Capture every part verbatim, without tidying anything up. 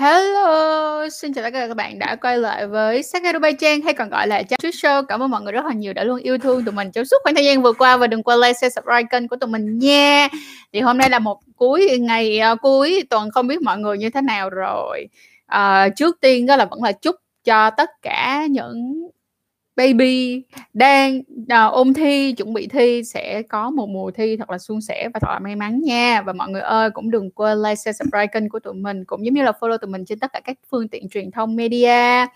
Hello, xin chào tất cả các bạn đã quay lại với Saka Dubai Trang hay còn gọi là Just Show. Cảm ơn mọi người rất là nhiều đã luôn yêu thương tụi mình trong suốt khoảng thời gian vừa qua. Và đừng quên like, share, subscribe kênh của tụi mình nha. Thì hôm nay là một cuối ngày uh, cuối tuần, không biết mọi người như thế nào rồi. uh, Trước tiên đó là vẫn là chúc cho tất cả những baby đang uh, ôn thi, chuẩn bị thi sẽ có một mùa thi thật là suôn sẻ và thật là may mắn nha. Và mọi người ơi, cũng đừng quên like, share, subscribe kênh của tụi mình, cũng giống như là follow tụi mình trên tất cả các phương tiện truyền thông media.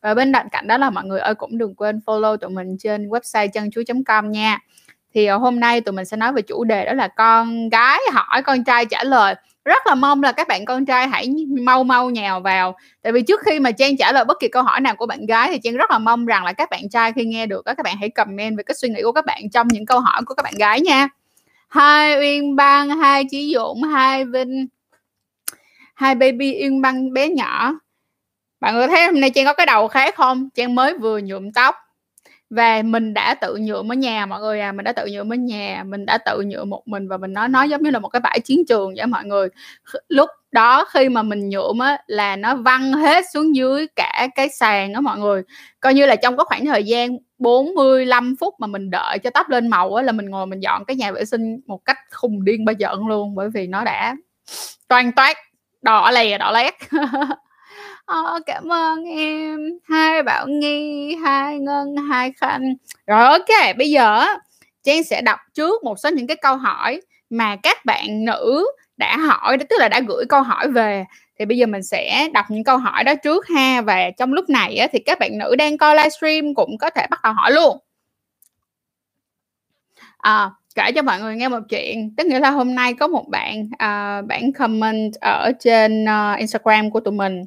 Và bên cạnh đó là mọi người ơi, cũng đừng quên follow tụi mình trên website chanchu chấm com nha. Thì uh, hôm nay tụi mình sẽ nói về chủ đề đó là con gái hỏi con trai trả lời. Rất là mong là các bạn con trai hãy mau mau nhào vào. Tại vì trước khi mà Trang trả lời bất kỳ câu hỏi nào của bạn gái thì Trang rất là mong rằng là các bạn trai khi nghe được đó, các bạn hãy comment về cái suy nghĩ của các bạn trong những câu hỏi của các bạn gái nha. Hai Uyên Bang, hai Chí Dũng, hai Vinh, hai Baby Uyên Bang bé nhỏ. Bạn có thấy hôm nay Trang có cái đầu khác không? Trang mới vừa nhuộm tóc. Và mình đã tự nhuộm ở nhà mọi người à. Mình đã tự nhuộm ở nhà. Mình đã tự nhuộm một mình. Và mình nói nói giống như là một cái bãi chiến trường vậy mọi người. Lúc đó khi mà mình nhuộm á, là nó văng hết xuống dưới cả cái sàn đó mọi người. Coi như là trong cái khoảng thời gian bốn mươi lăm phút mà mình đợi cho tóc lên màu á, là mình ngồi mình dọn cái nhà vệ sinh một cách khùng điên ba giận luôn. Bởi vì nó đã toan toát đỏ lè đỏ lét. Oh, cảm ơn em. Hai Bảo Nghi, hai Ngân, hai Khanh. Rồi ok, bây giờ Trang sẽ đọc trước một số những cái câu hỏi mà các bạn nữ đã hỏi, tức là đã gửi câu hỏi về. Thì bây giờ mình sẽ đọc những câu hỏi đó trước ha. Và trong lúc này thì các bạn nữ đang coi livestream cũng có thể bắt đầu hỏi luôn. À, kể cho mọi người nghe một chuyện. Tức nghĩa là hôm nay có một bạn uh, bạn comment ở trên uh, Instagram của tụi mình.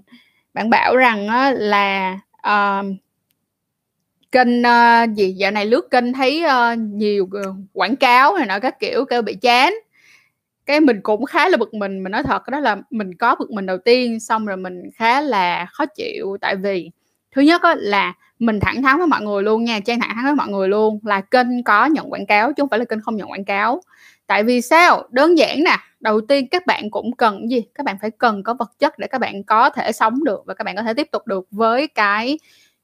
Bạn bảo rằng á, là uh, kênh uh, gì dạo này lướt kênh thấy uh, nhiều quảng cáo này nọ các kiểu, kêu bị chán. Cái mình cũng khá là bực mình. Mình nói thật đó là mình có bực mình đầu tiên. Xong rồi mình khá là khó chịu. Tại vì thứ nhất á, là mình thẳng thắn với mọi người luôn nha. Trang thẳng thắn với mọi người luôn là kênh có nhận quảng cáo chứ không phải là kênh không nhận quảng cáo. Tại vì sao? Đơn giản nè. Đầu tiên các bạn cũng cần gì? Các bạn phải cần có vật chất để các bạn có thể sống được và các bạn có thể tiếp tục được với cái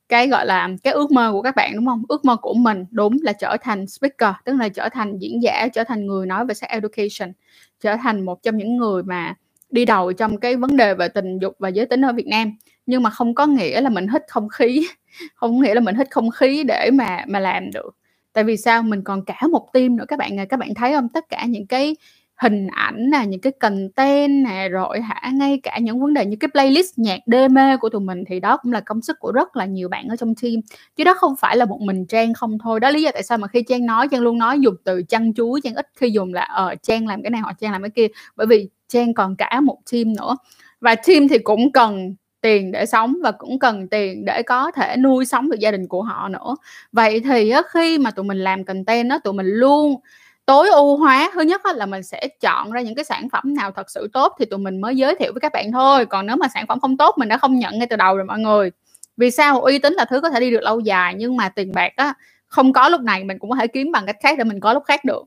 cái gọi là cái ước mơ của các bạn, đúng không? Ước mơ của mình đúng là trở thành speaker, tức là trở thành diễn giả, trở thành người nói về sex education, trở thành một trong những người mà đi đầu trong cái vấn đề về tình dục và giới tính ở Việt Nam. Nhưng mà không có nghĩa là mình hít không khí, không nghĩa là mình hít không khí để mà mà làm được. Tại vì sao? Mình còn cả một team nữa các bạn này. Các bạn thấy không? Tất cả những cái hình ảnh nè, những cái content nè, rồi hả, ngay cả những vấn đề như cái playlist nhạc đê mê của tụi mình thì đó cũng là công sức của rất là nhiều bạn ở trong team. Chứ đó không phải là một mình Trang không thôi. Đó lý do tại sao mà khi Trang nói, Trang luôn nói dùng từ chăn chú, Trang ít khi dùng là ờ Trang làm cái này hoặc Trang làm cái kia. Bởi vì Trang còn cả một team nữa. Và team thì cũng cần tiền để sống và cũng cần tiền để có thể nuôi sống được gia đình của họ nữa. Vậy thì á, khi mà tụi mình làm content đó, tụi mình luôn tối ưu hóa. Thứ nhất là mình sẽ chọn ra những cái sản phẩm nào thật sự tốt thì tụi mình mới giới thiệu với các bạn thôi. Còn nếu mà sản phẩm không tốt mình đã không nhận ngay từ đầu rồi mọi người. Vì sao? Uy tín là thứ có thể đi được lâu dài, nhưng mà tiền bạc á, không có lúc này mình cũng có thể kiếm bằng cách khác để mình có lúc khác được.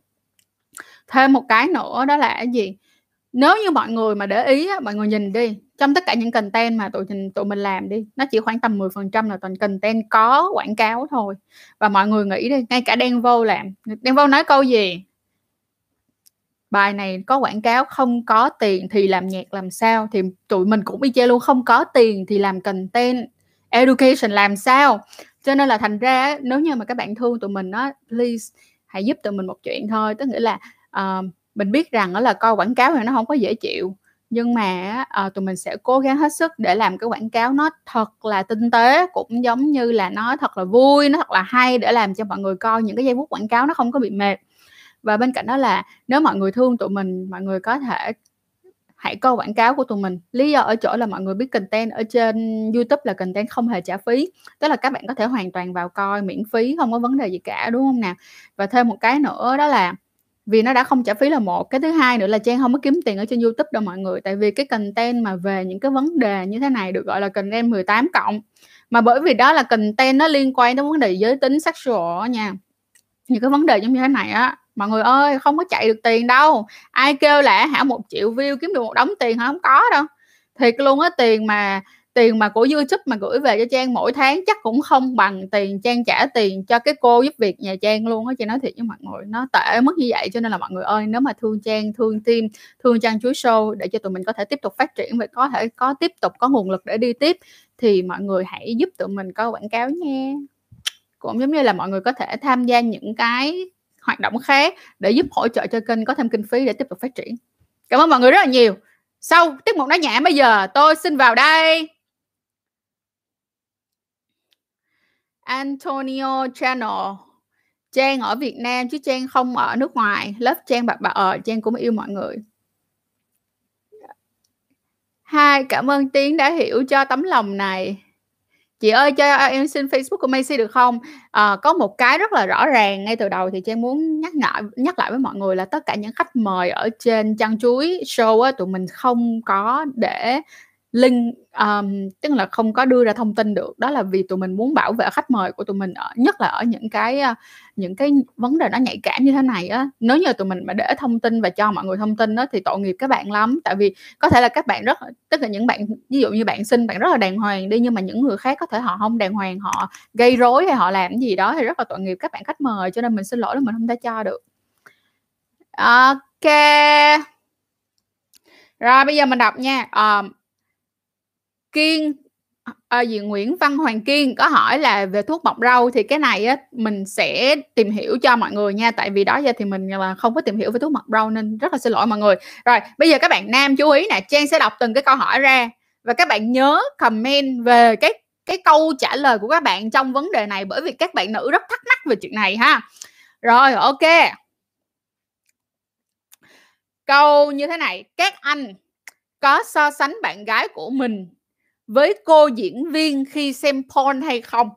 Thêm một cái nữa đó là cái gì? Nếu như mọi người mà để ý á, mọi người nhìn đi, trong tất cả những content mà tụi mình, tụi mình làm đi, nó chỉ khoảng tầm mười phần trăm là toàn content có quảng cáo thôi. Và mọi người nghĩ đi, ngay cả Đen Vô làm, Đen Vô nói câu gì? Bài này có quảng cáo, không có tiền thì làm nhạc làm sao? Thì tụi mình cũng y chang luôn, không có tiền thì làm content education làm sao? Cho nên là thành ra nếu như mà các bạn thương tụi mình á, please hãy giúp tụi mình một chuyện thôi. Tức nghĩa là uh, mình biết rằng đó là coi quảng cáo thì nó không có dễ chịu, nhưng mà à, tụi mình sẽ cố gắng hết sức để làm cái quảng cáo nó thật là tinh tế, cũng giống như là nó thật là vui, nó thật là hay, để làm cho mọi người coi những cái giây phút quảng cáo nó không có bị mệt. Và bên cạnh đó là nếu mọi người thương tụi mình, mọi người có thể hãy coi quảng cáo của tụi mình. Lý do ở chỗ là mọi người biết content ở trên YouTube là content không hề trả phí, tức là các bạn có thể hoàn toàn vào coi miễn phí, không có vấn đề gì cả, đúng không nào? Và thêm một cái nữa đó là vì nó đã không trả phí là một. Cái thứ hai nữa là Trang không có kiếm tiền ở trên YouTube đâu mọi người. Tại vì cái content mà về những cái vấn đề như thế này được gọi là content mười tám cộng. Mà bởi vì đó là content nó liên quan đến vấn đề giới tính sexual nha. Những cái vấn đề giống như thế này á, mọi người ơi, không có chạy được tiền đâu. Ai kêu là hả một triệu view kiếm được một đống tiền hả? Không có đâu. thiệt luôn á. Tiền mà tiền mà của YouTube mà gửi về cho Trang mỗi tháng chắc cũng không bằng tiền Trang trả tiền cho cái cô giúp việc nhà Trang luôn á. Chị nói thiệt với mọi người, nó tệ mất như vậy. Cho nên là mọi người ơi, nếu mà thương Trang, thương team, thương Trang Chuối Show để cho tụi mình có thể tiếp tục phát triển và có thể có tiếp tục có nguồn lực để đi tiếp, thì mọi người hãy giúp tụi mình coi quảng cáo nha. Cũng giống như là mọi người có thể tham gia những cái hoạt động khác để giúp hỗ trợ cho kênh có thêm kinh phí để tiếp tục phát triển. Cảm ơn mọi người rất là nhiều. Sau tiết mục nói nhảm bây giờ tôi xin vào đây Antonio Channel. Trang ở Việt Nam chứ Trang không ở nước ngoài. Lớp Trang bạc bạc ờ Trang cũng yêu mọi người. Hai, cảm ơn Tiến đã hiểu cho tấm lòng này. Chị ơi cho em xin Facebook của Macy được không? À, có một cái rất là rõ ràng ngay từ đầu thì Trang muốn nhắc lại, nhắc lại với mọi người là tất cả những khách mời ở trên Trang Chuối Show á, tụi mình không có để link, um, tức là không có đưa ra thông tin được. Đó là vì tụi mình muốn bảo vệ khách mời của tụi mình ở, nhất là ở những cái những cái vấn đề nó nhạy cảm như thế này á. Nếu như tụi mình mà để thông tin và cho mọi người thông tin đó, thì tội nghiệp các bạn lắm. Tại vì có thể là các bạn rất, tức là những bạn ví dụ như bạn Sinh, bạn rất là đàng hoàng đi, nhưng mà những người khác có thể họ không đàng hoàng, họ gây rối hay họ làm gì đó thì rất là tội nghiệp các bạn khách mời. Cho nên mình xin lỗi là mình không thể cho được. Ok, rồi bây giờ mình đọc nha. um, Kiên, à, gì Nguyễn Văn Hoàng Kiên có hỏi là về thuốc bọc râu, thì cái này á, mình sẽ tìm hiểu cho mọi người nha. Tại vì đó giờ thì mình là không có tìm hiểu về thuốc bọc râu nên rất là xin lỗi mọi người. Rồi bây giờ các bạn nam chú ý nè, Trang sẽ đọc từng cái câu hỏi ra và các bạn nhớ comment về cái cái câu trả lời của các bạn trong vấn đề này, bởi vì các bạn nữ rất thắc mắc về chuyện này ha. Rồi ok, câu như thế này: các anh có so sánh bạn gái của mình với cô diễn viên khi xem porn hay không?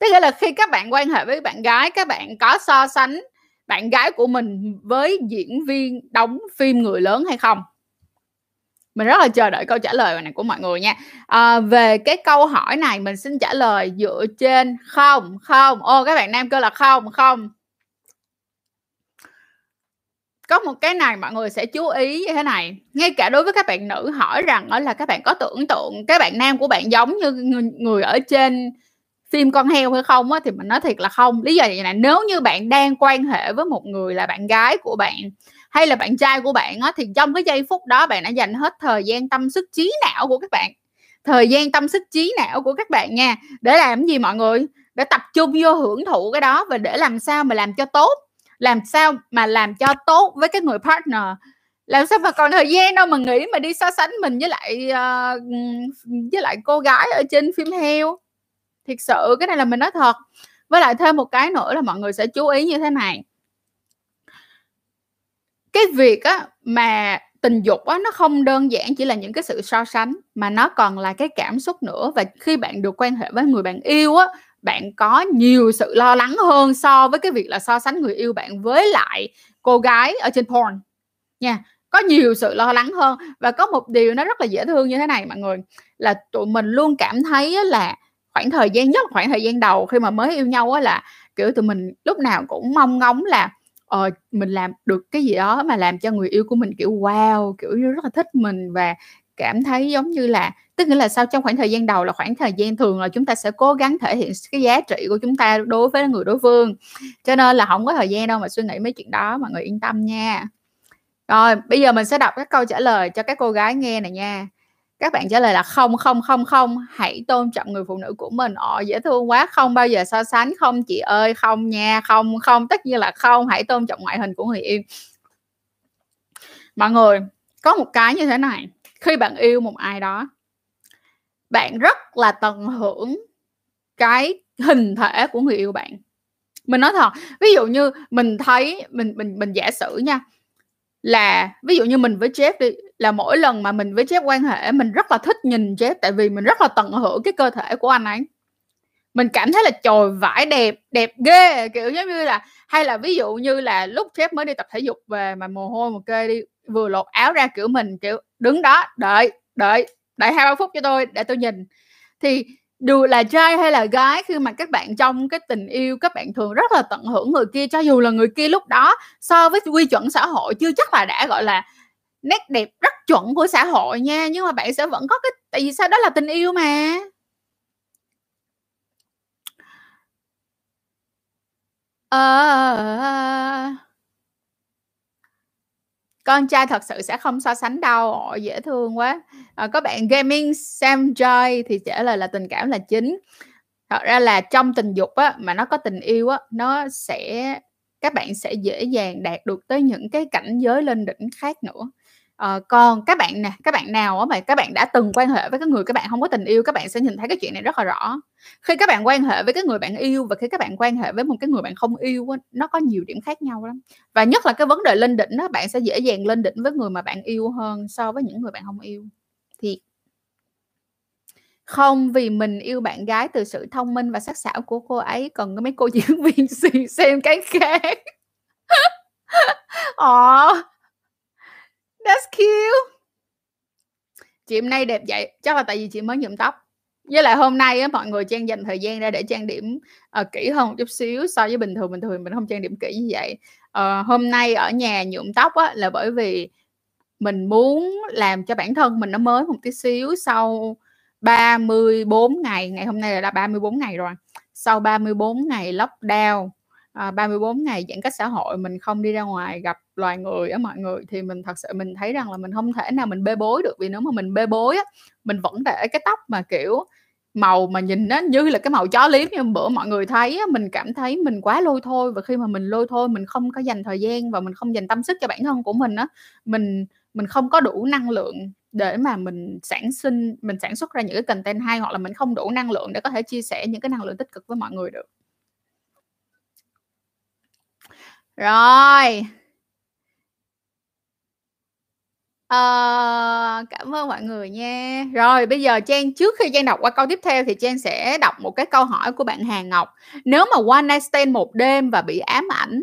Tức là khi các bạn quan hệ với bạn gái, các bạn có so sánh bạn gái của mình với diễn viên đóng phim người lớn hay không? Mình rất là chờ đợi câu trả lời này của mọi người nha. À, về cái câu hỏi này mình xin trả lời dựa trên không, không. Ô, các bạn nam kêu là không, không. Có một cái này mọi người sẽ chú ý như thế này. Ngay cả đối với các bạn nữ hỏi rằng là các bạn có tưởng tượng các bạn nam của bạn giống như người ở trên phim con heo hay không á, thì mình nói thiệt là không. Lý do là như này: nếu như bạn đang quan hệ với một người là bạn gái của bạn hay là bạn trai của bạn á, thì trong cái giây phút đó bạn đã dành hết thời gian tâm sức trí não của các bạn. Thời gian tâm sức trí não của các bạn nha. Để làm gì mọi người? Để tập trung vô hưởng thụ cái đó, và để làm sao mà làm cho tốt, làm sao mà làm cho tốt với cái người partner. Làm sao mà còn thời gian đâu mà nghĩ mà đi so sánh mình với lại uh, với lại cô gái ở trên phim heo. Thiệt sự cái này là mình nói thật. Với lại thêm một cái nữa là mọi người sẽ chú ý như thế này: cái việc á, mà tình dục á, nó không đơn giản chỉ là những cái sự so sánh, mà nó còn là cái cảm xúc nữa. Và khi bạn được quan hệ với người bạn yêu á, bạn có nhiều sự lo lắng hơn so với cái việc là so sánh người yêu bạn với lại cô gái ở trên porn nha. Có nhiều sự lo lắng hơn. Và có một điều nó rất là dễ thương như thế này mọi người, là tụi mình luôn cảm thấy là khoảng thời gian, nhất là khoảng thời gian đầu khi mà mới yêu nhau, là kiểu tụi mình lúc nào cũng mong ngóng là ờ, mình làm được cái gì đó mà làm cho người yêu của mình kiểu wow, kiểu như rất là thích mình. Và cảm thấy giống như là, tức nghĩa là sao, trong khoảng thời gian đầu là khoảng thời gian thường là chúng ta sẽ cố gắng thể hiện cái giá trị của chúng ta đối với người đối phương. Cho nên là không có thời gian đâu mà suy nghĩ mấy chuyện đó, mọi người yên tâm nha. Rồi bây giờ mình sẽ đọc các câu trả lời cho các cô gái nghe này nha. Các bạn trả lời là không, không, không, không. Hãy tôn trọng người phụ nữ của mình. Ồ, dễ thương quá. Không bao giờ so sánh. Không chị ơi, không nha. Không, không, tất nhiên là không. Hãy tôn trọng ngoại hình của người yêu. Mọi người, có một cái như thế này: khi bạn yêu một ai đó, bạn rất là tận hưởng cái hình thể của người yêu bạn. Mình nói thật, ví dụ như mình thấy, mình mình mình giả sử nha, là ví dụ như mình với Jeff đi, là mỗi lần mà mình với Jeff quan hệ, mình rất là thích nhìn Jeff, tại vì mình rất là tận hưởng cái cơ thể của anh ấy. Mình cảm thấy là trời vãi đẹp, đẹp ghê, kiểu giống như là, hay là ví dụ như là lúc Jeff mới đi tập thể dục về mà mồ hôi một kê đi, vừa lột áo ra kiểu mình kiểu đứng đó đợi đợi đợi hai ba phút cho tôi để tôi nhìn. Thì dù là trai hay là gái, khi mà các bạn trong cái tình yêu, các bạn thường rất là tận hưởng người kia, cho dù là người kia lúc đó so với quy chuẩn xã hội chưa chắc là đã gọi là nét đẹp rất chuẩn của xã hội nha, nhưng mà bạn sẽ vẫn có cái, tại vì sao, đó là tình yêu mà. Ờ... Con trai thật sự sẽ không so sánh đâu. Ồ, dễ thương quá. À, có bạn Gaming Sam Joy thì trả lời là tình cảm là chính. Thật ra là trong tình dục á, mà nó có tình yêu á, nó sẽ, các bạn sẽ dễ dàng đạt được tới những cái cảnh giới lên đỉnh khác nữa. À, còn các bạn nè, các bạn nào á mà các bạn đã từng quan hệ với cái người các bạn không có tình yêu, các bạn sẽ nhìn thấy cái chuyện này rất là rõ. Khi các bạn quan hệ với cái người bạn yêu và khi các bạn quan hệ với một cái người bạn không yêu á, nó có nhiều điểm khác nhau lắm. Và nhất là cái vấn đề lên đỉnh á, bạn sẽ dễ dàng lên đỉnh với người mà bạn yêu hơn so với những người bạn không yêu. Thì không vì mình yêu bạn gái từ sự thông minh và sắc sảo của cô ấy, còn mấy cô diễn viên xem cái khác. Ồ, that's cute. Chị hôm nay đẹp vậy, chắc là tại vì chị mới nhuộm tóc. Với lại hôm nay á, mọi người Trang dành thời gian ra để trang điểm uh, kỹ hơn một chút xíu so với bình thường. Bình thường mình không trang điểm kỹ như vậy. Uh, hôm nay ở nhà nhuộm tóc á, là bởi vì mình muốn làm cho bản thân mình nó mới một tí xíu sau ba mươi bốn ngày. Ngày hôm nay là đã ba mươi bốn ngày rồi. Sau ba mươi bốn ngày lockdown, à, ba mươi bốn ngày giãn cách xã hội, mình không đi ra ngoài gặp loài người á mọi người, thì mình thật sự mình thấy rằng là mình không thể nào mình bê bối được. Vì nếu mà mình bê bối á, mình vẫn để cái tóc mà kiểu màu mà nhìn nó như là cái màu chó liếm như bữa mọi người thấy á, mình cảm thấy mình quá lôi thôi. Và khi mà mình lôi thôi, mình không có dành thời gian và mình không dành tâm sức cho bản thân của mình á, mình mình không có đủ năng lượng để mà mình sản sinh, mình sản xuất ra những cái content hay, hoặc là mình không đủ năng lượng để có thể chia sẻ những cái năng lượng tích cực với mọi người được. Rồi. À, cảm ơn mọi người nha. Rồi bây giờ Trang, trước khi Trang đọc qua câu tiếp theo thì Trang sẽ đọc một cái câu hỏi của bạn Hà Ngọc. Nếu mà one night stand một đêm và bị ám ảnh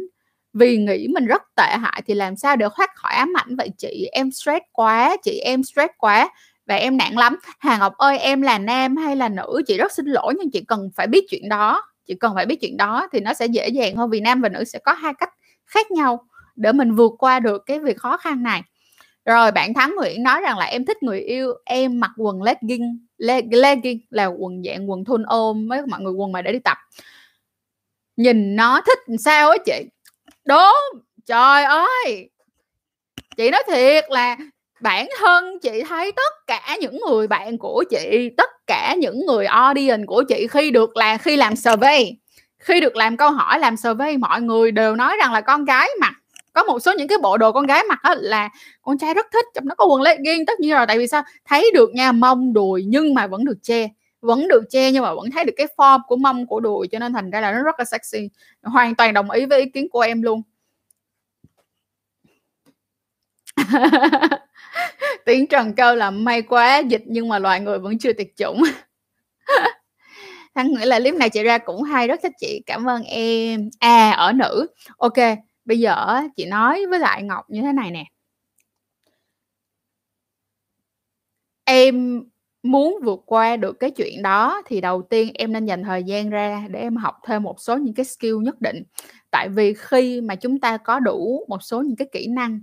vì nghĩ mình rất tệ hại thì làm sao để thoát khỏi ám ảnh vậy chị? Em stress quá, chị em stress quá và em nặng lắm. Hà Ngọc ơi, em là nam hay là nữ? Chị rất xin lỗi nhưng chị cần phải biết chuyện đó. Chị cần phải biết chuyện đó thì nó sẽ dễ dàng hơn, vì nam và nữ sẽ có hai cách khác nhau để mình vượt qua được cái việc khó khăn này. Rồi bạn Thắng Nguyễn nói rằng là em thích người yêu em mặc quần legging, legging là quần dạng quần thun ôm với mọi người, quần mà để đi tập. Nhìn nó thích làm sao á chị? Đúng, trời ơi, chị nói thiệt là bản thân chị thấy tất cả những người bạn của chị, tất cả những người audience của chị khi được là khi làm survey, khi được làm câu hỏi, làm survey, mọi người đều nói rằng là con gái mặc, có một số những cái bộ đồ con gái mặc á là con trai rất thích, trong nó có quần legging tất nhiên rồi, tại vì sao, thấy được nha mông đùi nhưng mà vẫn được che, vẫn được che nhưng mà vẫn thấy được cái form của mông của đùi, cho nên thành ra là nó rất là sexy. Hoàn toàn đồng ý với ý kiến của em luôn. Tiếng Trần Câu là may quá dịch nhưng mà loài người vẫn chưa tuyệt chủng. Thằng nghĩ là clip này chị ra cũng hay, rất thích chị, cảm ơn em. À, ở nữ, ok, bây giờ chị nói với lại Ngọc như thế này nè, em muốn vượt qua được cái chuyện đó thì đầu tiên em nên dành thời gian ra để em học thêm một số những cái skill nhất định. Tại vì khi mà chúng ta có đủ một số những cái kỹ năng,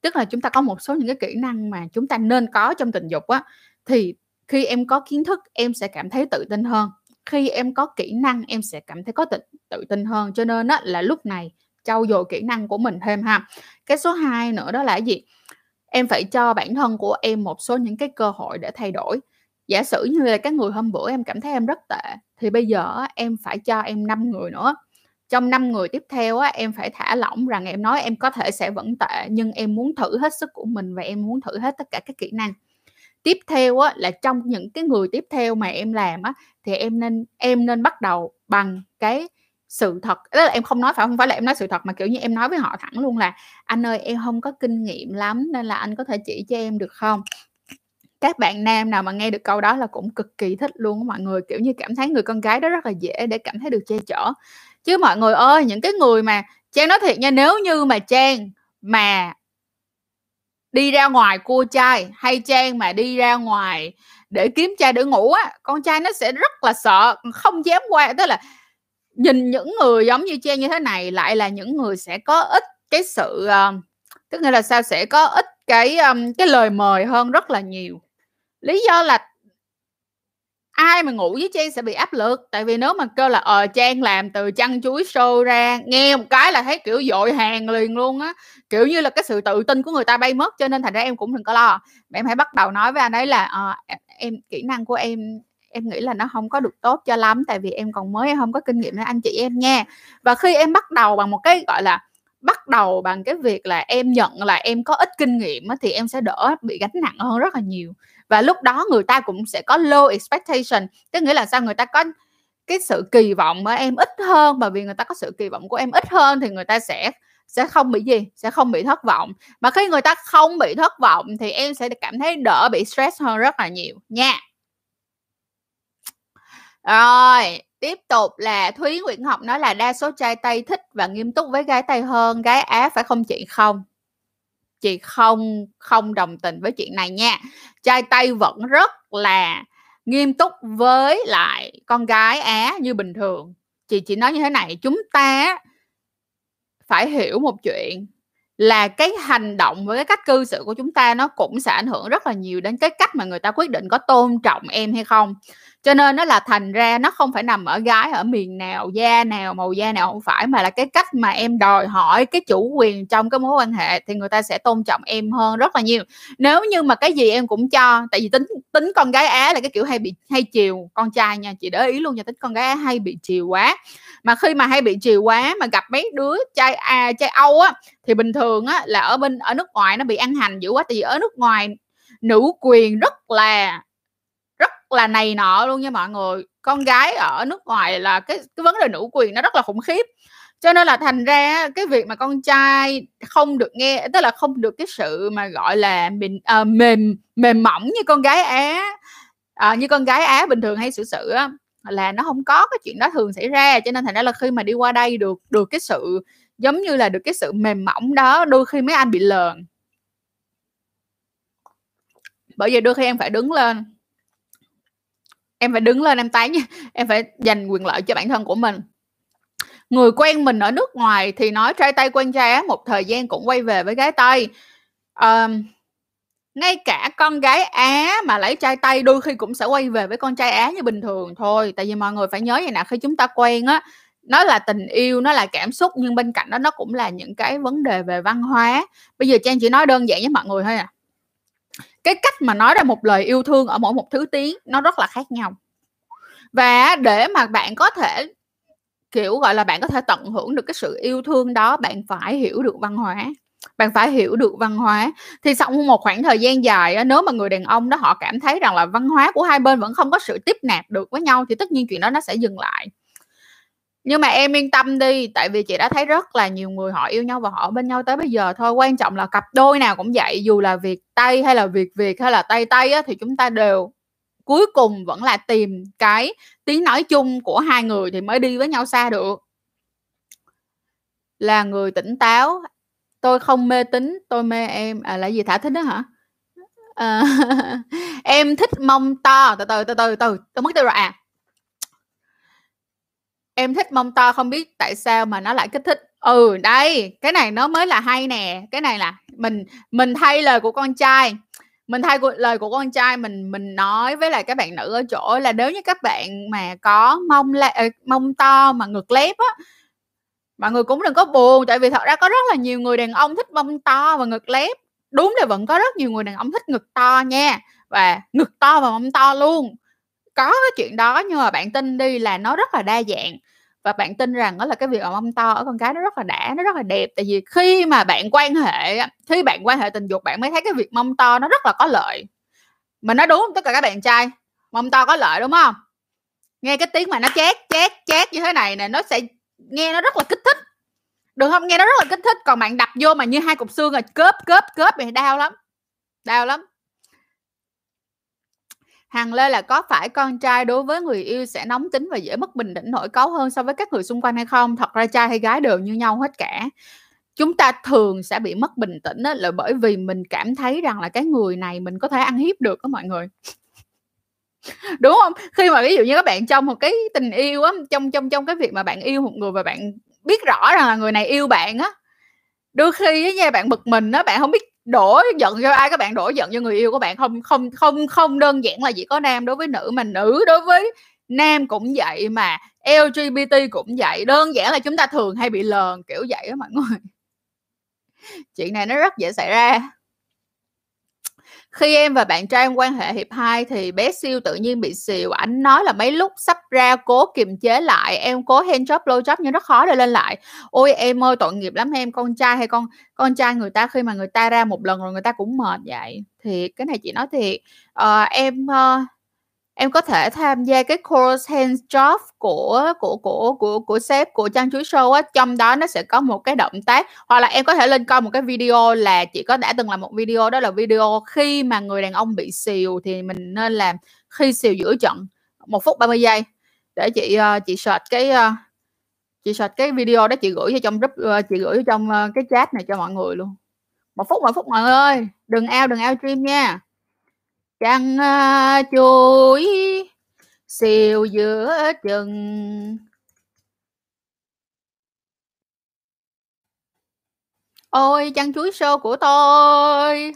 tức là chúng ta có một số những cái kỹ năng mà chúng ta nên có trong tình dục á, thì khi em có kiến thức em sẽ cảm thấy tự tin hơn, khi em có kỹ năng em sẽ cảm thấy có tự, tự tin hơn, cho nên á, là lúc này trau dồi kỹ năng của mình thêm ha. Cái số hai nữa đó là gì? Em phải cho bản thân của em một số những cái cơ hội để thay đổi. Giả sử như là cái người hôm bữa em cảm thấy em rất tệ thì bây giờ em phải cho em năm người nữa. Trong năm người tiếp theo á, em phải thả lỏng rằng em nói em có thể sẽ vẫn tệ nhưng em muốn thử hết sức của mình và em muốn thử hết tất cả các kỹ năng. Tiếp theo á, là trong những cái người tiếp theo mà em làm á, thì em nên em nên bắt đầu bằng cái sự thật. Đó là em không nói, phải không phải là em nói sự thật mà kiểu như em nói với họ thẳng luôn là anh ơi em không có kinh nghiệm lắm nên là anh có thể chỉ cho em được không? Các bạn nam nào mà nghe được câu đó là cũng cực kỳ thích luôn á mọi người, kiểu như cảm thấy người con gái đó rất là dễ để cảm thấy được che chở. Chứ mọi người ơi, những cái người mà Trang nói thiệt nha, nếu như mà Trang mà đi ra ngoài cua trai hay Trang mà đi ra ngoài để kiếm trai để ngủ á, con trai nó sẽ rất là sợ, không dám qua. Tức là nhìn những người giống như Trang như thế này lại là những người sẽ có ít cái sự, tức nghĩa là sao, sẽ có ít cái um, cái lời mời hơn rất là nhiều. Lý do là ai mà ngủ với Trang sẽ bị áp lực, tại vì nếu mà kêu là ờ Trang làm từ chăn chuối show ra, nghe một cái là thấy kiểu dội hàng liền luôn á, kiểu như là cái sự tự tin của người ta bay mất, cho nên thành ra em cũng đừng có lo. Mà em hãy bắt đầu nói với anh ấy là ờ, em kỹ năng của em em nghĩ là nó không có được tốt cho lắm, tại vì em còn mới, em không có kinh nghiệm nữa anh chị em nha. Và khi em bắt đầu bằng một cái gọi là bắt đầu bằng cái việc là em nhận là em có ít kinh nghiệm thì em sẽ đỡ bị gánh nặng hơn rất là nhiều. Và lúc đó người ta cũng sẽ có low expectation, tức nghĩa là sao, người ta có cái sự kỳ vọng của em ít hơn, bởi vì người ta có sự kỳ vọng của em ít hơn thì người ta sẽ sẽ không bị gì, sẽ không bị thất vọng. Mà khi người ta không bị thất vọng thì em sẽ cảm thấy đỡ bị stress hơn rất là nhiều nha. Rồi, tiếp tục là Thúy Nguyễn Ngọc nói là đa số trai Tây thích và nghiêm túc với gái Tây hơn gái Á phải không chị? Không, chị không không đồng tình với chuyện này nha. Trai Tây vẫn rất là nghiêm túc với lại con gái Á như bình thường. Chị chỉ nói như thế này, chúng ta phải hiểu một chuyện là cái hành động với cái cách cư xử của chúng ta nó cũng sẽ ảnh hưởng rất là nhiều đến cái cách mà người ta quyết định có tôn trọng em hay không. Cho nên nó là thành ra nó không phải nằm ở gái ở miền nào, da nào, màu da nào, không phải, mà là cái cách mà em đòi hỏi cái chủ quyền trong cái mối quan hệ thì người ta sẽ tôn trọng em hơn rất là nhiều. Nếu như mà cái gì em cũng cho, tại vì tính tính con gái Á là cái kiểu hay bị hay chiều con trai nha, chị để ý luôn nha, tính con gái Á hay bị chiều quá. Mà khi mà hay bị chiều quá mà gặp mấy đứa trai à, trai Âu á thì bình thường á là ở bên ở nước ngoài nó bị ăn hành dữ quá, tại vì ở nước ngoài nữ quyền rất là rất là này nọ luôn nha mọi người. Con gái ở nước ngoài là cái, cái vấn đề nữ quyền nó rất là khủng khiếp. Cho nên là thành ra cái việc mà con trai không được nghe, tức là không được cái sự mà gọi là mình, à, mềm mềm mỏng như con gái Á, à, như con gái Á bình thường hay xử sự á, là nó không có cái chuyện đó thường xảy ra. Cho nên thành ra là khi mà đi qua đây được được cái sự giống như là được cái sự mềm mỏng đó, đôi khi mấy anh bị lờn. Bởi vì đôi khi em phải đứng lên, em phải đứng lên em tán nha, em phải dành quyền lợi cho bản thân của mình. Người quen mình ở nước ngoài thì nói trai Tây quen trai Á một thời gian cũng quay về với gái Tây. À, ngay cả con gái Á mà lấy trai Tây đôi khi cũng sẽ quay về với con trai Á như bình thường thôi. Tại vì mọi người phải nhớ vậy nè, khi chúng ta quen á, nó là tình yêu, nó là cảm xúc, nhưng bên cạnh đó nó cũng là những cái vấn đề về văn hóa. Bây giờ Trang chỉ nói đơn giản với mọi người thôi à. Cái cách mà nói ra một lời yêu thương ở mỗi một thứ tiếng nó rất là khác nhau. Và để mà bạn có thể kiểu gọi là bạn có thể tận hưởng được cái sự yêu thương đó, bạn phải hiểu được văn hóa. Bạn phải hiểu được văn hóa. Thì sau một khoảng thời gian dài, nếu mà người đàn ông đó họ cảm thấy rằng là văn hóa của hai bên vẫn không có sự tiếp nạp được với nhau thì tất nhiên chuyện đó nó sẽ dừng lại. Nhưng mà em yên tâm đi, tại vì chị đã thấy rất là nhiều người họ yêu nhau và họ bên nhau tới bây giờ thôi. Quan trọng là cặp đôi nào cũng vậy, dù là Việt Tây hay là Việt Việt hay là Tây Tây á, thì chúng ta đều cuối cùng vẫn là tìm cái tiếng nói chung của hai người thì mới đi với nhau xa được. Là người tỉnh táo, tôi không mê tín, tôi mê em. À là gì Thả Thích đó hả? À, em thích mông to, từ từ từ từ từ tôi mất tiêu rồi à. Em thích mông to, không biết tại sao mà nó lại kích thích. Ừ đây, cái này nó mới là hay nè. Cái này là mình mình thay lời của con trai, mình thay lời của con trai mình mình nói với lại các bạn nữ ở chỗ là nếu như các bạn mà có mông mông to mà ngực lép á, mọi người cũng đừng có buồn, tại vì thật ra có rất là nhiều người đàn ông thích mông to và ngực lép. Đúng là vẫn có rất nhiều người đàn ông thích ngực to nha, và ngực to và mông to luôn. Có cái chuyện đó, nhưng mà bạn tin đi là nó rất là đa dạng. Và bạn tin rằng đó là cái việc mà mông to ở con gái nó rất là đã, nó rất là đẹp. Tại vì khi mà bạn quan hệ, khi bạn quan hệ tình dục, bạn mới thấy cái việc mông to nó rất là có lợi. Mình nói đúng không? Tất cả các bạn trai, mông to có lợi đúng không? Nghe cái tiếng mà nó chát chát chát như thế này nè, nó sẽ nghe nó rất là kích thích, được không? Nghe nó rất là kích thích. Còn bạn đập vô mà như hai cục xương rồi cớp cớp cớp thì đau lắm, đau lắm. Hằng Lê là có phải con trai đối với người yêu sẽ nóng tính và dễ mất bình tĩnh nổi cáu hơn so với các người xung quanh hay không? Thật ra trai hay gái đều như nhau hết cả. Chúng ta thường sẽ bị mất bình tĩnh là bởi vì mình cảm thấy rằng là cái người này mình có thể ăn hiếp được đó mọi người. Đúng không? Khi mà ví dụ như các bạn trong một cái tình yêu á, trong trong trong cái việc mà bạn yêu một người và bạn biết rõ rằng là người này yêu bạn á, đôi khi á nha, bạn bực mình á, bạn không biết đổ giận cho ai, các bạn đổ giận cho người yêu của bạn. Không không không không đơn giản là chỉ có nam đối với nữ, mà nữ đối với nam cũng vậy, mà lờ giê bê tê cũng vậy. Đơn giản là chúng ta thường hay bị lờn kiểu vậy đó mọi người. Chuyện này nó rất dễ xảy ra. Khi em và bạn trai em quan hệ hiệp hai thì bé siêu tự nhiên bị xìu. Ảnh nói là mấy lúc sắp ra cố kiềm chế lại. Em cố hand job, blow job nhưng rất khó để lên lại. Ôi em ơi, tội nghiệp lắm em. Con trai hay con con trai người ta, khi mà người ta ra một lần rồi người ta cũng mệt vậy. Thì cái này chị nói thiệt. À, em... Uh, em có thể tham gia cái course hand job của của của của của sếp của Trang Chuối Show á, trong đó nó sẽ có một cái động tác, hoặc là em có thể lên coi một cái video, là chị có đã từng làm một video, đó là video khi mà người đàn ông bị xìu thì mình nên làm khi xìu giữa trận, một phút ba mươi giây. Để chị chị search cái chị search cái video đó, chị gửi cho trong group, chị gửi trong cái chat này cho mọi người luôn. Một phút một phút mọi người ơi, đừng out đừng out stream nha. Trăng chuối xìu giữa chừng. Ôi Trăng Chuối Show của tôi.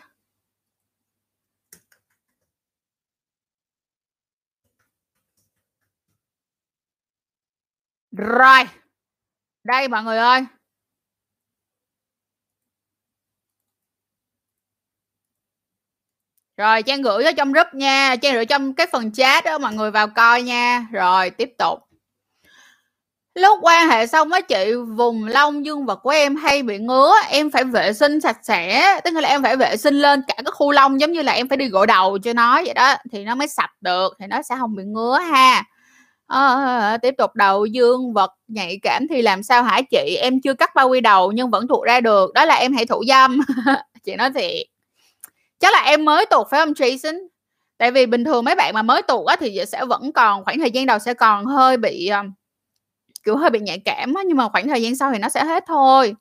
Rồi, đây mọi người ơi. Rồi Trang gửi ở trong group nha, Trang gửi trong cái phần chat đó, mọi người vào coi nha. Rồi tiếp tục. Lúc quan hệ xong á chị, vùng lông dương vật của em hay bị ngứa, em phải vệ sinh sạch sẽ, tức là em phải vệ sinh lên cả cái khu lông, giống như là em phải đi gội đầu cho nó vậy đó, thì nó mới sạch được, thì nó sẽ không bị ngứa ha. À, tiếp tục. Đầu dương vật nhạy cảm thì làm sao hả chị? Em chưa cắt bao quy đầu nhưng vẫn thuộc ra được, đó là em hãy thủ dâm. Chị nói thiệt. Chắc là em mới tuột phải không Jason? Tại vì bình thường mấy bạn mà mới tuột á thì sẽ vẫn còn, khoảng thời gian đầu sẽ còn hơi bị um, kiểu hơi bị nhạy cảm á, nhưng mà khoảng thời gian sau thì nó sẽ hết thôi.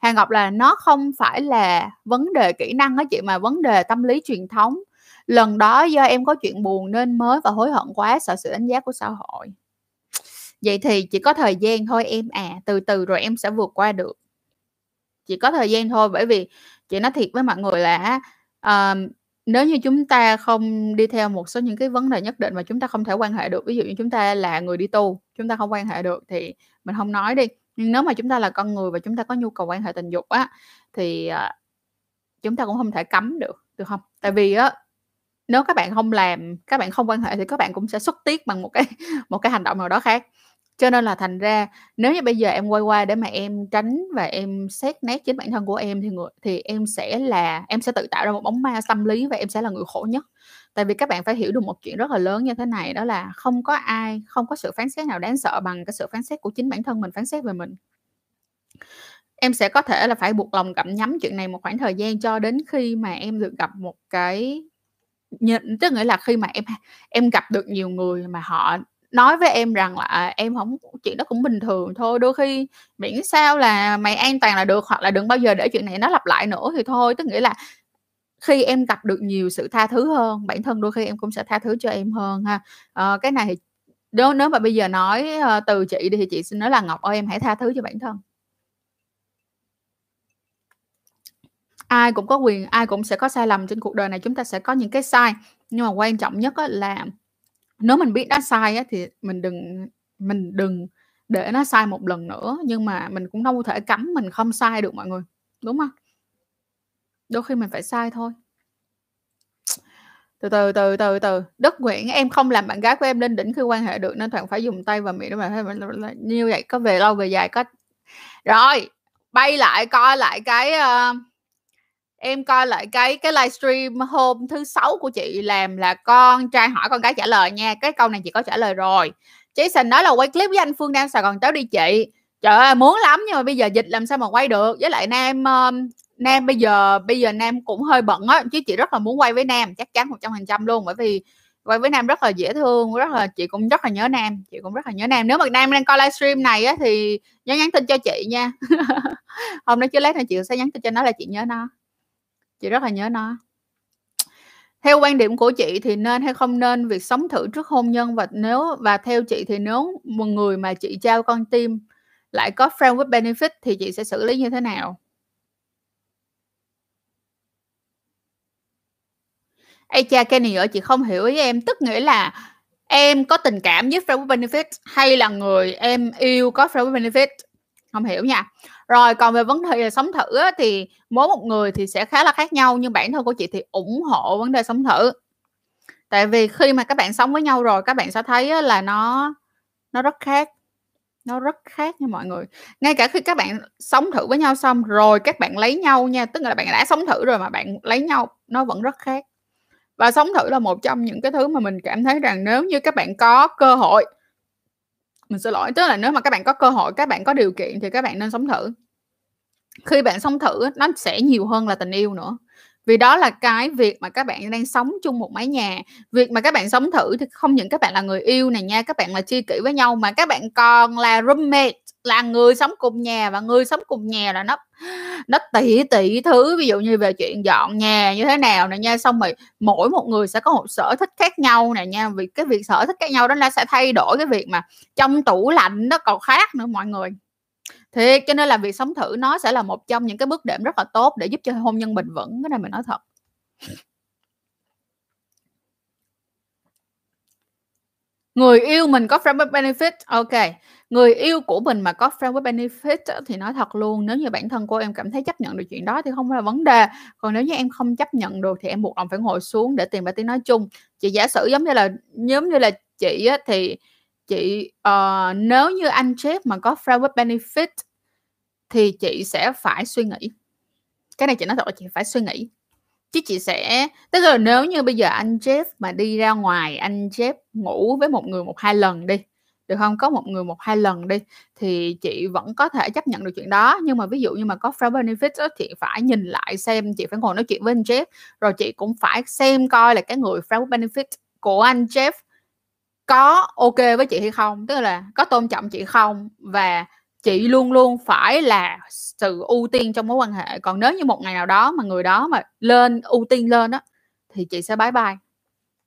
Hà Ngọc là nó không phải là vấn đề kỹ năng á chị, mà vấn đề tâm lý truyền thống. Lần đó do em có chuyện buồn nên mới và hối hận quá, sợ sự đánh giá của xã hội. Vậy thì chỉ có thời gian thôi em à, từ từ rồi em sẽ vượt qua được. Chỉ có thời gian thôi, bởi vì chị nói thiệt với mọi người là à, nếu như chúng ta không đi theo một số những cái vấn đề nhất định mà chúng ta không thể quan hệ được, ví dụ như chúng ta là người đi tu, chúng ta không quan hệ được thì mình không nói đi, nhưng nếu mà chúng ta là con người và chúng ta có nhu cầu quan hệ tình dục á thì à, chúng ta cũng không thể cấm được, được không? Tại vì á, nếu các bạn không làm, các bạn không quan hệ thì các bạn cũng sẽ xuất tiết bằng một cái một cái hành động nào đó khác. Cho nên là thành ra nếu như bây giờ em quay qua để mà em tránh và em xét nét chính bản thân của em thì người, thì em sẽ là em sẽ tự tạo ra một bóng ma tâm lý và em sẽ là người khổ nhất. Tại vì các bạn phải hiểu được một chuyện rất là lớn như thế này, đó là không có ai, không có sự phán xét nào đáng sợ bằng cái sự phán xét của chính bản thân mình phán xét về mình. Em sẽ có thể là phải buộc lòng gặm nhấm chuyện này một khoảng thời gian cho đến khi mà em được gặp một cái, tức nghĩa là khi mà em em gặp được nhiều người mà họ nói với em rằng là em không, chuyện đó cũng bình thường thôi, đôi khi miễn sao là mày an toàn là được, hoặc là đừng bao giờ để chuyện này nó lặp lại nữa thì thôi. Tức nghĩa là khi em gặp được nhiều sự tha thứ hơn, bản thân đôi khi em cũng sẽ tha thứ cho em hơn ha. À, cái này nếu, nếu mà bây giờ nói từ chị thì chị xin nói là Ngọc ơi, em hãy tha thứ cho bản thân. Ai cũng có quyền, ai cũng sẽ có sai lầm trên cuộc đời này, chúng ta sẽ có những cái sai, nhưng mà quan trọng nhất là nếu mình biết đã sai á, thì mình đừng mình đừng để nó sai một lần nữa. Nhưng mà mình cũng đâu thể cấm mình không sai được mọi người, đúng không? Đôi khi mình phải sai thôi. Từ từ từ từ từ. Đức Nguyễn, em không làm bạn gái của em lên đỉnh khi quan hệ được nên thoảng phải dùng tay và miệng để mà như vậy, có về lâu về dài có. Rồi bay lại coi lại cái uh... em coi lại cái cái livestream hôm thứ sáu của chị làm là con trai hỏi con gái trả lời nha. Cái câu này chị có trả lời rồi. Jason nói là quay clip với anh Phương Nam Sài Gòn cháu đi chị. Trời ơi muốn lắm nhưng mà bây giờ dịch làm sao mà quay được. Với lại Nam Nam bây giờ bây giờ Nam cũng hơi bận á, chứ chị rất là muốn quay với Nam, chắc chắn một trăm phần trăm luôn, bởi vì quay với Nam rất là dễ thương, rất là chị cũng rất là nhớ Nam, chị cũng rất là nhớ Nam. Nếu mà Nam đang coi livestream này á thì nhớ nhắn tin cho chị nha. Hôm nay chứ lát nữa chị sẽ nhắn tin cho nó là chị nhớ nó. Chị rất là nhớ nó. Theo quan điểm của chị thì nên hay không nên việc sống thử trước hôn nhân, và nếu và theo chị thì nếu một người mà chị trao con tim lại có friend with benefit thì chị sẽ xử lý như thế nào? Ê cha, cái này nữa chị không hiểu ý em. Tức nghĩa là em có tình cảm với friend with benefit hay là người em yêu có friend with benefit? Không hiểu nha. Rồi còn về vấn đề sống thử á, thì mỗi một người thì sẽ khá là khác nhau. Nhưng bản thân của chị thì ủng hộ vấn đề sống thử. Tại vì khi mà các bạn sống với nhau rồi, các bạn sẽ thấy á, là nó nó rất khác. Nó rất khác nha mọi người. Ngay cả khi các bạn sống thử với nhau xong rồi các bạn lấy nhau nha, tức là bạn đã sống thử rồi mà bạn lấy nhau, nó vẫn rất khác. Và sống thử là một trong những cái thứ mà mình cảm thấy rằng nếu như các bạn có cơ hội, mình xin lỗi, tức là nếu mà các bạn có cơ hội, các bạn có điều kiện thì các bạn nên sống thử. Khi bạn sống thử nó sẽ nhiều hơn là tình yêu nữa. Vì đó là cái việc mà các bạn đang sống chung một mái nhà. Việc mà các bạn sống thử thì không những các bạn là người yêu này nha, các bạn là tri kỷ với nhau, mà các bạn còn là roommate, là người sống cùng nhà. Và người sống cùng nhà là nó nó tỉ tỉ thứ, ví dụ như về chuyện dọn nhà như thế nào này nha. Xong rồi mỗi một người sẽ có một sở thích khác nhau này nha. Vì cái việc sở thích khác nhau đó nó sẽ thay đổi cái việc mà trong tủ lạnh nó còn khác nữa mọi người. Thì cho nên là việc sống thử nó sẽ là một trong những cái bước đệm rất là tốt để giúp cho hôn nhân bền vững. Cái này mình nói thật. Người yêu mình có friend with benefit. Ok. Người yêu của mình mà có friend with benefit thì nói thật luôn, nếu như bản thân của em cảm thấy chấp nhận được chuyện đó thì không phải là vấn đề. Còn nếu như em không chấp nhận được thì em buộc lòng phải ngồi xuống để tìm ra tiếng nói chung. Chị giả sử giống như là giống như là chị á, thì chị uh, nếu như anh Jeff mà có friend with benefit thì chị sẽ phải suy nghĩ. Cái này chị nói thật là chị phải suy nghĩ. Chứ chị sẽ, tức là nếu như bây giờ anh Jeff mà đi ra ngoài, anh Jeff ngủ với một người một hai lần đi, được không? Có một người một hai lần đi thì chị vẫn có thể chấp nhận được chuyện đó. Nhưng mà ví dụ như mà có friend benefit đó, chị phải nhìn lại xem, chị phải ngồi nói chuyện với anh Jeff. Rồi chị cũng phải xem coi là cái người friend benefit của anh Jeff có ok với chị hay không, tức là có tôn trọng chị không. Và chị luôn luôn phải là sự ưu tiên trong mối quan hệ. Còn nếu như một ngày nào đó mà người đó mà lên ưu tiên lên á thì chị sẽ bye bye.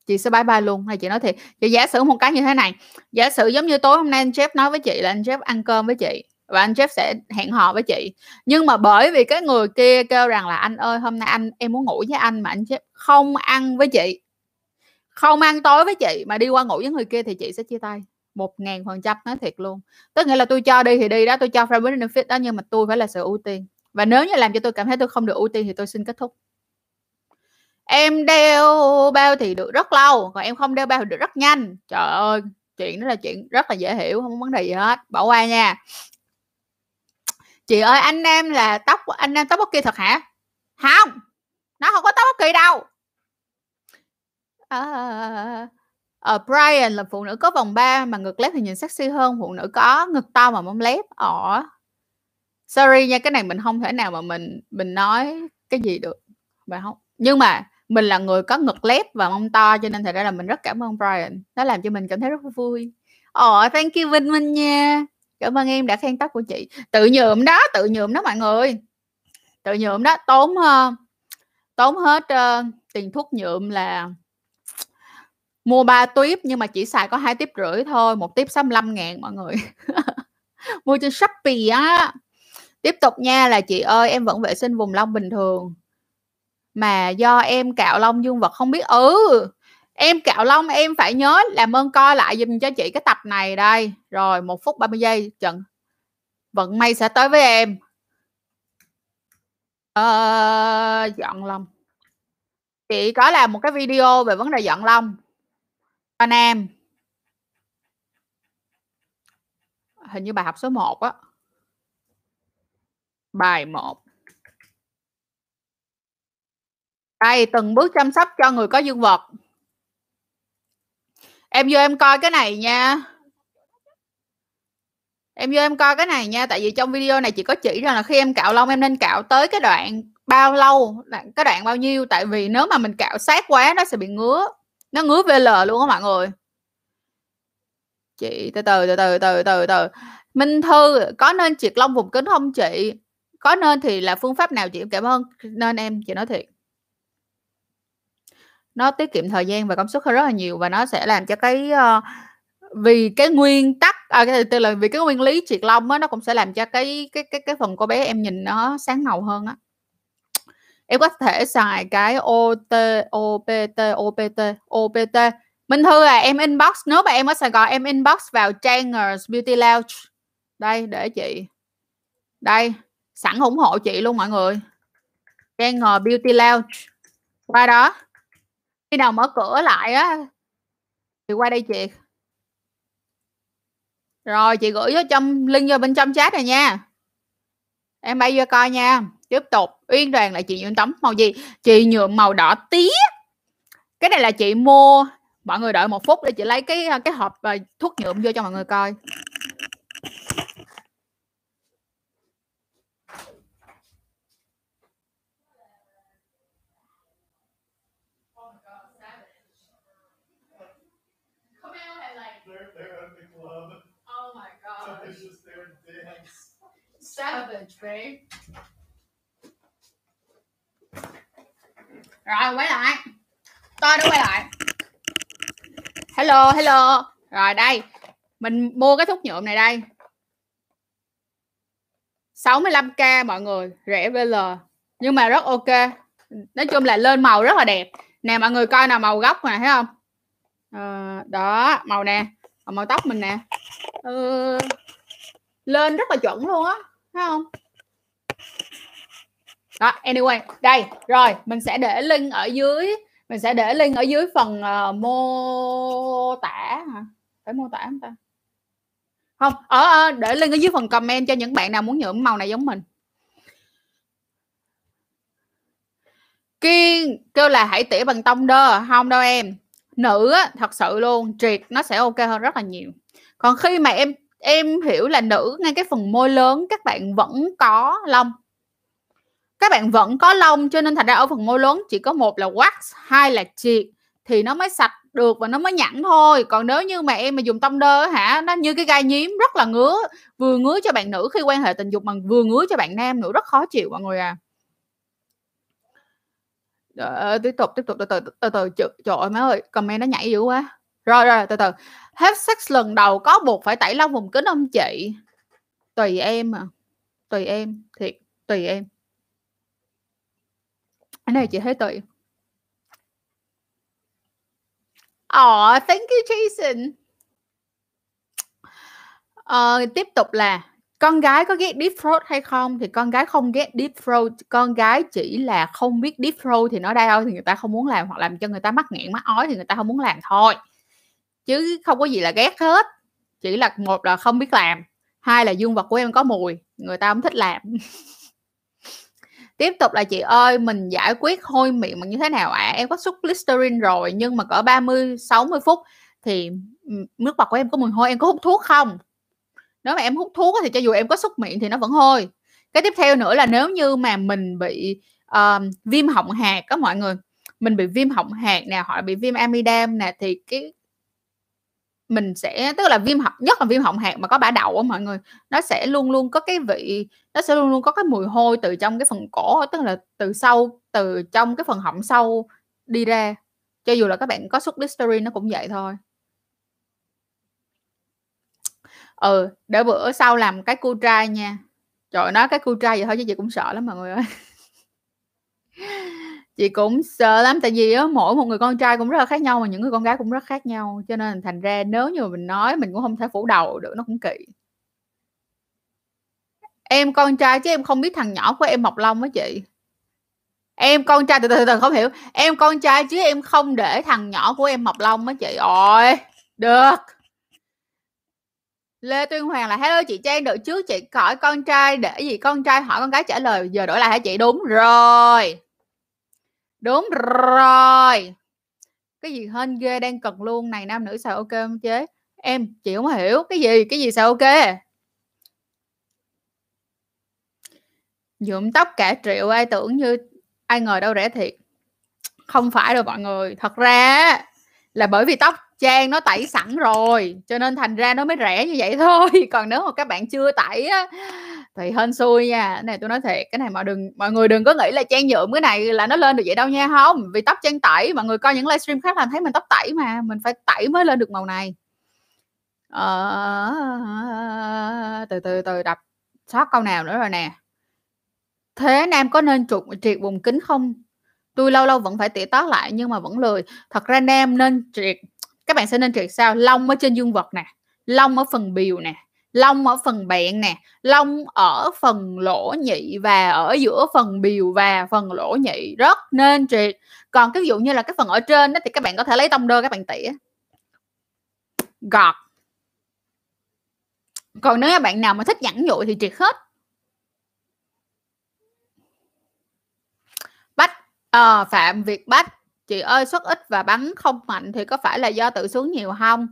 Chị sẽ bye bye luôn. Hay chị nói thiệt, chị giả sử một cái như thế này. Giả sử giống như tối hôm nay anh Jeff nói với chị là anh Jeff ăn cơm với chị và anh Jeff sẽ hẹn hò với chị. Nhưng mà bởi vì cái người kia kêu rằng là anh ơi hôm nay anh em muốn ngủ với anh, mà anh Jeff không ăn với chị, không ăn tối với chị mà đi qua ngủ với người kia thì chị sẽ chia tay một ngàn phần trăm, nói thiệt luôn. Tức nghĩa là tôi cho đi thì đi đó, tôi cho friend with benefit đó, nhưng mà tôi phải là sự ưu tiên. Và nếu như làm cho tôi cảm thấy tôi không được ưu tiên thì tôi xin kết thúc. Em đeo bao thì được rất lâu, còn em không đeo bao thì được rất nhanh. Trời ơi, chuyện đó là chuyện rất là dễ hiểu, không có vấn đề gì hết, bỏ qua nha. Chị ơi, anh em là tóc, anh em tóc bất kỳ thật hả? Không, nó không có tóc bất kỳ đâu. À, à, Brian là phụ nữ có vòng ba mà ngực lép thì nhìn sexy hơn phụ nữ có ngực to mà mông lép. Ồ, sorry nha, cái này mình không thể nào mà mình mình nói cái gì được mà không. Nhưng mà mình là người có ngực lép và mông to cho nên thật ra là mình rất cảm ơn Brian, nó làm cho mình cảm thấy rất vui. Ồ, thank you Vinh Minh nha, cảm ơn em đã khen tóc của chị. Tự nhuộm đó, tự nhuộm đó mọi người, tự nhuộm đó. Tốn uh, tốn hết uh, tiền thuốc nhuộm là mua ba tuyếp nhưng mà chỉ xài có hai tuyếp rưỡi thôi. Một tuyếp sáu mươi lăm ngàn mọi người. Mua trên Shopee á. Tiếp tục nha, là chị ơi em vẫn vệ sinh vùng lông bình thường mà do em cạo lông dương vật không biết. Ừ, em cạo lông em phải nhớ làm ơn coi lại giùm cho chị cái tập này đây. Rồi một phút ba mươi giây. Trận vận may sẽ tới với em. à, Dọn lông. Chị có làm một cái video về vấn đề dọn lông cho nam, hình như bài học số một á, bài một. Đây, từng bước chăm sóc cho người có dương vật. Em vô em coi cái này nha. Em vô em coi cái này nha, tại vì trong video này chị có chỉ rằng là khi em cạo lông em nên cạo tới cái đoạn bao lâu, cái đoạn bao nhiêu, tại vì nếu mà mình cạo sát quá nó sẽ bị ngứa. Nó ngứa vê lờ luôn á mọi người. Chị từ từ từ từ từ từ từ. Minh Thư, có nên triệt lông vùng kính không chị? Có nên thì là phương pháp nào chị? Cảm ơn nên em, chị nói thiệt. Nó tiết kiệm thời gian và công suất rất là nhiều và nó sẽ làm cho cái uh, vì cái nguyên tắc à, tức là vì cái nguyên lý triệt lông á, nó cũng sẽ làm cho cái cái cái cái phần cô bé em nhìn nó sáng màu hơn á. Em có thể xài cái O T O P T O P T O P T. Minh Thư à, em inbox, nếu mà em ở Sài Gòn em inbox vào Trang Beauty Lounge. Đây để chị, đây sẵn ủng hộ chị luôn mọi người. Trang Beauty Lounge, qua đó khi nào mở cửa lại á thì qua đây chị. Rồi chị gửi vô trong link vô bên trong chat này nha. Em bay vô coi nha. Tiếp tục. Uyên Đoàn là chị nhuộm tấm màu gì? Chị nhuộm màu đỏ tía. Cái này là chị mua. Mọi người đợi một phút để chị lấy cái cái hộp thuốc nhuộm vô cho mọi người coi. Savage, babe. Rồi quay lại. Tôi đã quay lại. Hello, hello. Rồi đây, mình mua cái thuốc nhuộm này đây. sáu mươi lăm k mọi người, rẻ vê lờ. Nhưng mà rất ok. Nói chung là lên màu rất là đẹp. Nè mọi người coi nào, màu gốc nè, thấy không? À, đó, màu nè, màu tóc mình nè. Ừ, lên rất là chuẩn luôn á. Thấy không? Đó, anyway, đây, rồi mình sẽ để link ở dưới, mình sẽ để link ở dưới phần uh, mô tả hả? Phải mô tả không ta? Không, ở uh, để link ở dưới phần comment cho những bạn nào muốn nhuộm màu này giống mình. Kiên kêu là hãy tỉa bằng tông đơ, không đâu em. Nữ á, thật sự luôn, triệt nó sẽ ok hơn rất là nhiều. Còn khi mà em Em hiểu là nữ ngay cái phần môi lớn các bạn vẫn có lông. Các bạn vẫn có lông cho nên thành ra ở phần môi lớn chỉ có một là wax, hai là triệt thì nó mới sạch được và nó mới nhẵn thôi. Còn nếu như mà em mà dùng tông đơ hả, nó như cái gai nhím, rất là ngứa, vừa ngứa cho bạn nữ khi quan hệ tình dục mà vừa ngứa cho bạn nam nữa, rất khó chịu mọi người à. Đợi, tiếp tục tiếp tục từ từ từ từ trời ơi má ơi, comment nó nhảy dữ quá. Rồi rồi từ từ. Hết sex lần đầu có buộc phải tẩy lông vùng kính không chị? Tùy em à. Tùy em. Thiệt. Tùy em. Cái này chị thấy tùy. Oh, thank you Jason. Ờ, tiếp tục là con gái có ghét deep throat hay không? Thì con gái không ghét deep throat. Con gái chỉ là không biết deep throat thì nó đau thì người ta không muốn làm, hoặc làm cho người ta mắc nghẹn, mắc ói thì người ta không muốn làm thôi. Chứ không có gì là ghét hết. Chỉ là một là không biết làm, hai là dương vật của em có mùi, người ta không thích làm. Tiếp tục là chị ơi, mình giải quyết hôi miệng bằng như thế nào ạ? À? Em có xúc Listerine rồi, nhưng mà cỡ ba mươi sáu mươi phút thì nước bọt của em có mùi hôi. Em có hút thuốc không? Nếu mà em hút thuốc thì cho dù em có xúc miệng thì nó vẫn hôi. Cái tiếp theo nữa là nếu như mà mình bị uh, viêm họng hạc đó mọi người, mình bị viêm họng hạc nè, hoặc bị viêm amidam nè, thì cái mình sẽ, tức là viêm họng, nhất là viêm họng hạc mà có bã đậu á mọi người, nó sẽ luôn luôn có cái vị, nó sẽ luôn luôn có cái mùi hôi từ trong cái phần cổ, tức là từ sâu, từ trong cái phần họng sâu đi ra, cho dù là các bạn có xúc Listerine nó cũng vậy thôi. Ừ, để bữa sau làm cái cu trai nha. Trời, nói cái cu trai vậy thôi chứ chị cũng sợ lắm mọi người ơi. Chị cũng sợ lắm, tại vì đó, mỗi một người con trai cũng rất là khác nhau, mà những người con gái cũng rất khác nhau, cho nên thành ra nếu như mình nói mình cũng không thể phủ đầu được, nó cũng kỳ. Em con trai chứ em không biết thằng nhỏ của em mọc lông á chị. Em con trai từ từ từ không hiểu. Em con trai chứ em không để thằng nhỏ của em mọc lông á chị. Ôi, được. Lê Tuyên Hoàng là hello chị Trang, đợi trước chị hỏi con trai để gì con trai hỏi con gái trả lời, giờ đổi lại hả chị? Đúng rồi. Đúng rồi. Cái gì hên ghê đang cần luôn này, nam nữ xài ok không chế? Em, chị không hiểu. Cái gì? Cái gì xài ok? Nhuộm tóc cả triệu, ai tưởng như ai ngờ đâu rẻ thiệt. Không phải đâu mọi người. Thật ra là bởi vì tóc Trang nó tẩy sẵn rồi, cho nên thành ra nó mới rẻ như vậy thôi. Còn nếu mà các bạn chưa tẩy á thì hên xui nha. Cái này tôi nói thiệt, cái này mọi đừng mọi người đừng có nghĩ là Trang nhuộm cái này là nó lên được vậy đâu nha. Không, vì tóc Trang tẩy, mọi người coi những livestream khác làm thấy mình tóc tẩy mà, mình phải tẩy mới lên được màu này. Ờ, từ từ từ đọc sót câu nào nữa rồi nè. Thế Nam có nên triệt, triệt vùng kín không? Tôi lâu lâu vẫn phải tỉa tót lại nhưng mà vẫn lười. Thật ra Nam nên triệt, các bạn sẽ nên triệt sao? Lông ở trên dương vật nè, lông ở phần bìu nè, lông ở phần bẹn nè, lông ở phần lỗ nhị và ở giữa phần bìu và phần lỗ nhị rất nên triệt. Còn cái ví dụ như là cái phần ở trên đó thì các bạn có thể lấy tông đơ các bạn tỉa gọt. Còn nếu các bạn nào mà thích nhẵn nhụi thì triệt hết. Bách à, Phạm Việt Bách, chị ơi xuất ít và bắn không mạnh thì có phải là do tự xuống nhiều không?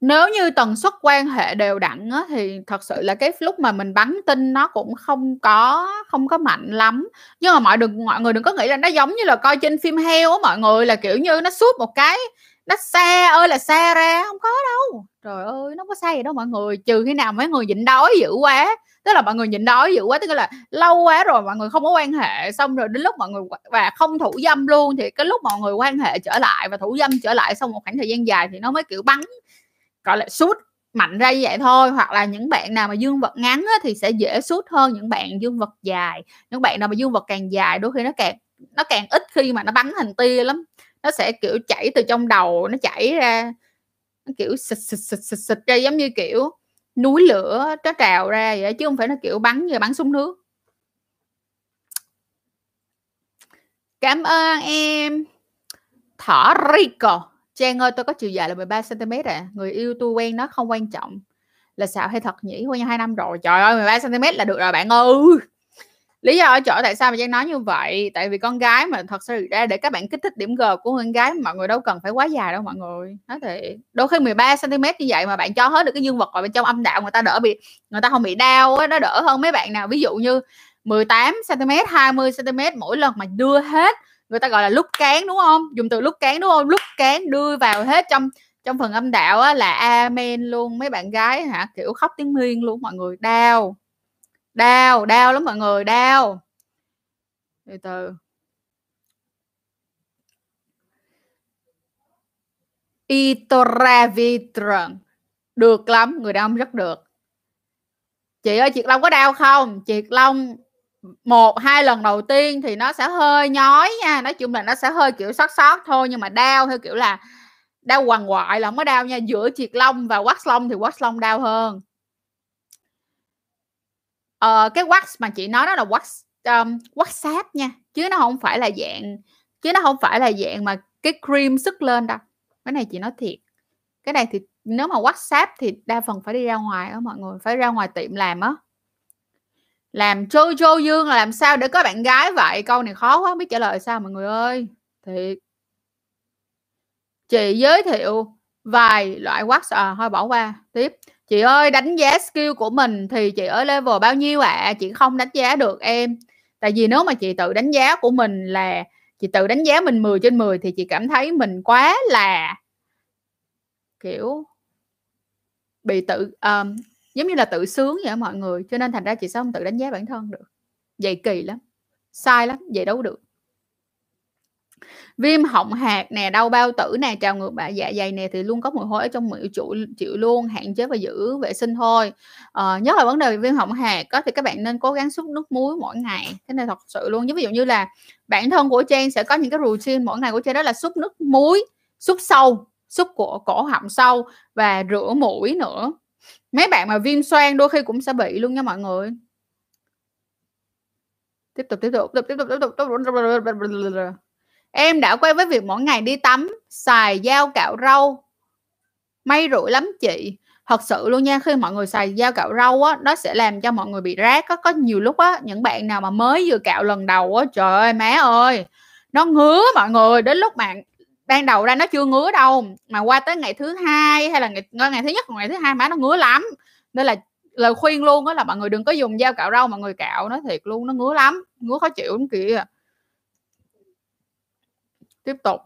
Nếu như tần suất quan hệ đều đặn á, thì thật sự là cái lúc mà mình bắn tinh nó cũng không có không có mạnh lắm. Nhưng mà mọi đừng mọi người đừng có nghĩ là nó giống như là coi trên phim heo á mọi người, là kiểu như nó sút một cái nó xa ơi là xa ra, không có đâu. Trời ơi, nó có xa vậy đâu mọi người, trừ khi nào mấy người nhịn đói dữ quá. Tức là mọi người nhịn đói dữ quá, tức là lâu quá rồi mọi người không có quan hệ, xong rồi đến lúc mọi người và không thủ dâm luôn, thì cái lúc mọi người quan hệ trở lại và thủ dâm trở lại sau một khoảng thời gian dài thì nó mới kiểu bắn gọi là sút mạnh ra như vậy thôi. Hoặc là những bạn nào mà dương vật ngắn á, thì sẽ dễ sút hơn những bạn dương vật dài. Những bạn nào mà dương vật càng dài đôi khi nó càng nó càng ít khi mà nó bắn thành tia lắm, nó sẽ kiểu chảy từ trong đầu nó chảy ra, nó kiểu xịt xịt xịt xịt xịt ra giống như kiểu núi lửa nó trào ra vậy, chứ không phải nó kiểu bắn như bắn súng nước. Cảm ơn em Thỏ Rico. Trang ơi tôi có chiều dài là mười ba xăng-ti-mét à. Người yêu tôi quen nó không quan trọng là xạo hay thật nhỉ, quen nhau hai năm rồi. Trời ơi mười ba xăng-ti-mét là được rồi bạn ơi. Lý do ở chỗ tại sao mà Trang nói như vậy, tại vì con gái mà thật sự ra để các bạn kích thích điểm G của con gái mọi người đâu cần phải quá dài đâu mọi người. Nói thiệt, đôi khi mười ba xăng-ti-mét như vậy mà bạn cho hết được cái dương vật vào bên trong âm đạo, người ta đỡ bị, người ta không bị đau á, nó đỡ hơn mấy bạn nào ví dụ như mười tám xăng-ti-mét, hai mươi xăng-ti-mét mỗi lần mà đưa hết, người ta gọi là lúc cán đúng không, dùng từ lúc cán đúng không, lúc cán đưa vào hết trong trong phần âm đạo á, là amen luôn mấy bạn gái hả, kiểu khóc tiếng miên luôn mọi người, đau đau đau lắm mọi người, đau. Từ từ Itoravitron được lắm, người đàn ông rất được. Chị ơi triệt lông có đau không? Triệt lông một hai lần đầu tiên thì nó sẽ hơi nhói nha, nói chung là nó sẽ hơi kiểu xót xót thôi, nhưng mà đau theo kiểu là đau quằn quại là không có đau nha. Giữa triệt lông và wax lông thì wax lông đau hơn. Ờ, cái wax mà chị nói đó là wax um, wax sáp nha, chứ nó không phải là dạng chứ nó không phải là dạng mà cái cream sức lên đâu. Cái này chị nói thiệt, cái này thì nếu mà wax sáp thì đa phần phải đi ra ngoài á mọi người, phải ra ngoài tiệm làm á. Làm Jojo Dương là làm sao để có bạn gái vậy? Câu này khó quá, không biết trả lời sao mọi người ơi. Thiệt. Chị giới thiệu vài loại wax à, thôi bỏ qua. Tiếp. Chị ơi đánh giá skill của mình thì chị ở level bao nhiêu ạ? À? Chị không đánh giá được em. Tại vì nếu mà chị tự đánh giá của mình là chị tự đánh giá mình mười trên mười thì chị cảm thấy mình quá là kiểu bị tự... Um, giống như là tự sướng vậy mọi người, cho nên thành ra chị sẽ không tự đánh giá bản thân được. Vậy kỳ lắm, sai lắm, vậy đâu được. Viêm họng hạt nè, đau bao tử nè, trào ngược bạ dạ dày nè thì luôn có mùi hôi ở trong miệng, chịu chịu luôn, hạn chế và giữ vệ sinh thôi. Ờ, nhất là vấn đề viêm họng hạt có thì các bạn nên cố gắng xúc nước muối mỗi ngày. Cái này thật sự luôn, ví dụ như là bản thân của Trang sẽ có những cái routine mỗi ngày của Trang, đó là xúc nước muối, xúc sâu, xúc cổ, cổ họng sâu và rửa mũi nữa. Mấy bạn mà viêm xoang đôi khi cũng sẽ bị luôn nha mọi người. Tiếp tục, tiếp tục, tiếp tục, tiếp tục, tiếp tục. Em đã quen với việc mỗi ngày đi tắm, xài dao cạo râu. May rủi lắm chị. Thật sự luôn nha, khi mọi người xài dao cạo râu á, nó sẽ làm cho mọi người bị rát. Có, có nhiều lúc á, những bạn nào mà mới vừa cạo lần đầu á, trời ơi má ơi, nó ngứa mọi người. Đến lúc bạn ban đầu ra nó chưa ngứa đâu, mà qua tới ngày thứ hai hay là ngày, ngày thứ nhất hoặc ngày thứ hai má nó ngứa lắm. Nên là lời khuyên luôn đó là mọi người đừng có dùng dao cạo râu, mọi người cạo nó thiệt luôn, nó ngứa lắm, ngứa khó chịu lắm kìa. Tiếp tục.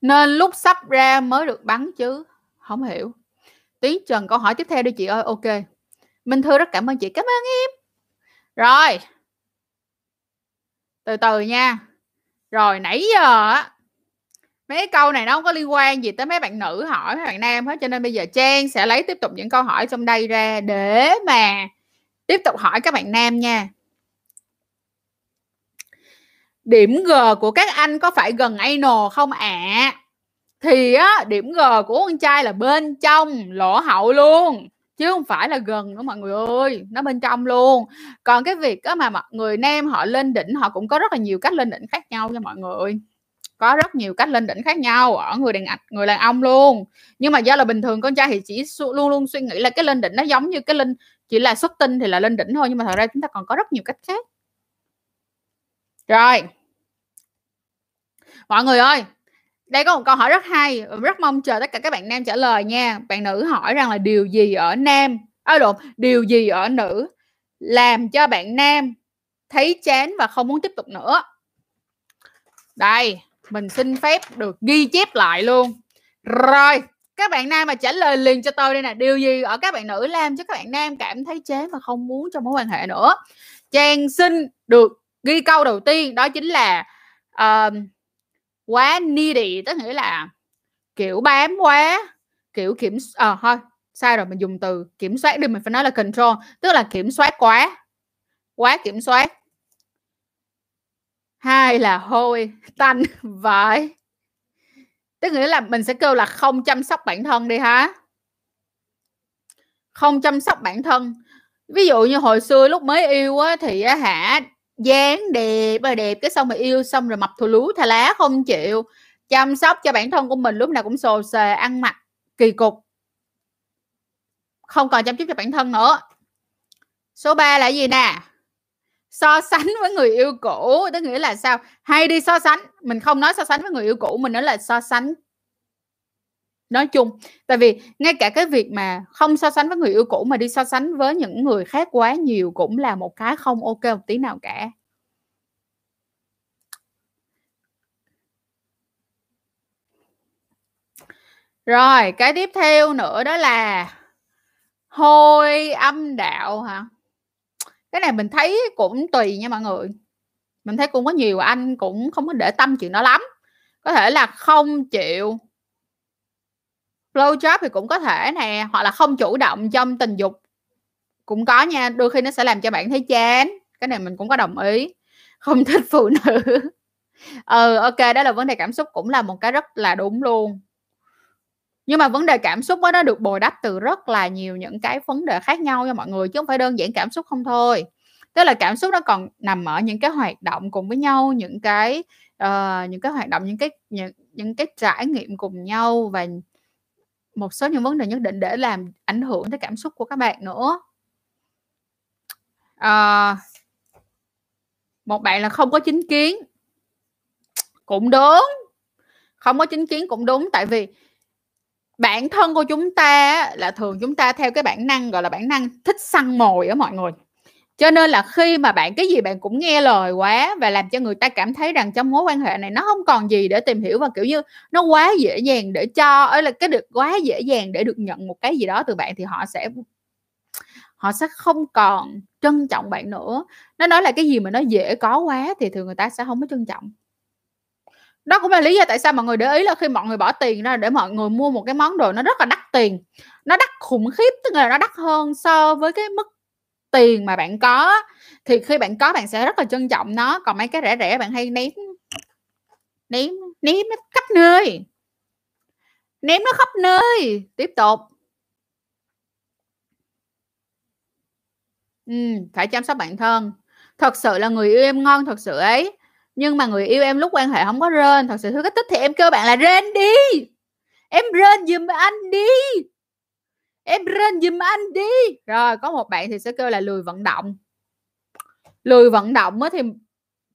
Nên lúc sắp ra mới được bắn chứ, không hiểu. Tiến Trần câu hỏi tiếp theo đi chị ơi. Ok, Minh Thư rất cảm ơn chị, cảm ơn em. Rồi từ từ nha. Rồi nãy giờ á, mấy cái câu này nó không có liên quan gì tới mấy bạn nữ hỏi mấy bạn nam hết, cho nên bây giờ Trang sẽ lấy tiếp tục những câu hỏi trong đây ra để mà tiếp tục hỏi các bạn nam nha. Điểm G của các anh có phải gần anal không ạ? À? Thì á, điểm G của con trai là bên trong lỗ hậu luôn, chứ không phải là gần nữa mọi người ơi, nó bên trong luôn. Còn cái việc á mà mọi người nam họ lên đỉnh, họ cũng có rất là nhiều cách lên đỉnh khác nhau nha mọi người. Có rất nhiều cách lên đỉnh khác nhau ở người đàn người đàn ông luôn. Nhưng mà do là bình thường con trai thì chỉ luôn luôn suy nghĩ là cái lên đỉnh nó giống như cái lên chỉ là xuất tinh thì là lên đỉnh thôi, nhưng mà thật ra chúng ta còn có rất nhiều cách khác. Rồi. Mọi người ơi, đây có một câu hỏi rất hay, rất mong chờ tất cả các bạn nam trả lời nha. Bạn nữ hỏi rằng là điều gì ở nam, à, đúng, điều gì ở nữ làm cho bạn nam thấy chán và không muốn tiếp tục nữa. Đây, mình xin phép được ghi chép lại luôn. Rồi, các bạn nam mà trả lời liền cho tôi đây nè, điều gì ở các bạn nữ làm cho các bạn nam cảm thấy chán và không muốn trong mối quan hệ nữa. Trang xin được ghi câu đầu tiên, đó chính là uh, quá needy, tức nghĩa là kiểu bám quá, kiểu kiểm ờ à, thôi, sai rồi, mình dùng từ kiểm soát đi, mình phải nói là control, tức là kiểm soát quá. Quá kiểm soát. Hai là hôi, tanh, vải. Tức nghĩa là mình sẽ kêu là không chăm sóc bản thân đi hả? Không chăm sóc bản thân. Ví dụ như hồi xưa lúc mới yêu á thì á hả, dáng đẹp và đẹp cái xong rồi yêu xong rồi mập thù lú thà lá không chịu chăm sóc cho bản thân của mình, lúc nào cũng xồ xề ăn mặc kỳ cục, không còn chăm chút cho bản thân nữa. Số ba là gì nè? So sánh với người yêu cũ, tức nghĩa là sao? Hay đi so sánh, mình không nói so sánh với người yêu cũ, mình nói là so sánh nói chung, tại vì ngay cả cái việc mà không so sánh với người yêu cũ mà đi so sánh với những người khác quá nhiều cũng là một cái không ok một tí nào cả. Rồi cái tiếp theo nữa đó là hôi âm đạo hả? Cái này mình thấy cũng tùy nha mọi người, mình thấy cũng có nhiều anh cũng không có để tâm chuyện đó lắm, có thể là không chịu blowjob thì cũng có thể nè, hoặc là không chủ động trong tình dục cũng có nha, đôi khi nó sẽ làm cho bạn thấy chán, cái này mình cũng có đồng ý. Không thích phụ nữ ừ ok, đó là vấn đề cảm xúc, cũng là một cái rất là đúng luôn. Nhưng mà vấn đề cảm xúc đó, nó được bồi đắp từ rất là nhiều những cái vấn đề khác nhau nha mọi người, chứ không phải đơn giản cảm xúc không thôi. Tức là cảm xúc nó còn nằm ở những cái hoạt động cùng với nhau, những cái uh, những cái hoạt động, những cái những, những cái trải nghiệm cùng nhau, và một số những vấn đề nhất định để làm ảnh hưởng tới cảm xúc của các bạn nữa. À, một bạn là không có chính kiến. Cũng đúng. Không có chính kiến cũng đúng. Tại vì bản thân của chúng ta là thường chúng ta theo cái bản năng gọi là bản năng thích săn mồi á mọi người. Cho nên là khi mà bạn cái gì bạn cũng nghe lời quá và làm cho người ta cảm thấy rằng trong mối quan hệ này nó không còn gì để tìm hiểu, và kiểu như nó quá dễ dàng để cho ấy là cái được quá dễ dàng để được nhận một cái gì đó từ bạn, thì họ sẽ họ sẽ không còn trân trọng bạn nữa. Nó nói là cái gì mà nó dễ có quá thì thường người ta sẽ không có trân trọng. Đó cũng là lý do tại sao mọi người để ý là khi mọi người bỏ tiền ra để mọi người mua một cái món đồ nó rất là đắt tiền, nó đắt khủng khiếp, tức là nó đắt hơn so với cái mức tiền mà bạn có, thì khi bạn có bạn sẽ rất là trân trọng nó. Còn mấy cái rẻ rẻ bạn hay ném ném ném nó khắp nơi, ném nó khắp nơi. Tiếp tục. Ừ, phải chăm sóc bản thân. Thật sự là người yêu em ngon thật sự ấy, nhưng mà người yêu em lúc quan hệ không có rên. Thật sự thứ kích thích thì em kêu bạn là rên đi, em rên giùm anh đi, em rên giùm anh đi. Rồi có một bạn thì sẽ kêu là lười vận động. Lười vận động thì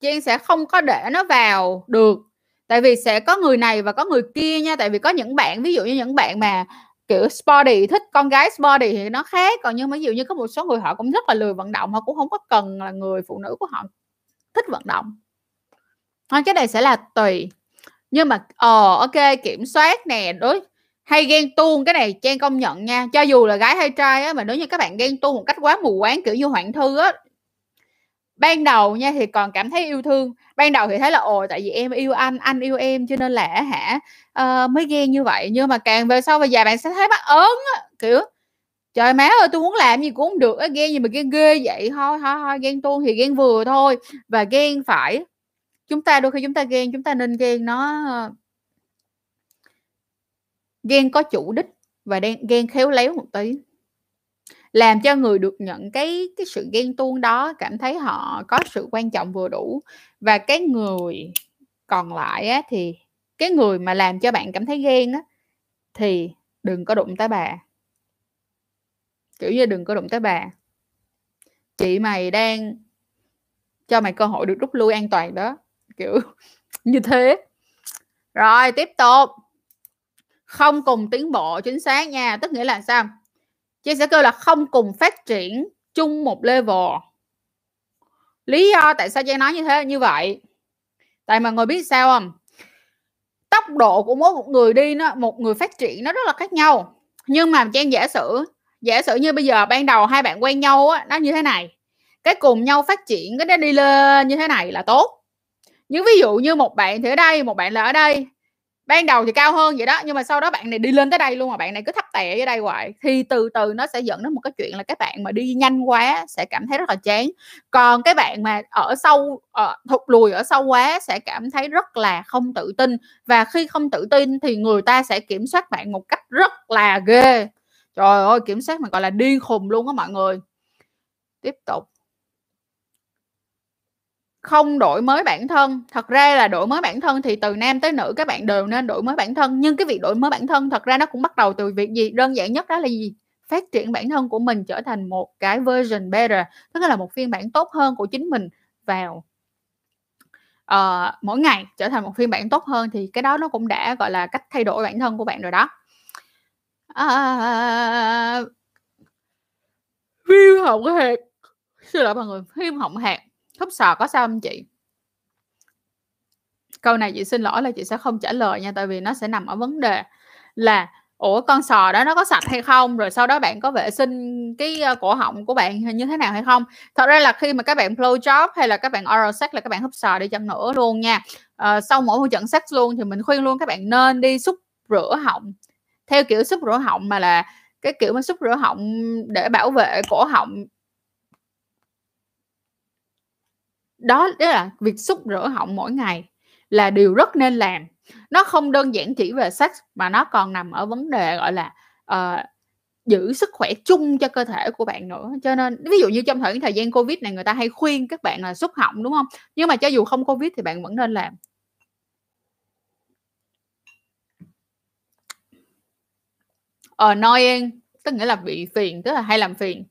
Trang sẽ không có để nó vào được, tại vì sẽ có người này và có người kia nha. Tại vì có những bạn, ví dụ như những bạn mà kiểu sporty, thích con gái sporty thì nó khác. Còn nhưng mà ví dụ như có một số người họ cũng rất là lười vận động, họ cũng không có cần là người phụ nữ của họ thích vận động. Thôi cái này sẽ là tùy. Nhưng mà ờ ok, kiểm soát nè, đối hay ghen tuông, cái này Trang công nhận nha. Cho dù là gái hay trai á, mà nếu như các bạn ghen tuông một cách quá mù quáng, kiểu như Hoạn Thư á, ban đầu nha thì còn cảm thấy yêu thương, ban đầu thì thấy là ồ tại vì em yêu anh, anh yêu em cho nên là hả uh, mới ghen như vậy. Nhưng mà càng về sau về già bạn sẽ thấy mắc ớn á, kiểu trời má ơi tôi muốn làm gì cũng không được á, ghen gì mà ghen ghê vậy. Thôi thôi thôi ghen tuông thì ghen vừa thôi, và ghen phải, chúng ta đôi khi chúng ta ghen chúng ta nên ghen nó ghen có chủ đích và ghen khéo léo một tí, làm cho người được nhận cái cái sự ghen tuông đó cảm thấy họ có sự quan trọng vừa đủ. Và cái người còn lại á, thì cái người mà làm cho bạn cảm thấy ghen á, thì đừng có đụng tới bà, kiểu như đừng có đụng tới bà, chị mày đang cho mày cơ hội được rút lui an toàn đó, kiểu như thế. Rồi tiếp tục, không cùng tiến bộ, chính xác nha, tức nghĩa là sao? Chị sẽ kêu là không cùng phát triển chung một level. Lý do tại sao chị nói như thế như vậy? Tại mà người biết sao không? Tốc độ của mỗi một người đi nó, một người phát triển nó rất là khác nhau. Nhưng mà Trang giả sử, giả sử như bây giờ ban đầu hai bạn quen nhau á, nó như thế này, cái cùng nhau phát triển cái nó đi lên như thế này là tốt. Nhưng ví dụ như một bạn thì ở đây, một bạn là ở đây, ban đầu thì cao hơn vậy đó, nhưng mà sau đó bạn này đi lên tới đây luôn mà bạn này cứ thấp tè ở đây hoài, thì từ từ nó sẽ dẫn đến một cái chuyện là các bạn mà đi nhanh quá sẽ cảm thấy rất là chán. Còn cái bạn mà ở sâu, ở, thụt lùi ở sâu quá sẽ cảm thấy rất là không tự tin. Và khi không tự tin thì người ta sẽ kiểm soát bạn một cách rất là ghê. Trời ơi, kiểm soát mà gọi là điên khùng luôn á mọi người. Tiếp tục, không đổi mới bản thân. Thật ra là đổi mới bản thân thì từ nam tới nữ các bạn đều nên đổi mới bản thân. Nhưng cái việc đổi mới bản thân thật ra nó cũng bắt đầu từ việc gì? Đơn giản nhất đó là gì? Phát triển bản thân của mình trở thành một cái version better, tức là một phiên bản tốt hơn của chính mình vào uh, mỗi ngày trở thành một phiên bản tốt hơn. Thì cái đó nó cũng đã gọi là cách thay đổi bản thân của bạn rồi đó. Uh, viêm họng hẹp, xin lỗi mọi người, viêm họng hẹp khúc sò có sao không chị? Câu này chị xin lỗi là chị sẽ không trả lời nha, tại vì nó sẽ nằm ở vấn đề là ủa con sò đó nó có sạch hay không, rồi sau đó bạn có vệ sinh cái cổ họng của bạn như thế nào hay không. Thật ra là khi mà các bạn blow job hay là các bạn oral sex là các bạn húp sò đi chăng nữa luôn nha, à, sau mỗi một trận sex luôn thì mình khuyên luôn các bạn nên đi xúc rửa họng theo kiểu xúc rửa họng mà là cái kiểu mà xúc rửa họng để bảo vệ cổ họng. Đó, đó là việc xúc rửa họng mỗi ngày là điều rất nên làm. Nó không đơn giản chỉ về sex mà nó còn nằm ở vấn đề gọi là uh, giữ sức khỏe chung cho cơ thể của bạn nữa. Cho nên ví dụ như trong thời, thời gian Covid này người ta hay khuyên các bạn là xúc họng đúng không? Nhưng mà cho dù không Covid thì bạn vẫn nên làm. Annoying tức nghĩa là bị phiền, tức là hay làm phiền.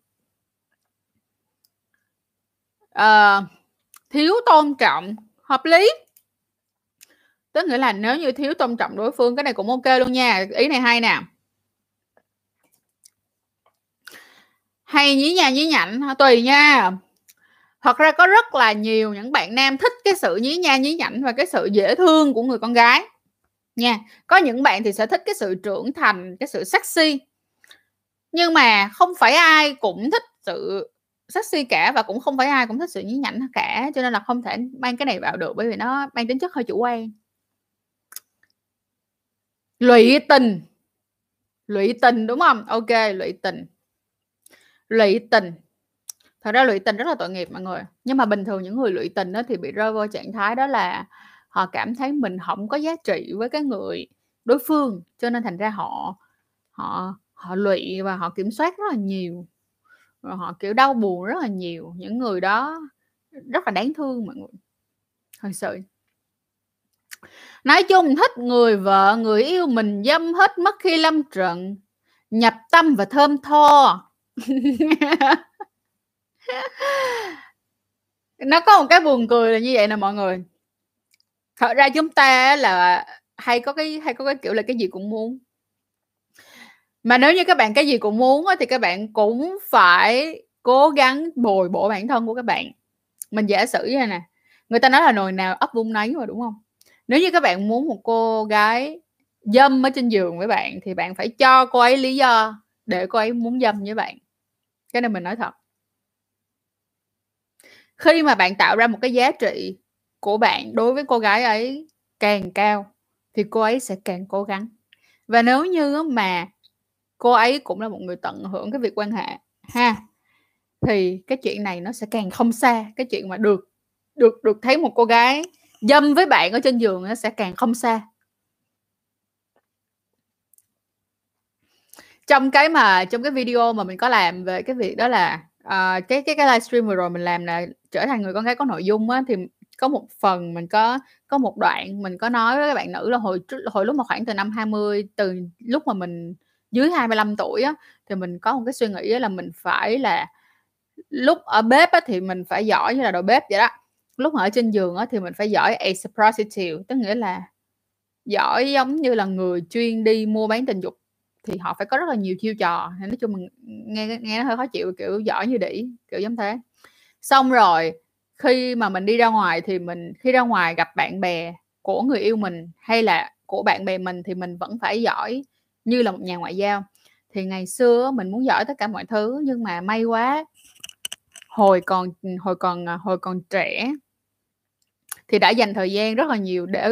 Uh, thiếu tôn trọng, hợp lý, tức nghĩa là nếu như thiếu tôn trọng đối phương, cái này cũng ok luôn nha, ý này hay nè. Hay nhí nha nhí nhảnh tùy nha, thật ra có rất là nhiều những bạn nam thích cái sự nhí nha nhí nhảnh và cái sự dễ thương của người con gái nha. Có những bạn thì sẽ thích cái sự trưởng thành, cái sự sexy, nhưng mà không phải ai cũng thích sự sexy cả và cũng không phải ai cũng thích sự nhí nhảnh cả, cho nên là không thể mang cái này vào được, bởi vì nó mang tính chất hơi chủ quan. Lụy tình, lụy tình đúng không? Ok, lụy tình, lụy tình. Thật ra lụy tình rất là tội nghiệp mọi người, nhưng mà bình thường những người lụy tình đó thì bị rơi vô trạng thái đó là họ cảm thấy mình không có giá trị với cái người đối phương, cho nên thành ra họ họ họ lụy và họ kiểm soát rất là nhiều. Rồi họ kiểu đau buồn rất là nhiều. Những người đó rất là đáng thương mọi người, thật sự. Nói chung thích người vợ, người yêu mình dâm hết mất khi lâm trận, nhập tâm và thơm tho. Nó có một cái buồn cười là như vậy nè mọi người. Thật ra chúng ta là hay có cái hay có cái kiểu là cái gì cũng muốn. Mà nếu như các bạn cái gì cũng muốn thì các bạn cũng phải cố gắng bồi bổ bản thân của các bạn. Mình giả sử như nè, người ta nói là nồi nào ấp vung nấy mà đúng không? Nếu như các bạn muốn một cô gái dâm ở trên giường với bạn thì bạn phải cho cô ấy lý do để cô ấy muốn dâm với bạn. Cái này mình nói thật. Khi mà bạn tạo ra một cái giá trị của bạn đối với cô gái ấy càng cao thì cô ấy sẽ càng cố gắng. Và nếu như mà cô ấy cũng là một người tận hưởng cái việc quan hệ ha, thì cái chuyện này nó sẽ càng không xa. Cái chuyện mà được được được thấy một cô gái dâm với bạn ở trên giường nó sẽ càng không xa. Trong cái mà trong cái video mà mình có làm về cái việc đó là uh, cái cái cái livestream vừa rồi mình làm là trở thành người con gái có nội dung á, thì có một phần mình có có một đoạn mình có nói với các bạn nữ là hồi hồi lúc mà khoảng từ năm hai mươi, từ lúc mà mình dưới hai mươi lăm tuổi á, thì mình có một cái suy nghĩ là mình phải là lúc ở bếp á, thì mình phải giỏi như là đầu bếp vậy đó. Lúc mà ở trên giường á, thì mình phải giỏi as a prostitute, tức nghĩa là giỏi giống như là người chuyên đi mua bán tình dục, thì họ phải có rất là nhiều chiêu trò. Nói chung mình nghe nghe nó hơi khó chịu, kiểu giỏi như đĩ, kiểu giống thế. Xong rồi khi mà mình đi ra ngoài thì mình khi ra ngoài gặp bạn bè của người yêu mình hay là của bạn bè mình thì mình vẫn phải giỏi như là một nhà ngoại giao. Thì ngày xưa mình muốn giỏi tất cả mọi thứ, nhưng mà may quá hồi còn hồi còn hồi còn trẻ thì đã dành thời gian rất là nhiều để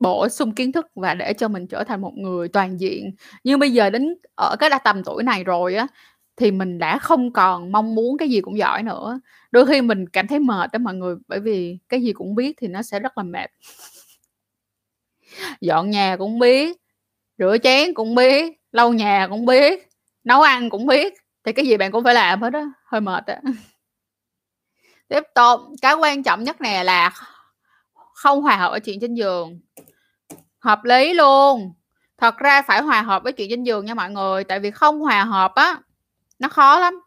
bổ sung kiến thức và để cho mình trở thành một người toàn diện. Nhưng bây giờ đến ở cái tầm tuổi này rồi á, thì mình đã không còn mong muốn cái gì cũng giỏi nữa. Đôi khi mình cảm thấy mệt đó mọi người, bởi vì cái gì cũng biết thì nó sẽ rất là mệt. Dọn nhà cũng biết, rửa chén cũng biết, lau nhà cũng biết, nấu ăn cũng biết, thì cái gì bạn cũng phải làm hết đó, hơi mệt đó. Tiếp tục, cái quan trọng nhất nè là không hòa hợp ở chuyện trên giường. Hợp lý luôn. Thật ra phải hòa hợp với chuyện trên giường nha mọi người, tại vì không hòa hợp á nó khó lắm.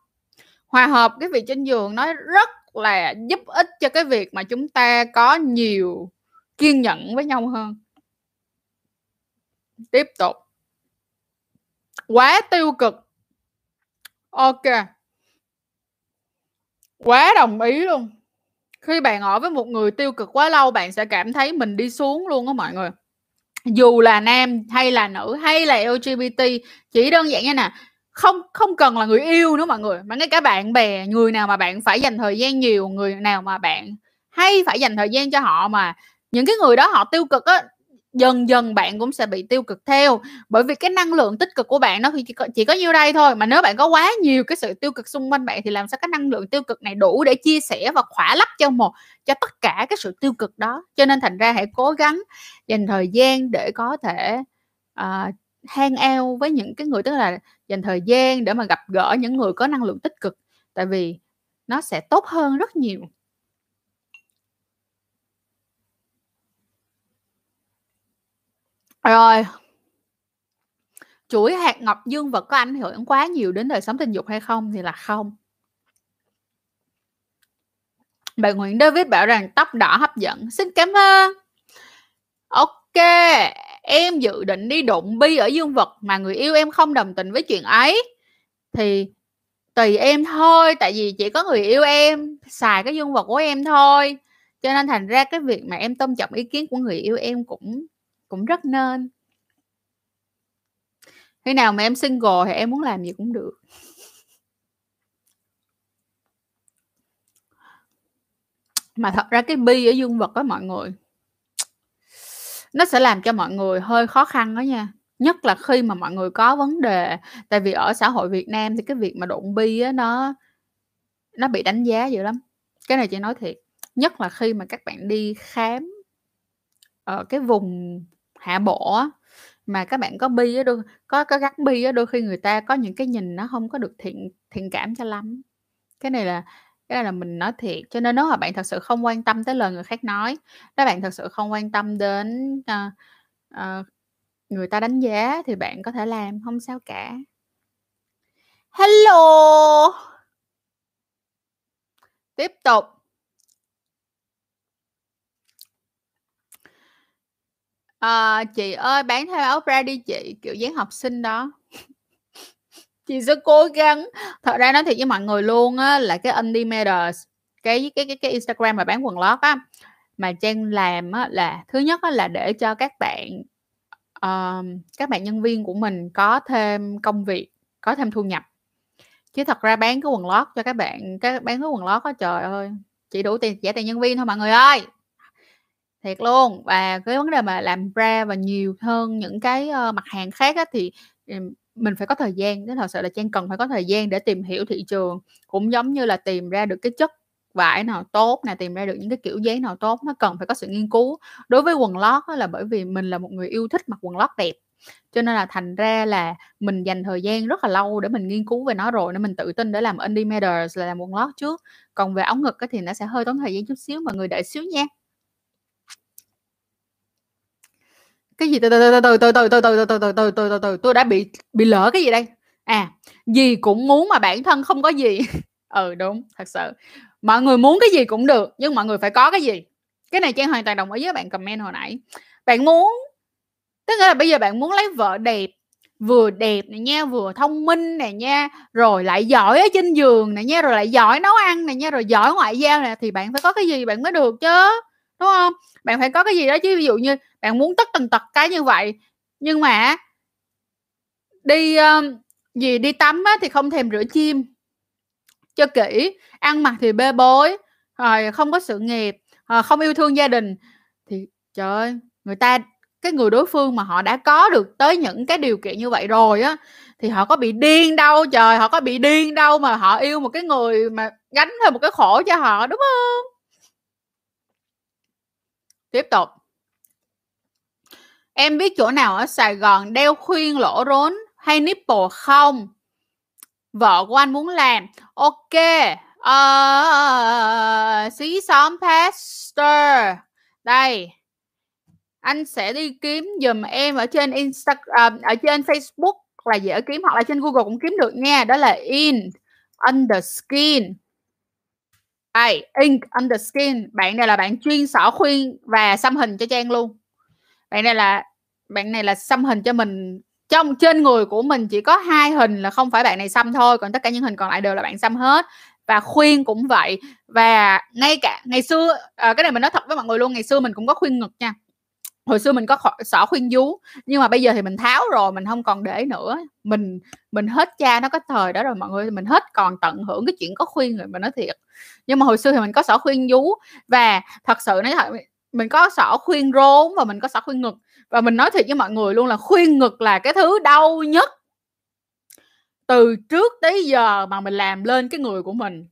Hòa hợp cái việc trên giường nó rất là giúp ích cho cái việc mà chúng ta có nhiều kiên nhẫn với nhau hơn. Tiếp tục. Quá tiêu cực. Ok. Quá đồng ý luôn. Khi bạn ở với một người tiêu cực quá lâu, bạn sẽ cảm thấy mình đi xuống luôn á mọi người. Dù là nam hay là nữ hay là lờ giê bê tê, chỉ đơn giản như nè, không không cần là người yêu nữa mọi người, mà ngay cả bạn bè, người nào mà bạn phải dành thời gian nhiều, người nào mà bạn hay phải dành thời gian cho họ, mà những cái người đó họ tiêu cực á, dần dần bạn cũng sẽ bị tiêu cực theo. Bởi vì cái năng lượng tích cực của bạn nó chỉ có, chỉ có nhiêu đây thôi, mà nếu bạn có quá nhiều cái sự tiêu cực xung quanh bạn thì làm sao cái năng lượng tiêu cực này đủ để chia sẻ và khỏa lấp cho một cho tất cả cái sự tiêu cực đó. Cho nên thành ra hãy cố gắng dành thời gian để có thể uh, hang out với những cái người, tức là dành thời gian để mà gặp gỡ những người có năng lượng tích cực, tại vì nó sẽ tốt hơn rất nhiều. Rồi, chuỗi hạt ngọc dương vật có ảnh hưởng quá nhiều đến đời sống tình dục hay không? Thì là không. Bạn Nguyễn David bảo rằng tóc đỏ hấp dẫn. Xin cảm ơn. Ok, em dự định đi đụng bi ở dương vật mà người yêu em không đồng tình với chuyện ấy thì tùy em thôi, tại vì chỉ có người yêu em xài cái dương vật của em thôi. Cho nên thành ra cái việc mà em tôn trọng ý kiến của người yêu em cũng cũng rất nên. Khi nào mà em single thì em muốn làm gì cũng được. Mà thật ra cái bi ở dương vật đó mọi người, nó sẽ làm cho mọi người hơi khó khăn đó nha. Nhất là khi mà mọi người có vấn đề. Tại vì ở xã hội Việt Nam thì cái việc mà đụng bi á, nó Nó bị đánh giá dữ lắm. Cái này chị nói thiệt. Nhất là khi mà các bạn đi khám ở cái vùng hạ bộ á, mà các bạn có bi á, đôi, có, có gắt bi á, đôi khi người ta có những cái nhìn nó không có được thiện, thiện cảm cho lắm. Cái này là Cái này là mình nói thiệt. Cho nên nếu mà bạn thật sự không quan tâm tới lời người khác nói, nếu bạn thật sự không quan tâm đến uh, uh, người ta đánh giá, thì bạn có thể làm, không sao cả. Hello. Tiếp tục. À, chị ơi bán theo áo bra đi chị, kiểu dáng học sinh đó. Chị sẽ cố gắng. Thật ra nói thiệt với mọi người luôn á, là cái Undie Matters, cái, cái, cái, cái Instagram mà bán quần lót á, mà Trang làm á, là thứ nhất á, là để cho các bạn uh, các bạn nhân viên của mình có thêm công việc, có thêm thu nhập. Chứ thật ra bán cái quần lót cho các bạn, các bán cái quần lót đó, trời ơi, chỉ đủ tiền trả tiền nhân viên thôi mọi người ơi, thiệt luôn. Và cái vấn đề mà làm bra và nhiều hơn những cái mặt hàng khác á, thì mình phải có thời gian. Nên thật sự là Trang cần phải có thời gian để tìm hiểu thị trường, cũng giống như là tìm ra được cái chất vải nào tốt nè, tìm ra được những cái kiểu giấy nào tốt. Nó cần phải có sự nghiên cứu. Đối với quần lót á, là bởi vì mình là một người yêu thích mặc quần lót đẹp, cho nên là thành ra là mình dành thời gian rất là lâu để mình nghiên cứu về nó rồi, nên mình tự tin để làm Undie Matters, là làm quần lót trước. Còn về ống ngực thì nó sẽ hơi tốn thời gian chút xíu, mọi người đợi xíu nha. Cái gì từ từ từ từ từ từ từ từ từ từ từ từ từ tôi đã bị bị lỡ cái gì đây? À, gì cũng muốn mà bản thân không có gì. Ừ đúng, thật sự. Mọi người muốn cái gì cũng được, nhưng mọi người phải có cái gì. Cái này Trang hoàn toàn đồng ý với bạn comment hồi nãy. Bạn muốn, tức nghĩa là bây giờ bạn muốn lấy vợ đẹp, vừa đẹp này nha, vừa thông minh này nha, rồi lại giỏi ở trên giường này nha, rồi lại giỏi nấu ăn này nha, rồi giỏi ngoại giao này, thì bạn phải có cái gì bạn mới được chứ, đúng không? Bạn phải có cái gì đó chứ. Ví dụ như bạn muốn tất tần tật cái như vậy, nhưng mà đi um, gì đi tắm á, thì không thèm rửa chim cho kỹ, ăn mặc thì bê bối, rồi không có sự nghiệp, không yêu thương gia đình, thì trời ơi, người ta, cái người đối phương mà họ đã có được tới những cái điều kiện như vậy rồi á, thì họ có bị điên đâu trời, họ có bị điên đâu mà họ yêu một cái người mà gánh thêm một cái khổ cho họ, đúng không? Tiếp tục. Em biết chỗ nào ở Sài Gòn đeo khuyên lỗ rốn hay nipple không? Vợ của anh muốn làm. Ok. Uh, xí xóm pastor. Đây. Anh sẽ đi kiếm dùm em ở trên Instagram, ở trên Facebook là dễ kiếm, hoặc là trên Google cũng kiếm được nha. Đó là in under skin. Đây, in under skin. Bạn này là bạn chuyên xỏ khuyên và xăm hình cho Trang luôn. Bạn này là bạn này là xăm hình cho mình. Trong trên người của mình chỉ có hai hình là không phải bạn này xăm thôi, còn tất cả những hình còn lại đều là bạn xăm hết. Và khuyên cũng vậy. Và ngay cả ngày xưa, à, cái này mình nói thật với mọi người luôn, ngày xưa mình cũng có khuyên ngực nha. Hồi xưa mình có xỏ khuyên vú, nhưng mà bây giờ thì mình tháo rồi, mình không còn để nữa. Mình mình hết cha nó có thời đó rồi mọi người, mình hết còn tận hưởng cái chuyện có khuyên rồi, mình nói thiệt. Nhưng mà hồi xưa thì mình có xỏ khuyên vú, và thật sự nói thật, mình có xỏ khuyên rốn và mình có xỏ khuyên ngực. Và mình nói thiệt với mọi người luôn là khuyên ngực là cái thứ đau nhất từ trước tới giờ mà mình làm lên cái người của mình.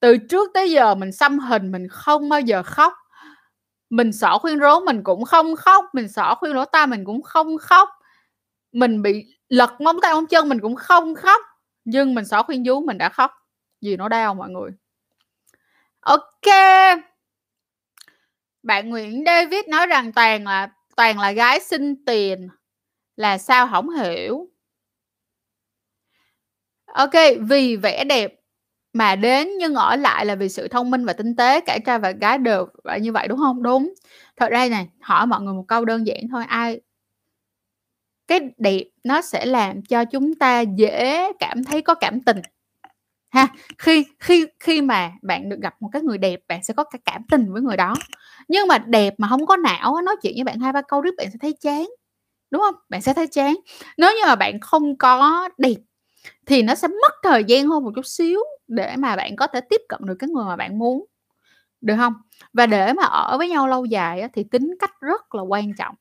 Từ trước tới giờ mình xăm hình mình không bao giờ khóc, mình xỏ khuyên rốn mình cũng không khóc, mình xỏ khuyên lỗ tai mình cũng không khóc, mình bị lật móng tay móng chân mình cũng không khóc, nhưng mình xỏ khuyên vú mình đã khóc vì nó đau mọi người. Ok. Bạn Nguyễn David nói rằng Toàn là Toàn là gái xin tiền là sao không hiểu. Ok, vì vẻ đẹp mà đến, nhưng ở lại là vì sự thông minh và tinh tế. Cả trai và gái đều vậy, như vậy đúng không? Đúng. Thật ra này, hỏi mọi người một câu đơn giản thôi, ai cái đẹp nó sẽ làm cho chúng ta dễ cảm thấy có cảm tình. Ha, khi khi khi mà bạn được gặp một cái người đẹp, bạn sẽ có cái cảm tình với người đó. Nhưng mà đẹp mà không có não, nói chuyện với bạn hai ba câu riết bạn sẽ thấy chán, đúng không? Bạn sẽ thấy chán. Nếu như mà bạn không có đẹp thì nó sẽ mất thời gian hơn một chút xíu để mà bạn có thể tiếp cận được cái người mà bạn muốn, được không? Và để mà ở với nhau lâu dài thì tính cách rất là quan trọng.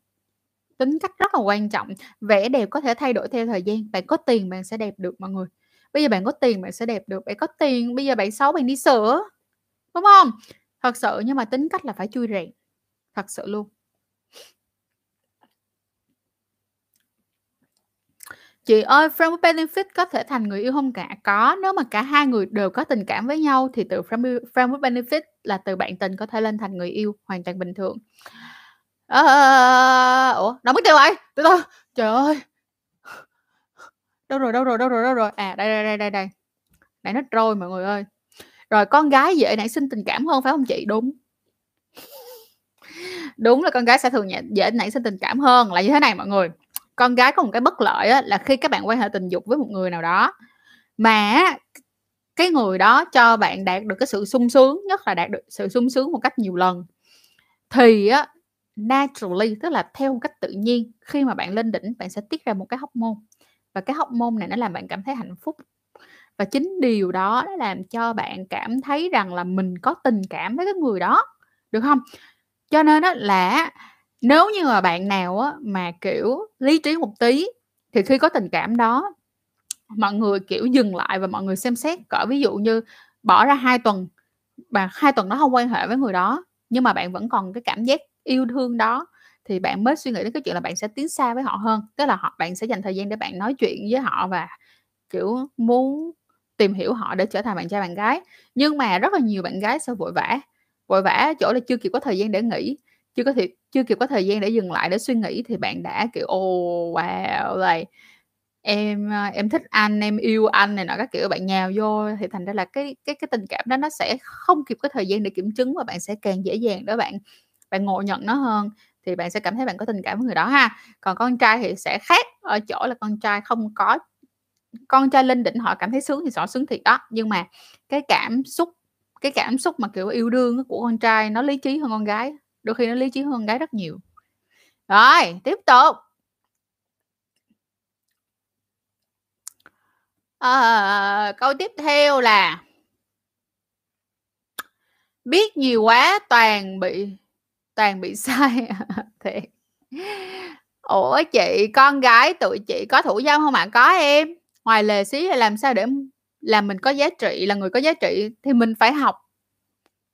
Tính cách rất là quan trọng. Vẻ đẹp có thể thay đổi theo thời gian. Bạn có tiền bạn sẽ đẹp được mọi người. Bây giờ bạn có tiền bạn sẽ đẹp được. Bạn có tiền bây giờ bạn xấu bạn đi sửa, đúng không? Thật sự. Nhưng mà tính cách là phải chui rèn, thật sự luôn. Chị ơi, friend with benefit có thể thành người yêu không cả? Có. Nếu mà cả hai người đều có tình cảm với nhau thì từ friend with benefit, là từ bạn tình, có thể lên thành người yêu hoàn toàn bình thường. À, ủa đâu mất tiêu rồi, từ từ, trời ơi, đâu rồi đâu rồi đâu rồi đâu rồi à, đây đây đây đây đây nãy nó trôi mọi người ơi. Rồi, con gái dễ nảy sinh tình cảm hơn phải không chị? Đúng, đúng là con gái sẽ thường dễ nảy sinh tình cảm hơn. Là như thế này mọi người, con gái có một cái bất lợi á, là khi các bạn quan hệ tình dục với một người nào đó mà cái người đó cho bạn đạt được cái sự sung sướng, nhất là đạt được sự sung sướng một cách nhiều lần, thì á, naturally, tức là theo một cách tự nhiên, khi mà bạn lên đỉnh bạn sẽ tiết ra một cái hormone, và cái hormone này nó làm bạn cảm thấy hạnh phúc. Và chính điều đó đã làm cho bạn cảm thấy rằng là mình có tình cảm với cái người đó, được không? Cho nên đó là nếu như mà bạn nào á, mà kiểu lý trí một tí thì khi có tình cảm đó mọi người kiểu dừng lại và mọi người xem xét. Cỡ ví dụ như bỏ ra hai tuần và hai tuần đó không quan hệ với người đó nhưng mà bạn vẫn còn cái cảm giác yêu thương đó, thì bạn mới suy nghĩ đến cái chuyện là bạn sẽ tiến xa với họ hơn. Tức là họ, bạn sẽ dành thời gian để bạn nói chuyện với họ và kiểu muốn tìm hiểu họ để trở thành bạn trai bạn gái. Nhưng mà rất là nhiều bạn gái sẽ vội vã, vội vã chỗ là chưa kịp có thời gian để nghĩ, chưa có thể, chưa kịp có thời gian để dừng lại để suy nghĩ thì bạn đã kiểu oh wow like, em em thích anh, em yêu anh này nọ các kiểu, bạn nhào vô thì thành ra là cái cái cái tình cảm đó nó sẽ không kịp có thời gian để kiểm chứng và bạn sẽ càng dễ dàng đó bạn bạn ngộ nhận nó hơn, thì bạn sẽ cảm thấy bạn có tình cảm với người đó ha. Còn con trai thì sẽ khác ở chỗ là con trai không có, con trai lên đỉnh họ cảm thấy sướng thì họ sướng thiệt đó, nhưng mà cái cảm xúc cái cảm xúc mà kiểu yêu đương của con trai nó lý trí hơn con gái, đôi khi nó lý trí hơn con gái rất nhiều. Rồi tiếp tục. À, câu tiếp theo là biết nhiều quá toàn bị toàn bị sai. Thiệt. Ủa chị, con gái tụi chị có thủ dâm không ạ? À? Có em. Ngoài lề xí là làm sao để làm mình có giá trị, là người có giá trị thì mình phải học.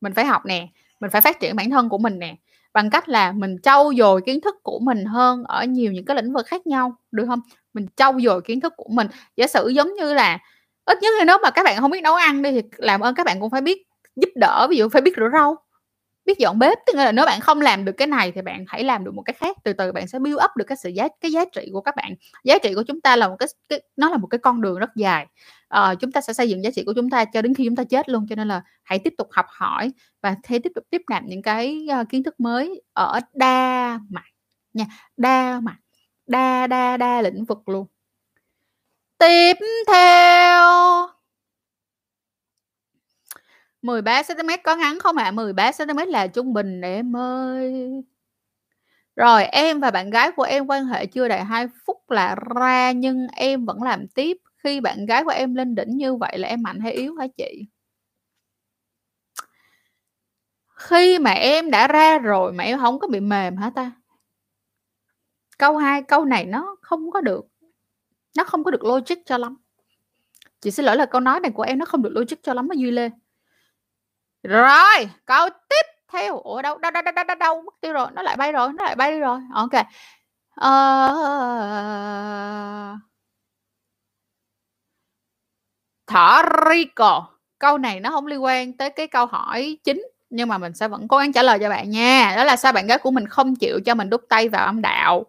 Mình phải học nè, mình phải phát triển bản thân của mình nè, bằng cách là mình trau dồi kiến thức của mình hơn ở nhiều những cái lĩnh vực khác nhau, được không? Mình trau dồi kiến thức của mình. Giả sử giống như là ít nhất là nếu mà các bạn không biết nấu ăn đi thì làm ơn các bạn cũng phải biết giúp đỡ, ví dụ phải biết rửa rau, biết dọn bếp. Tức là nếu bạn không làm được cái này thì bạn hãy làm được một cái khác, từ từ bạn sẽ build up được cái sự giá cái giá trị của các bạn. Giá trị của chúng ta là một cái, cái nó là một cái con đường rất dài. Ờ, chúng ta sẽ xây dựng giá trị của chúng ta cho đến khi chúng ta chết luôn, cho nên là hãy tiếp tục học hỏi và hãy tiếp tục tiếp nạp những cái uh, kiến thức mới ở đa mặt nha, đa mặt đa đa đa lĩnh vực luôn. Tiếp theo, mười ba xăng ti mét có ngắn không ạ? À? mười ba xăng ti mét là trung bình em ơi. Rồi, em và bạn gái của em quan hệ chưa đầy hai phút là ra nhưng em vẫn làm tiếp. Khi bạn gái của em lên đỉnh như vậy là em mạnh hay yếu hả chị? Khi mà em đã ra rồi mà em không có bị mềm hả ta? Câu hai, câu này nó không có được, nó không có được logic cho lắm. Chị xin lỗi là câu nói này của em nó không được logic cho lắm đó Duy Lê. Rồi, câu tiếp theo. Ủa đâu, đâu, đâu, đâu, đâu, đâu, mất tiêu rồi. Nó lại bay rồi, nó lại bay đi rồi. Ok. Uh... Thở rico. Câu này nó không liên quan tới cái câu hỏi chính, nhưng mà mình sẽ vẫn cố gắng trả lời cho bạn nha. Đó là sao bạn gái của mình không chịu cho mình đút tay vào âm đạo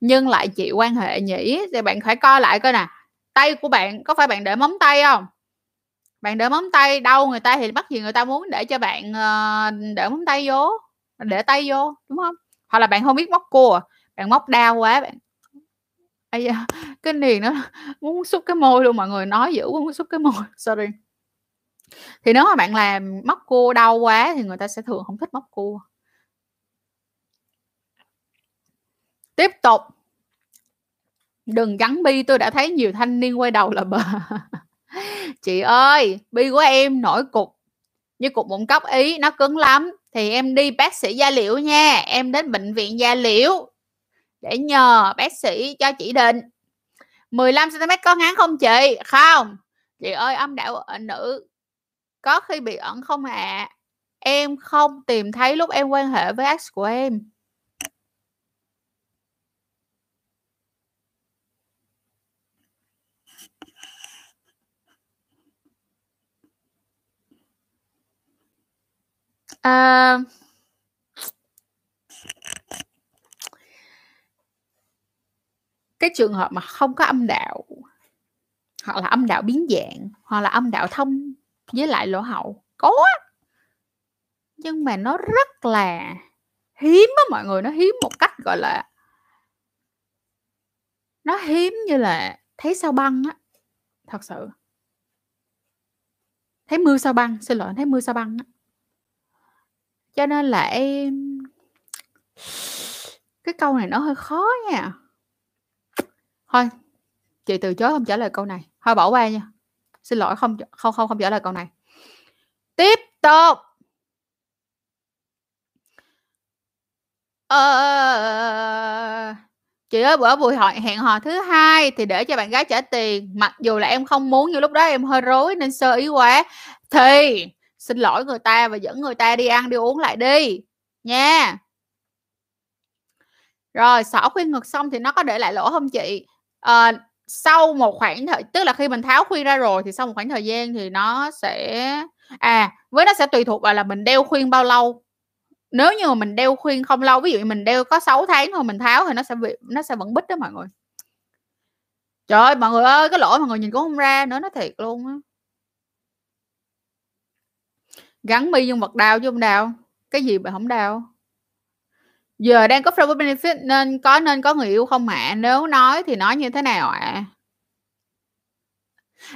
nhưng lại chịu quan hệ nhỉ? Thì bạn phải coi lại coi nè, tay của bạn có phải bạn để móng tay không? Bạn để móng tay đâu, người ta thì bắt gì người ta muốn để cho bạn để móng tay vô, để tay vô, đúng không? Hoặc là bạn không biết móc cua, bạn móc đau quá bạn. Ây da, cái niềng nó muốn xúc cái môi luôn, mọi người nói dữ muốn xúc cái môi, sorry. Thì nếu mà bạn làm móc cua đau quá thì người ta sẽ thường không thích móc cua. Tiếp tục. Đừng gắn bi, tôi đã thấy nhiều thanh niên quay đầu là bờ. Chị ơi, bi của em nổi cục như cục bụng cóc Ý, nó cứng lắm. Thì em đi bác sĩ da liễu nha. Em đến bệnh viện da liễu để nhờ bác sĩ cho chỉ định. Mười lăm xăng ti mét có ngắn không chị? Không. Chị ơi, âm đạo ở nữ có khi bị ẩn không ạ? À? Em không tìm thấy lúc em quan hệ với ex của em. À... Cái trường hợp mà không có âm đạo, hoặc là âm đạo biến dạng, hoặc là âm đạo thông với lại lỗ hậu, có, nhưng mà nó rất là hiếm á mọi người. Nó hiếm một cách gọi là nó hiếm như là thấy sao băng á. Thật sự thấy mưa sao băng, xin lỗi, thấy mưa sao băng á. Cho nên là em, cái câu này nó hơi khó nha. Thôi, chị từ chối không trả lời câu này. Thôi bỏ qua nha. Xin lỗi, không không không không trả lời câu này. Tiếp tục. Ờ... Chị ơi, bữa buổi họp hẹn hò thứ hai thì để cho bạn gái trả tiền, mặc dù là em không muốn, như lúc đó em hơi rối nên sơ ý quá, thì xin lỗi người ta và dẫn người ta đi ăn đi uống lại đi nha. Rồi xỏ khuyên ngực xong thì nó có để lại lỗ không chị? À, sau một khoảng thời, tức là khi mình tháo khuyên ra rồi thì sau một khoảng thời gian thì nó sẽ, à với nó sẽ tùy thuộc vào là mình đeo khuyên bao lâu. Nếu như mà mình đeo khuyên không lâu, ví dụ mình đeo có sáu tháng thôi mình tháo thì nó sẽ nó sẽ vẫn bít đó mọi người. Trời ơi mọi người ơi, cái lỗ mọi người nhìn cũng không ra nữa, nó thiệt luôn á. Gắn mi nhưng vật đau chứ không đau. Cái gì mà không đau? Giờ đang có free benefit nên có nên có người yêu không ạ? À? Nếu nói thì nói như thế nào ạ? À?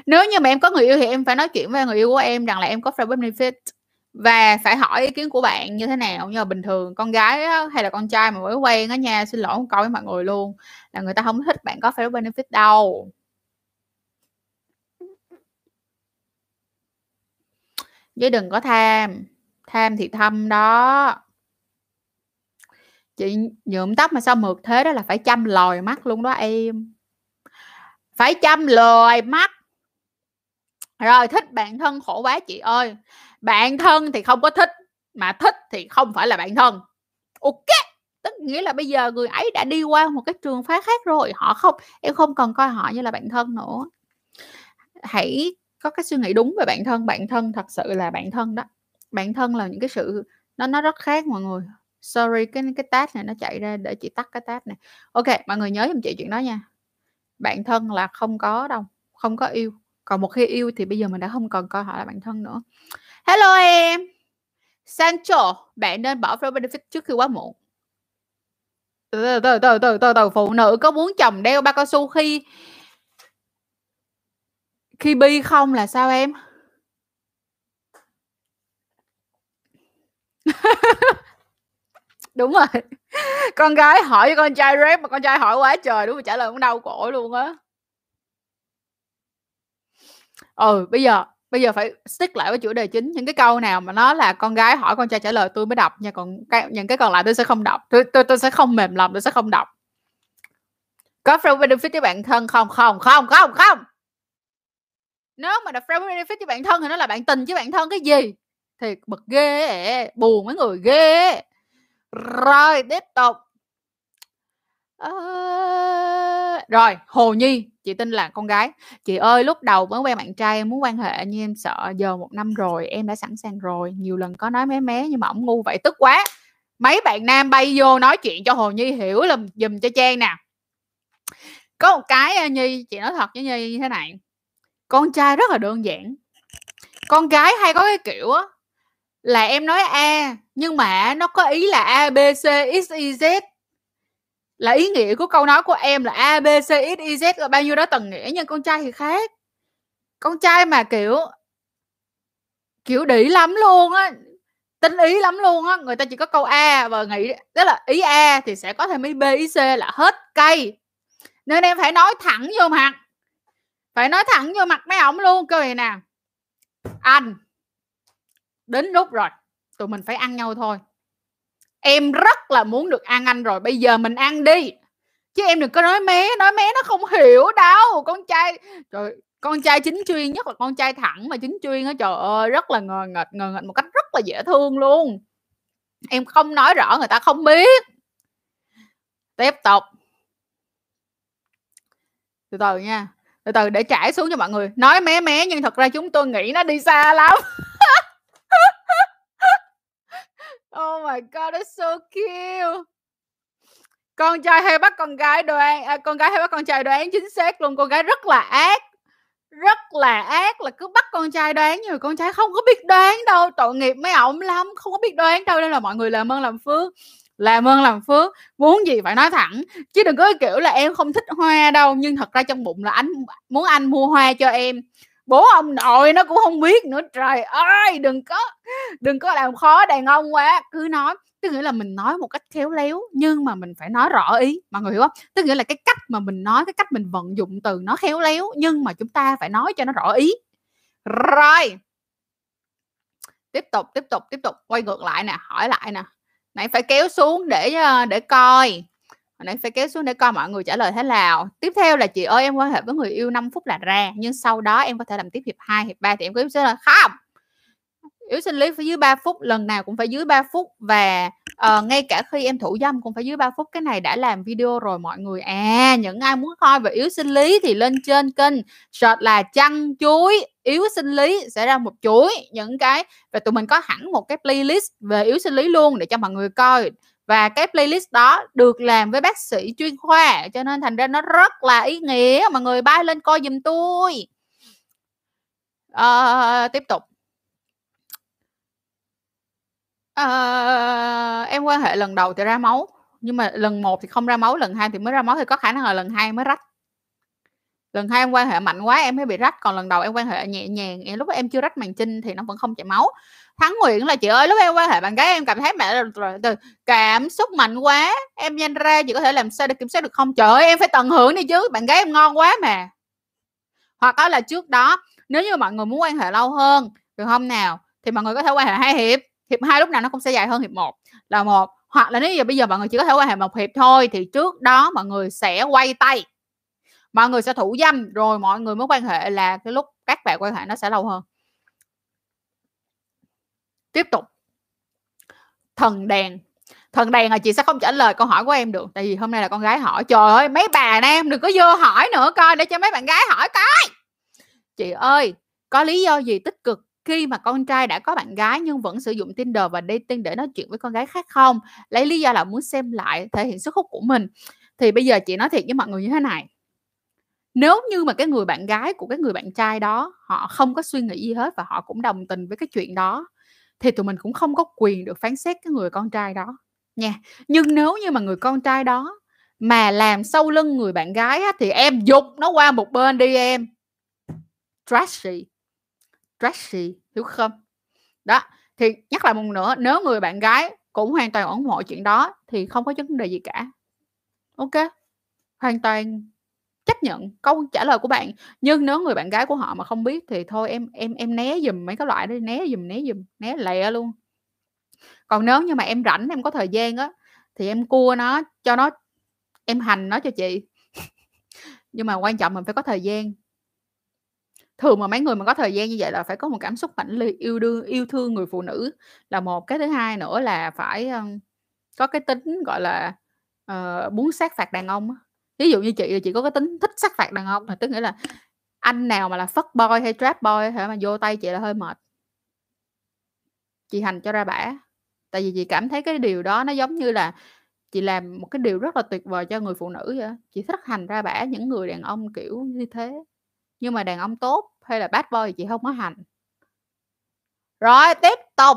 Nếu như mà em có người yêu thì em phải nói chuyện với người yêu của em rằng là em có free benefit. Và phải hỏi ý kiến của bạn như thế nào. Nhưng mà bình thường con gái á, hay là con trai mà mới quen á nha, xin lỗi câu với mọi người luôn, là người ta không thích bạn có free benefit đâu. Chứ đừng có tham. Tham thì thâm đó. Chị nhuộm tóc mà sao mượt thế, đó là phải chăm lòi mắt luôn đó em. Phải chăm lòi mắt. Rồi thích bạn thân khổ quá chị ơi. Bạn thân thì không có thích, mà thích thì không phải là bạn thân. Ok, tức nghĩa là bây giờ người ấy đã đi qua một cái trường phái khác rồi, họ không, em không còn coi họ như là bạn thân nữa. Hãy có cái suy nghĩ đúng về bạn thân. Bạn thân thật sự là bạn thân đó. Bạn thân là những cái sự nó nó rất khác mọi người. Sorry, cái cái tab này nó chạy ra, để chị tắt cái tab này. Ok, mọi người nhớ giùm chị chuyện đó nha. Bạn thân là không có đâu, không có yêu. Còn một khi yêu thì bây giờ mình đã không còn coi họ là bạn thân nữa. Hello em Sancho, bạn nên bỏ free benefit trước khi quá muộn. Từ từ từ từ từ từ phụ nữ có muốn chồng đeo bao cao su khi khi bi không là sao em? Đúng rồi, con gái hỏi cho con trai rap mà con trai hỏi quá trời, đúng rồi, trả lời cũng đau cổ luôn á. Ừ, bây giờ bây giờ phải stick lại với chủ đề chính. Những cái câu nào mà nó là con gái hỏi con trai trả lời tôi mới đọc nha, còn cái, những cái còn lại tôi sẽ không đọc. Tôi tôi tôi sẽ không mềm lòng, tôi sẽ không đọc. Có free benefit với bạn thân không? Không không không không Nếu mà đặt free benefit với bạn thân thì nó là bạn tình chứ bạn thân cái gì, thì bực ghê ấy. Buồn mấy người ghê. Rồi tiếp tục. À, rồi Hồ Nhi, chị tin là con gái. Chị ơi, lúc đầu mới quen bạn trai em muốn quan hệ nhưng em sợ, giờ một năm rồi em đã sẵn sàng rồi, nhiều lần có nói mé mé nhưng mà ổng ngu vậy, tức quá. Mấy bạn nam bay vô nói chuyện cho Hồ Nhi hiểu làm giùm cho Trang nè. Có một cái Nhi, chị nói thật với Nhi như thế này, con trai rất là đơn giản. Con gái hay có cái kiểu á là em nói A nhưng mà nó có ý là A B C X Y Z, là ý nghĩa của câu nói của em là A B C X Y Z rồi bao nhiêu đó tầng nghĩa. Nhưng con trai thì khác. Con trai mà kiểu kiểu đĩ lắm luôn á, tinh ý lắm luôn á, người ta chỉ có câu A và nghĩ đó là ý A thì sẽ có thêm ý B ý C là hết cây. Nên em phải nói thẳng vô mặt, phải nói thẳng vô mặt mấy ổng luôn. Câu này nè anh, đến lúc rồi, tụi mình phải ăn nhau thôi. Em rất là muốn được ăn anh rồi, bây giờ mình ăn đi. Chứ em đừng có nói mé, nói mé nó không hiểu đâu. Con trai, trời, con trai chính chuyên, nhất là con trai thẳng mà chính chuyên á, trời ơi, rất là ngờ nghệch, ngờ nghệch một cách rất là dễ thương luôn. Em không nói rõ người ta không biết. Tiếp tục. Từ từ nha. Từ từ để trải xuống cho mọi người. Nói mé mé nhưng thật ra chúng tôi nghĩ nó đi xa lắm. Oh my god, that's so cute. Con trai hay bắt con gái đoán, à, con gái hay bắt con trai đoán chính xác luôn. Con gái rất là ác, rất là ác, là cứ bắt con trai đoán, nhưng con trai không có biết đoán đâu. Tội nghiệp mấy ổng lắm, không có biết đoán đâu. Nên là mọi người làm ơn làm phước, làm ơn làm phước, muốn gì phải nói thẳng. Chứ đừng có kiểu là em không thích hoa đâu, nhưng thật ra trong bụng là anh muốn anh mua hoa cho em. Bố ông nội nó cũng không biết nữa. Trời ơi, đừng có Đừng có làm khó đàn ông quá. Cứ nói, tức nghĩa là mình nói một cách khéo léo, nhưng mà mình phải nói rõ ý. Mọi người hiểu không? Tức nghĩa là cái cách mà mình nói, cái cách mình vận dụng từ nó khéo léo, nhưng mà chúng ta phải nói cho nó rõ ý. Rồi. Tiếp tục, tiếp tục, tiếp tục. Quay ngược lại nè, hỏi lại nè. Nãy phải kéo xuống để để coi. Nãy phải kéo xuống để coi mọi người trả lời thế nào. Tiếp theo là chị ơi, em quan hệ với người yêu năm phút là ra. Nhưng sau đó em có thể làm tiếp hiệp hai, hiệp ba. Thì em có yếu sinh lý không? Yếu sinh lý phải dưới ba phút. Lần nào cũng phải dưới ba phút. Và uh, ngay cả khi em thủ dâm cũng phải dưới ba phút. Cái này đã làm video rồi mọi người. À, những ai muốn coi về yếu sinh lý thì lên trên kênh search là chăn chuối yếu sinh lý, sẽ ra một chuỗi những cái. Và tụi mình có hẳn một cái playlist về yếu sinh lý luôn để cho mọi người coi. Và cái playlist đó được làm với bác sĩ chuyên khoa, cho nên thành ra nó rất là ý nghĩa. Mọi người bay lên coi giùm tôi. À, tiếp tục. À, em quan hệ lần đầu thì ra máu. Nhưng mà lần một thì không ra máu, lần hai thì mới ra máu. Thì có khả năng là lần hai mới rách. Lần hai em quan hệ mạnh quá em mới bị rách. Còn lần đầu em quan hệ nhẹ nhàng, em lúc em chưa rách màng trinh thì nó vẫn không chảy máu. Thắng Nguyễn là chị ơi, lúc em quan hệ bạn gái em cảm thấy mẹ từ cảm xúc mạnh quá, em nhanh ra chị có thể làm sao để kiểm soát được không? Trời ơi, em phải tận hưởng đi chứ, bạn gái em ngon quá mà. Hoặc đó là trước đó nếu như mọi người muốn quan hệ lâu hơn được không nào, thì mọi người có thể quan hệ hai hiệp. Hiệp hai lúc nào nó cũng sẽ dài hơn hiệp một là một. Hoặc là nếu giờ bây giờ mọi người chỉ có thể quan hệ một hiệp thôi, thì trước đó mọi người sẽ quay tay, mọi người sẽ thủ dâm rồi mọi người mới quan hệ, là cái lúc các bạn quan hệ nó sẽ lâu hơn. Tiếp tục. Thần đèn. Thần đèn là chị sẽ không trả lời câu hỏi của em được, tại vì hôm nay là con gái hỏi. Trời ơi, mấy bà nam đừng có vô hỏi nữa coi, để cho mấy bạn gái hỏi coi. Chị ơi, có lý do gì tích cực khi mà con trai đã có bạn gái nhưng vẫn sử dụng Tinder và dating để nói chuyện với con gái khác không? Lấy lý do là muốn xem lại thể hiện sức hút của mình. Thì bây giờ chị nói thiệt với mọi người như thế này. Nếu như mà cái người bạn gái của cái người bạn trai đó họ không có suy nghĩ gì hết và họ cũng đồng tình với cái chuyện đó, thì tụi mình cũng không có quyền được phán xét cái người con trai đó nha. Nhưng nếu như mà người con trai đó mà làm sau lưng người bạn gái á, thì em giục nó qua một bên đi em. Trashy. Trashy, hiểu không? Đó, thì nhắc lại một nữa, nếu người bạn gái cũng hoàn toàn ủng hộ chuyện đó thì không có vấn đề gì cả. Ok, hoàn toàn chấp nhận câu trả lời của bạn. Nhưng nếu người bạn gái của họ mà không biết thì thôi em em em né dùm mấy cái loại đó, né dùm né dùm né lẹ luôn. Còn nếu như mà em rảnh, em có thời gian á, thì em cua nó cho nó, em hành nó cho chị. Nhưng mà quan trọng mình phải có thời gian. Thường mà mấy người mà có thời gian như vậy là phải có một cảm xúc mãnh liệt yêu đương, yêu thương người phụ nữ là một. Cái thứ hai nữa là phải um, có cái tính gọi là uh, muốn sát phạt đàn ông á. Ví dụ như chị, chị có cái tính thích sát phạt đàn ông, tức nghĩa là anh nào mà là fuck boy hay trap boy hay mà vô tay chị là hơi mệt, chị hành cho ra bả. Tại vì chị cảm thấy cái điều đó nó giống như là chị làm một cái điều rất là tuyệt vời cho người phụ nữ vậy. Chị thích hành ra bả những người đàn ông kiểu như thế. Nhưng mà đàn ông tốt hay là bad boy thì chị không có hành. Rồi tiếp tục.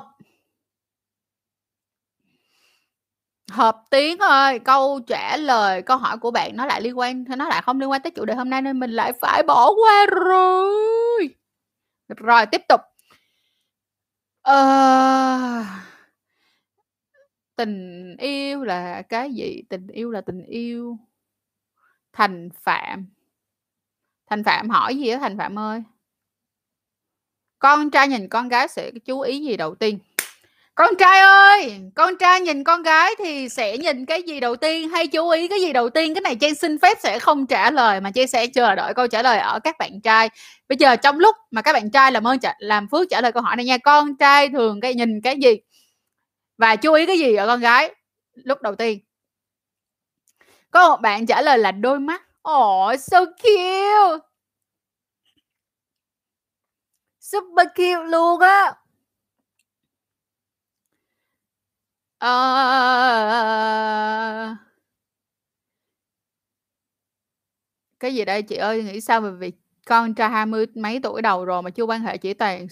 Hợp Tiếng ơi, câu trả lời câu hỏi của bạn nó lại liên quan, nó lại không liên quan tới chủ đề hôm nay nên mình lại phải bỏ qua rồi. Rồi tiếp tục. Ờ... tình yêu là cái gì? Tình yêu là tình yêu. Thành Phạm. Thành Phạm hỏi gì đó Thành Phạm ơi? Con trai nhìn con gái sẽ chú ý gì đầu tiên? Con trai ơi, con trai nhìn con gái thì sẽ nhìn cái gì đầu tiên hay chú ý cái gì đầu tiên? Cái này Trang xin phép sẽ không trả lời mà Trang sẽ chờ đợi câu trả lời ở các bạn trai. Bây giờ trong lúc mà các bạn trai làm ơn làm phước trả lời câu hỏi này nha. Con trai thường cái nhìn cái gì và chú ý cái gì ở con gái lúc đầu tiên? Có một bạn trả lời là đôi mắt. Oh, so cute. Super cute luôn á. À... cái gì đây chị ơi? Nghĩ sao về việc con trai hai mươi mấy tuổi đầu rồi mà chưa quan hệ, chỉ toàn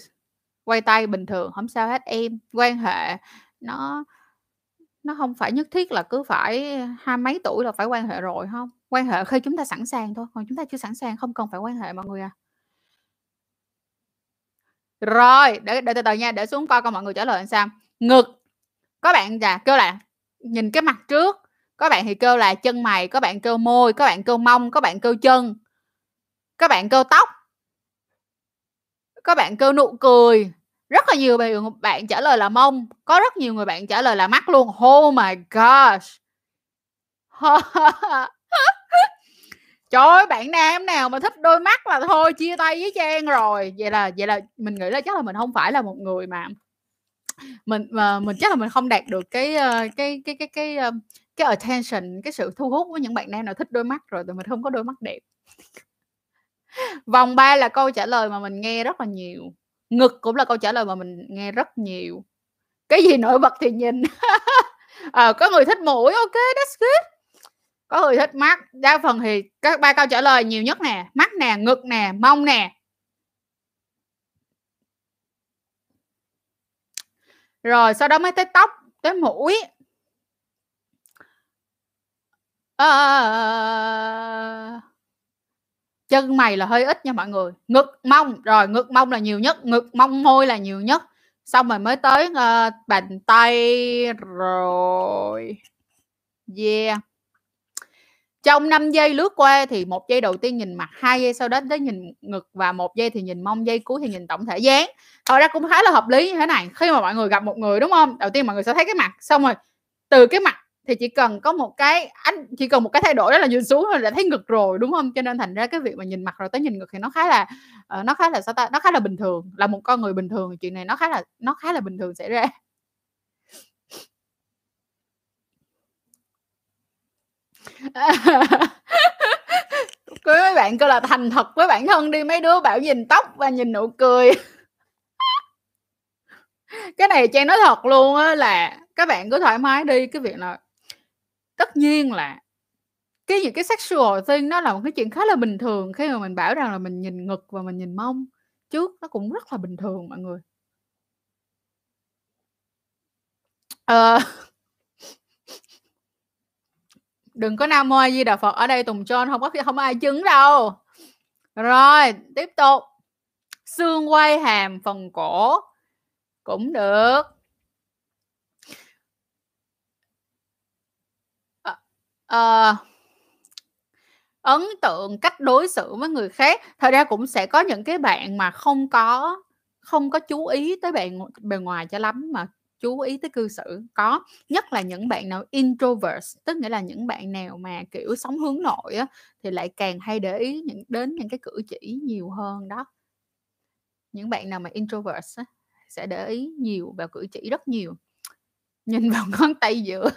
quay tay bình thường, không sao hết em. Quan hệ nó nó không phải nhất thiết là cứ phải hai mấy tuổi là phải quan hệ rồi. Không, quan hệ khi chúng ta sẵn sàng thôi, còn chúng ta chưa sẵn sàng không cần phải quan hệ mọi người à. Rồi để, để từ từ nha, để xuống coi coi mọi người trả lời làm sao. Ngực. Có bạn là kêu là nhìn cái mặt trước, có bạn thì kêu là chân mày, có bạn kêu môi, có bạn kêu mông, có bạn kêu chân, có bạn kêu tóc, Có bạn kêu nụ cười. Rất là nhiều bạn trả lời là mông. Có rất nhiều người bạn trả lời là mắt luôn. Oh my gosh. Trời ơi, bạn nam nào mà thích đôi mắt là thôi chia tay với Trang rồi. Vậy là vậy là mình nghĩ là chắc là mình không phải là một người mà mình mà mình chắc là mình không đạt được cái cái cái cái cái cái attention, cái sự thu hút của những bạn nam nào thích đôi mắt rồi, tụi mình không có đôi mắt đẹp. Vòng ba là câu trả lời mà mình nghe rất là nhiều. Ngực cũng là câu trả lời mà mình nghe rất nhiều. Cái gì nổi bật thì nhìn. À, có người thích mũi, ok, that's good. Có người thích mắt. Đa phần thì các ba câu trả lời nhiều nhất nè, mắt nè, ngực nè, mông nè. Rồi sau đó mới tới tóc, tới mũi. À... chân mày là hơi ít nha mọi người. Ngực mông, rồi ngực mông là nhiều nhất. Ngực mông môi là nhiều nhất. Xong rồi mới tới uh, bàn tay. Rồi yeah. Trong năm giây lướt qua thì một giây đầu tiên nhìn mặt, hai giây sau đó tới nhìn ngực, và một giây thì nhìn mông, giây cuối thì nhìn tổng thể dáng. Thật ra cũng khá là hợp lý như thế này. Khi mà mọi người gặp một người đúng không, đầu tiên mọi người sẽ thấy cái mặt, xong rồi từ cái mặt thì chỉ cần có một cái anh chỉ cần một cái thay đổi đó là nhìn xuống là thấy ngực rồi đúng không? Cho nên thành ra cái việc mà nhìn mặt rồi tới nhìn ngực thì nó khá là uh, nó khá là sao ta nó khá là bình thường, là một con người bình thường chuyện này nó khá là nó khá là bình thường xảy ra. Cứ mấy bạn cứ là thành thật với bản thân đi, mấy đứa bảo nhìn tóc và nhìn nụ cười. Cái này Trang nói thật luôn á, là các bạn cứ thoải mái đi. Cái việc là tất nhiên là cái những cái sexual thing nó là một cái chuyện khá là bình thường. Khi mà mình bảo rằng là mình nhìn ngực và mình nhìn mông trước, nó cũng rất là bình thường mọi người. À, đừng có Nam Mô A Di Đà Phật ở đây Tùng John, không có không ai chứng đâu. Rồi tiếp tục, xương quai hàm phần cổ cũng được. Uh, ấn tượng, cách đối xử với người khác. Thật ra cũng sẽ có những cái bạn mà không có không có chú ý tới bề, bề ngoài cho lắm, mà chú ý tới cư xử. Có, nhất là những bạn nào introvert, tức nghĩa là những bạn nào mà kiểu sống hướng nội á, thì lại càng hay để ý những, đến những cái cử chỉ nhiều hơn đó. Những bạn nào mà introvert á, sẽ để ý nhiều vào cử chỉ rất nhiều. Nhìn vào ngón tay giữa.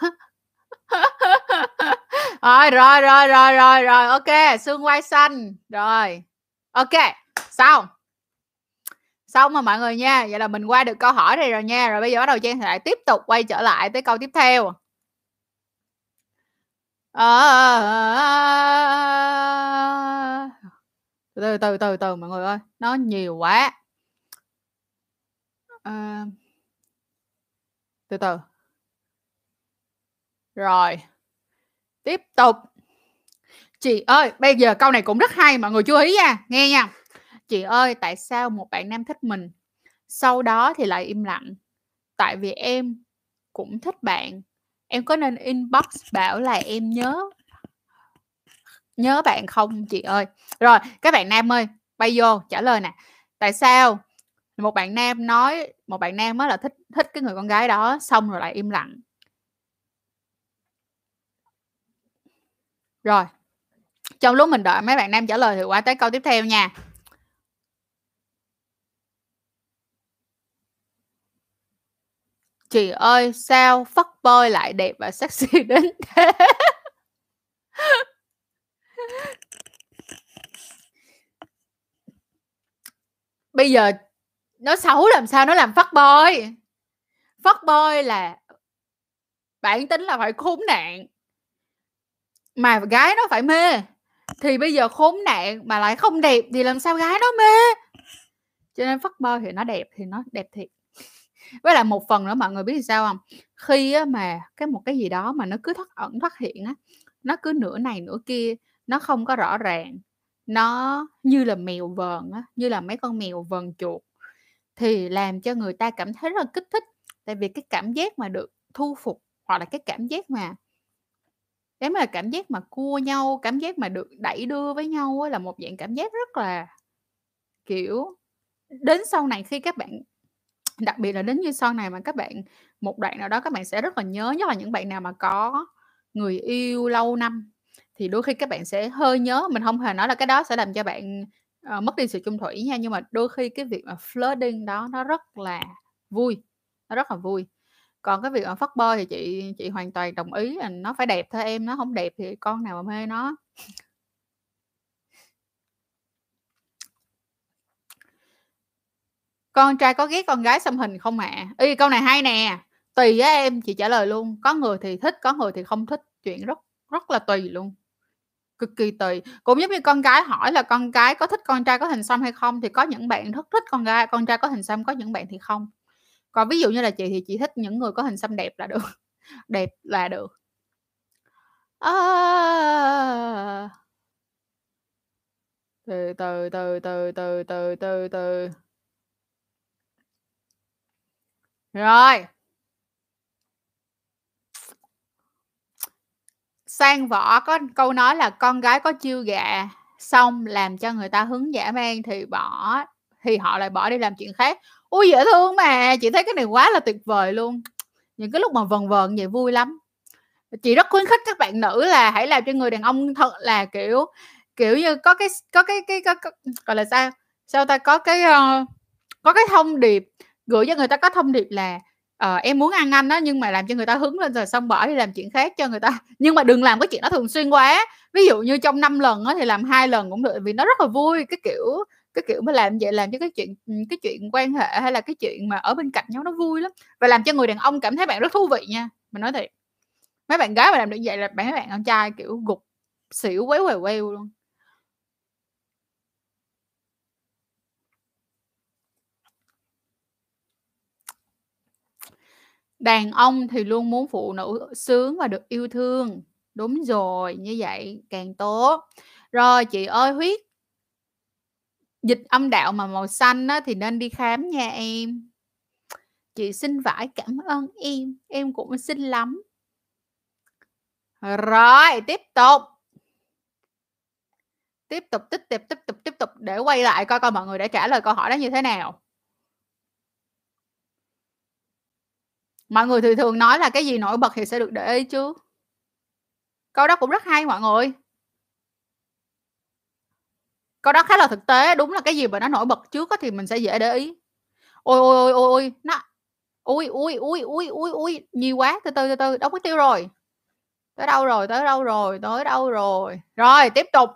Rồi, rồi, rồi, rồi, rồi, rồi, ok, xương quai xanh, rồi, ok, xong, xong mà mọi người nha, vậy là mình qua được câu hỏi này rồi nha, rồi bây giờ bắt đầu Trang lại tiếp tục quay trở lại tới câu tiếp theo. À... Từ, từ, từ, từ, mọi người ơi, nó nhiều quá. À... Từ từ. Rồi. Tiếp tục. Chị ơi, bây giờ câu này cũng rất hay, mọi người chú ý nha, nghe nha. Chị ơi, tại sao một bạn nam thích mình, sau đó thì lại im lặng? Tại vì em cũng thích bạn. Em có nên inbox bảo là em nhớ Nhớ bạn không chị ơi? Rồi, các bạn nam ơi, bay vô trả lời nè. Tại sao một bạn nam nói, một bạn nam mới là thích, thích cái người con gái đó, xong rồi lại im lặng? Rồi, trong lúc mình đợi mấy bạn nam trả lời thì qua tới câu tiếp theo nha. Chị ơi, sao fuckboy lại đẹp và sexy đến thế? Bây giờ nó xấu làm sao nó làm fuckboy? Fuckboy là bản tính là phải khốn nạn, mà gái nó phải mê. Thì bây giờ khốn nạn mà lại không đẹp thì làm sao gái nó mê? Cho nên fuckboy thì nó đẹp, thì nó đẹp thiệt. Với lại một phần nữa mọi người biết thì sao không? Khi mà cái một cái gì đó mà nó cứ thoát ẩn thoát hiện á, nó cứ nửa này nửa kia, nó không có rõ ràng, nó như là mèo vờn á, như là mấy con mèo vờn chuột, thì làm cho người ta cảm thấy rất là kích thích. Tại vì cái cảm giác mà được thu phục, hoặc là cái cảm giác mà đấy mà cảm giác mà cua nhau, cảm giác mà được đẩy đưa với nhau ấy, là một dạng cảm giác rất là kiểu đến sau này khi các bạn, đặc biệt là đến như sau này mà các bạn một đoạn nào đó các bạn sẽ rất là nhớ, nhất là những bạn nào mà có người yêu lâu năm thì đôi khi các bạn sẽ hơi nhớ. Mình không hề nói là cái đó sẽ làm cho bạn uh, mất đi sự chung thủy nha, nhưng mà đôi khi cái việc mà flirting đó nó rất là vui, nó rất là vui. Còn cái việc ở fuck boy thì chị chị hoàn toàn đồng ý là nó phải đẹp thôi em, nó không đẹp thì con nào mà mê nó. Con trai có ghét con gái xăm hình không ạ? À? Ý câu này hay nè, tùy á em, chị trả lời luôn. Có người thì thích, có người thì không thích, chuyện rất rất là tùy luôn, cực kỳ tùy. Cũng giống như con gái hỏi là con gái có thích con trai có hình xăm hay không, thì có những bạn rất thích con gái, con trai có hình xăm, có những bạn thì không. Còn ví dụ như là chị thì chị thích những người có hình xăm đẹp là được. Đẹp là được. À... Từ từ từ từ từ từ từ từ. Rồi. Sang Võ có câu nói là con gái có chiêu gà xong làm cho người ta hứng dã man thì bỏ, thì họ lại bỏ đi làm chuyện khác. Ui dễ thương mà, chị thấy cái này quá là tuyệt vời luôn. Những cái lúc mà vần vần vậy vui lắm. Chị rất khuyến khích các bạn nữ là hãy làm cho người đàn ông thật là kiểu kiểu như có cái có cái cái, cái, cái gọi là sao sao ta có cái uh, có cái thông điệp, gửi cho người ta có thông điệp là uh, em muốn ăn anh đó, nhưng mà làm cho người ta hứng lên rồi xong bỏ đi làm chuyện khác cho người ta. Nhưng mà đừng làm cái chuyện đó thường xuyên quá. Ví dụ như trong năm lần đó, thì làm hai lần cũng được, vì nó rất là vui. Cái kiểu cái kiểu mà làm vậy làm cho cái chuyện cái chuyện quan hệ hay là cái chuyện mà ở bên cạnh nhau nó vui lắm, và làm cho người đàn ông cảm thấy bạn rất thú vị nha. Mình nói thiệt, mấy bạn gái mà làm được vậy là mấy bạn con trai kiểu gục xỉu quéo quèo queo luôn. Đàn ông thì luôn muốn phụ nữ sướng và được yêu thương. Đúng rồi, như vậy càng tốt. Rồi chị ơi, huyết dịch âm đạo mà màu xanh á, thì nên đi khám nha em. Chị xin vải, cảm ơn em. Em cũng xinh lắm. Rồi, tiếp tục. Tiếp tục, tiếp tục, tiếp tục, tiếp tục. Để quay lại coi coi mọi người đã trả lời câu hỏi đó như thế nào. Mọi người thì thường nói là cái gì nổi bật thì sẽ được để ý chứ. Câu đó cũng rất hay mọi người. Câu đó khá là thực tế. Đúng là cái gì mà nó nổi bật trước thì mình sẽ dễ để ý. Ôi ôi ôi ôi nó ui ui ui ui ui ui nhiều quá. Từ từ từ từ đâu mất tiêu rồi. Tới đâu rồi? Tới đâu rồi? Tới đâu rồi? Rồi tiếp tục.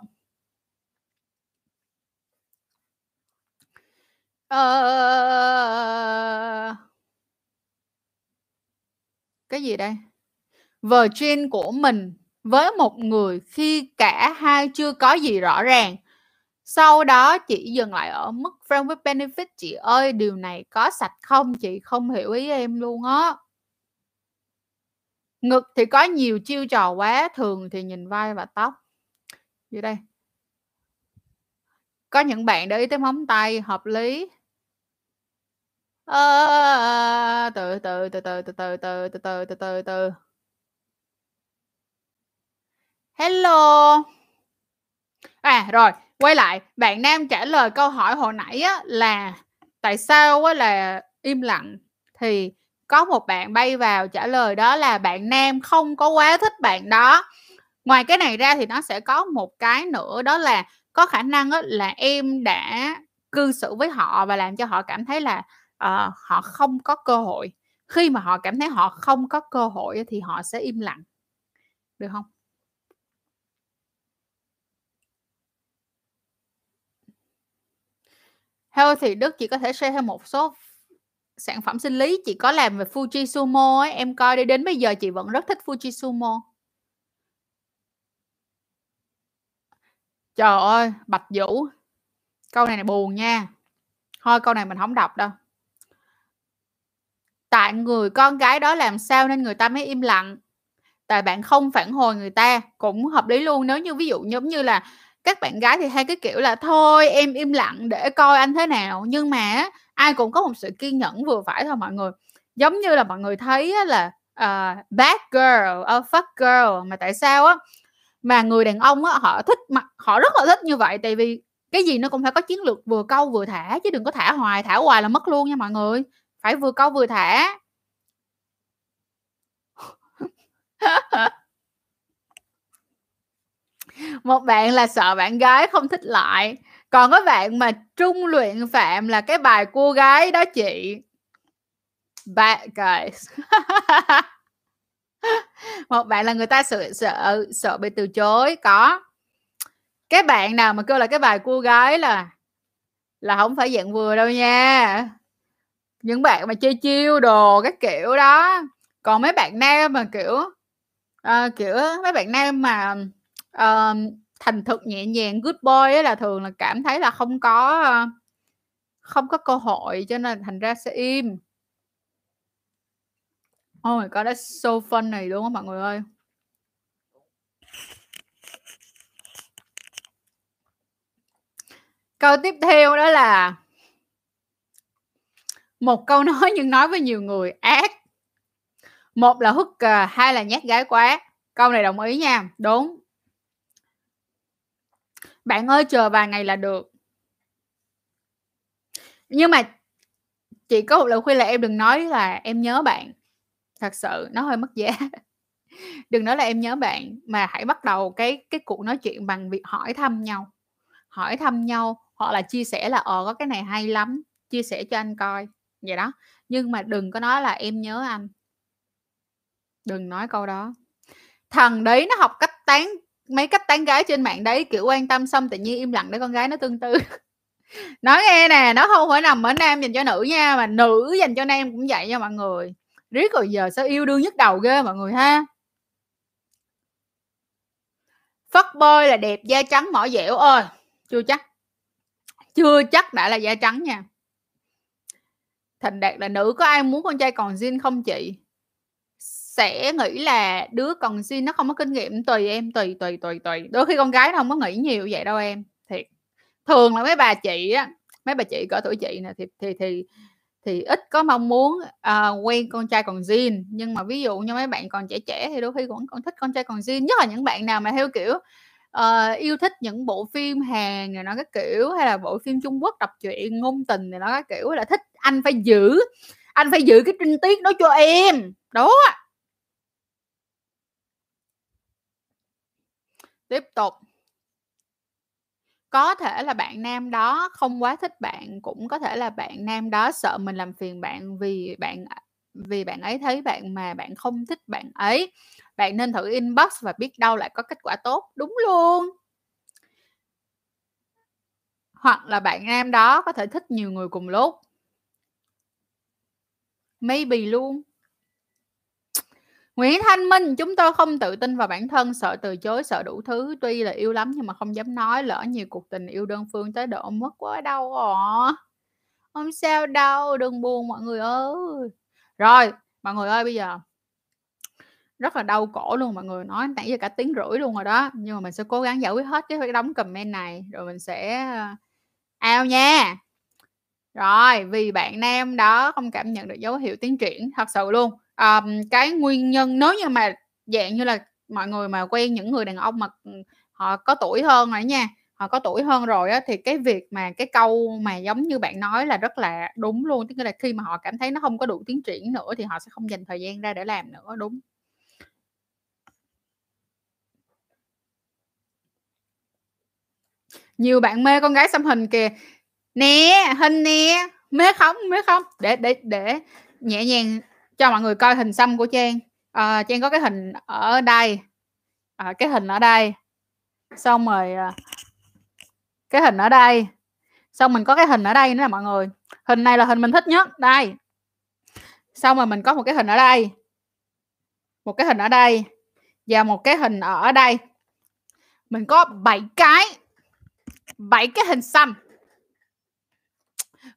Ờ... Cái gì đây? Virgin của mình với một người khi cả hai chưa có gì rõ ràng. Sau đó chị dừng lại ở mức friend with benefit. Chị ơi, điều này có sạch không? Chị không hiểu ý em luôn á. Ngực thì có nhiều chiêu trò quá. Thường thì nhìn vai và tóc. Gì đây? Có những bạn để ý tới móng tay. Hợp lý. À, từ từ từ từ từ từ từ từ từ từ từ. Hello. À rồi, quay lại, bạn nam trả lời câu hỏi hồi nãy á, là tại sao á, là im lặng. Thì có một bạn bay vào trả lời đó là bạn nam không có quá thích bạn đó. Ngoài cái này ra thì nó sẽ có một cái nữa, đó là có khả năng á, là em đã cư xử với họ và làm cho họ cảm thấy là uh, họ không có cơ hội. Khi mà họ cảm thấy họ không có cơ hội thì họ sẽ im lặng. Được không? Theo thì Đức, chị có thể share thêm một số sản phẩm sinh lý. Chị có làm về Fujisumo ấy, em coi đi, đến bây giờ chị vẫn rất thích Fujisumo. Trời ơi, Bạch Vũ. Câu này, này buồn nha. Thôi câu này mình không đọc đâu. Tại người con gái đó làm sao nên người ta mới im lặng. Tại bạn không phản hồi người ta. Cũng hợp lý luôn. Nếu như ví dụ giống như là các bạn gái thì hay cái kiểu là thôi em im lặng để coi anh thế nào. Nhưng mà ai cũng có một sự kiên nhẫn vừa phải thôi mọi người. Giống như là mọi người thấy là uh, bad girl, uh, fuck girl. Mà tại sao á mà người đàn ông á, họ thích, họ rất là thích như vậy. Tại vì Cái gì nó cũng phải có chiến lược vừa câu vừa thả, chứ đừng có thả hoài, thả hoài là mất luôn nha mọi người. Phải vừa câu vừa thả. Một bạn là sợ bạn gái không thích lại. Còn có bạn mà trung luyện phạm là cái bài cô gái đó chị. Bad guys. Một bạn là người ta sợ sợ sợ bị từ chối. Có cái bạn nào mà kêu là cái bài cô gái là là không phải dạng vừa đâu nha. Những bạn mà chơi chiêu đồ các kiểu đó. Còn mấy bạn nam mà kiểu uh, kiểu mấy bạn nam mà uh, thành thực nhẹ nhàng good boy ấy là thường là cảm thấy là không có uh, không có cơ hội, cho nên thành ra sẽ im. Ôi có đã so fun này đúng không mọi người ơi. Câu tiếp theo đó là một câu nói nhưng nói với nhiều người ác. Một là hức cờ, hai là nhát gái quá. Câu này đồng ý nha, đúng. Bạn ơi chờ vài ngày là được. Nhưng mà chị có một lời khuyên là em đừng nói là em nhớ bạn. Thật sự nó hơi mất giá. Đừng nói là em nhớ bạn, mà hãy bắt đầu cái cái cuộc nói chuyện bằng việc hỏi thăm nhau. Hỏi thăm nhau hoặc là chia sẻ là ờ có cái này hay lắm, chia sẻ cho anh coi. Vậy đó. Nhưng mà đừng có nói là em nhớ anh. Đừng nói câu đó. Thằng đấy nó học cách tán, mấy cách tán gái trên mạng đấy, kiểu quan tâm xong tự nhiên im lặng để con gái nó tương tư. Nói nghe nè, nó không phải nằm ở nam dành cho nữ nha, mà nữ dành cho nam cũng vậy nha mọi người. Riết rồi giờ sao yêu đương nhức đầu ghê mọi người ha. Phất bơi là đẹp da trắng mỏ dẻo ơi. Chưa chắc. Chưa chắc đã là da trắng nha. Thành đạt là nữ, có ai muốn con trai còn zin không chị? Sẽ nghĩ là đứa còn zin nó không có kinh nghiệm. Tùy em, tùy tùy tùy tùy. Đôi khi con gái nó không có nghĩ nhiều vậy đâu em. Thiệt. Thường là mấy bà chị á, mấy bà chị cỡ tuổi chị nè thì thì thì thì ít có mong muốn uh, quen con trai còn zin. Nhưng mà ví dụ như mấy bạn còn trẻ trẻ thì đôi khi cũng còn thích con trai còn zin. Nhất là những bạn nào mà theo kiểu uh, yêu thích những bộ phim Hàn rồi nó các kiểu, hay là bộ phim Trung Quốc đọc truyện ngôn tình rồi nó các kiểu, là thích anh phải giữ, anh phải giữ cái trinh tiết đó cho em đó. Tiếp tục. Có thể là bạn nam đó không quá thích bạn, cũng có thể là bạn nam đó sợ mình làm phiền bạn vì bạn vì bạn ấy thấy bạn mà bạn không thích bạn ấy. Bạn nên thử inbox và biết đâu lại có kết quả tốt. Đúng luôn. Hoặc là bạn nam đó có thể thích nhiều người cùng lúc. Maybe luôn. Nguyễn Thanh Minh, chúng tôi không tự tin vào bản thân, sợ từ chối, sợ đủ thứ. Tuy là yêu lắm nhưng mà không dám nói, lỡ nhiều cuộc tình yêu đơn phương tới độ mất quá đâu ạ. Không sao đâu, đừng buồn mọi người ơi. Rồi, mọi người ơi bây giờ rất là đau cổ luôn mọi người, nói nãy giờ cả tiếng rưỡi luôn rồi đó. Nhưng mà mình sẽ cố gắng giải quyết hết cái đống comment này rồi mình sẽ ao nha. Rồi, vì bạn nam đó không cảm nhận được dấu hiệu tiến triển, thật sự luôn. Um, cái nguyên nhân nếu như mà dạng như là mọi người mà quen những người đàn ông mà họ có tuổi hơn rồi nha, họ có tuổi hơn rồi á, thì cái việc mà cái câu mà giống như bạn nói là rất là đúng luôn. Tức là khi mà họ cảm thấy nó không có đủ tiến triển nữa thì họ sẽ không dành thời gian ra để làm nữa. Đúng. Nhiều bạn mê con gái xăm hình kìa nè, hình nè, mê không mê không để để để nhẹ nhàng cho mọi người coi hình xăm của Trang. À, Trang có cái hình ở đây, à, cái hình ở đây, xong rồi cái hình ở đây, xong mình có cái hình ở đây nữa mọi người. Hình này là hình mình thích nhất đây, xong rồi mình có một cái hình ở đây, một cái hình ở đây và một cái hình ở đây. Mình có bảy cái bảy cái hình xăm.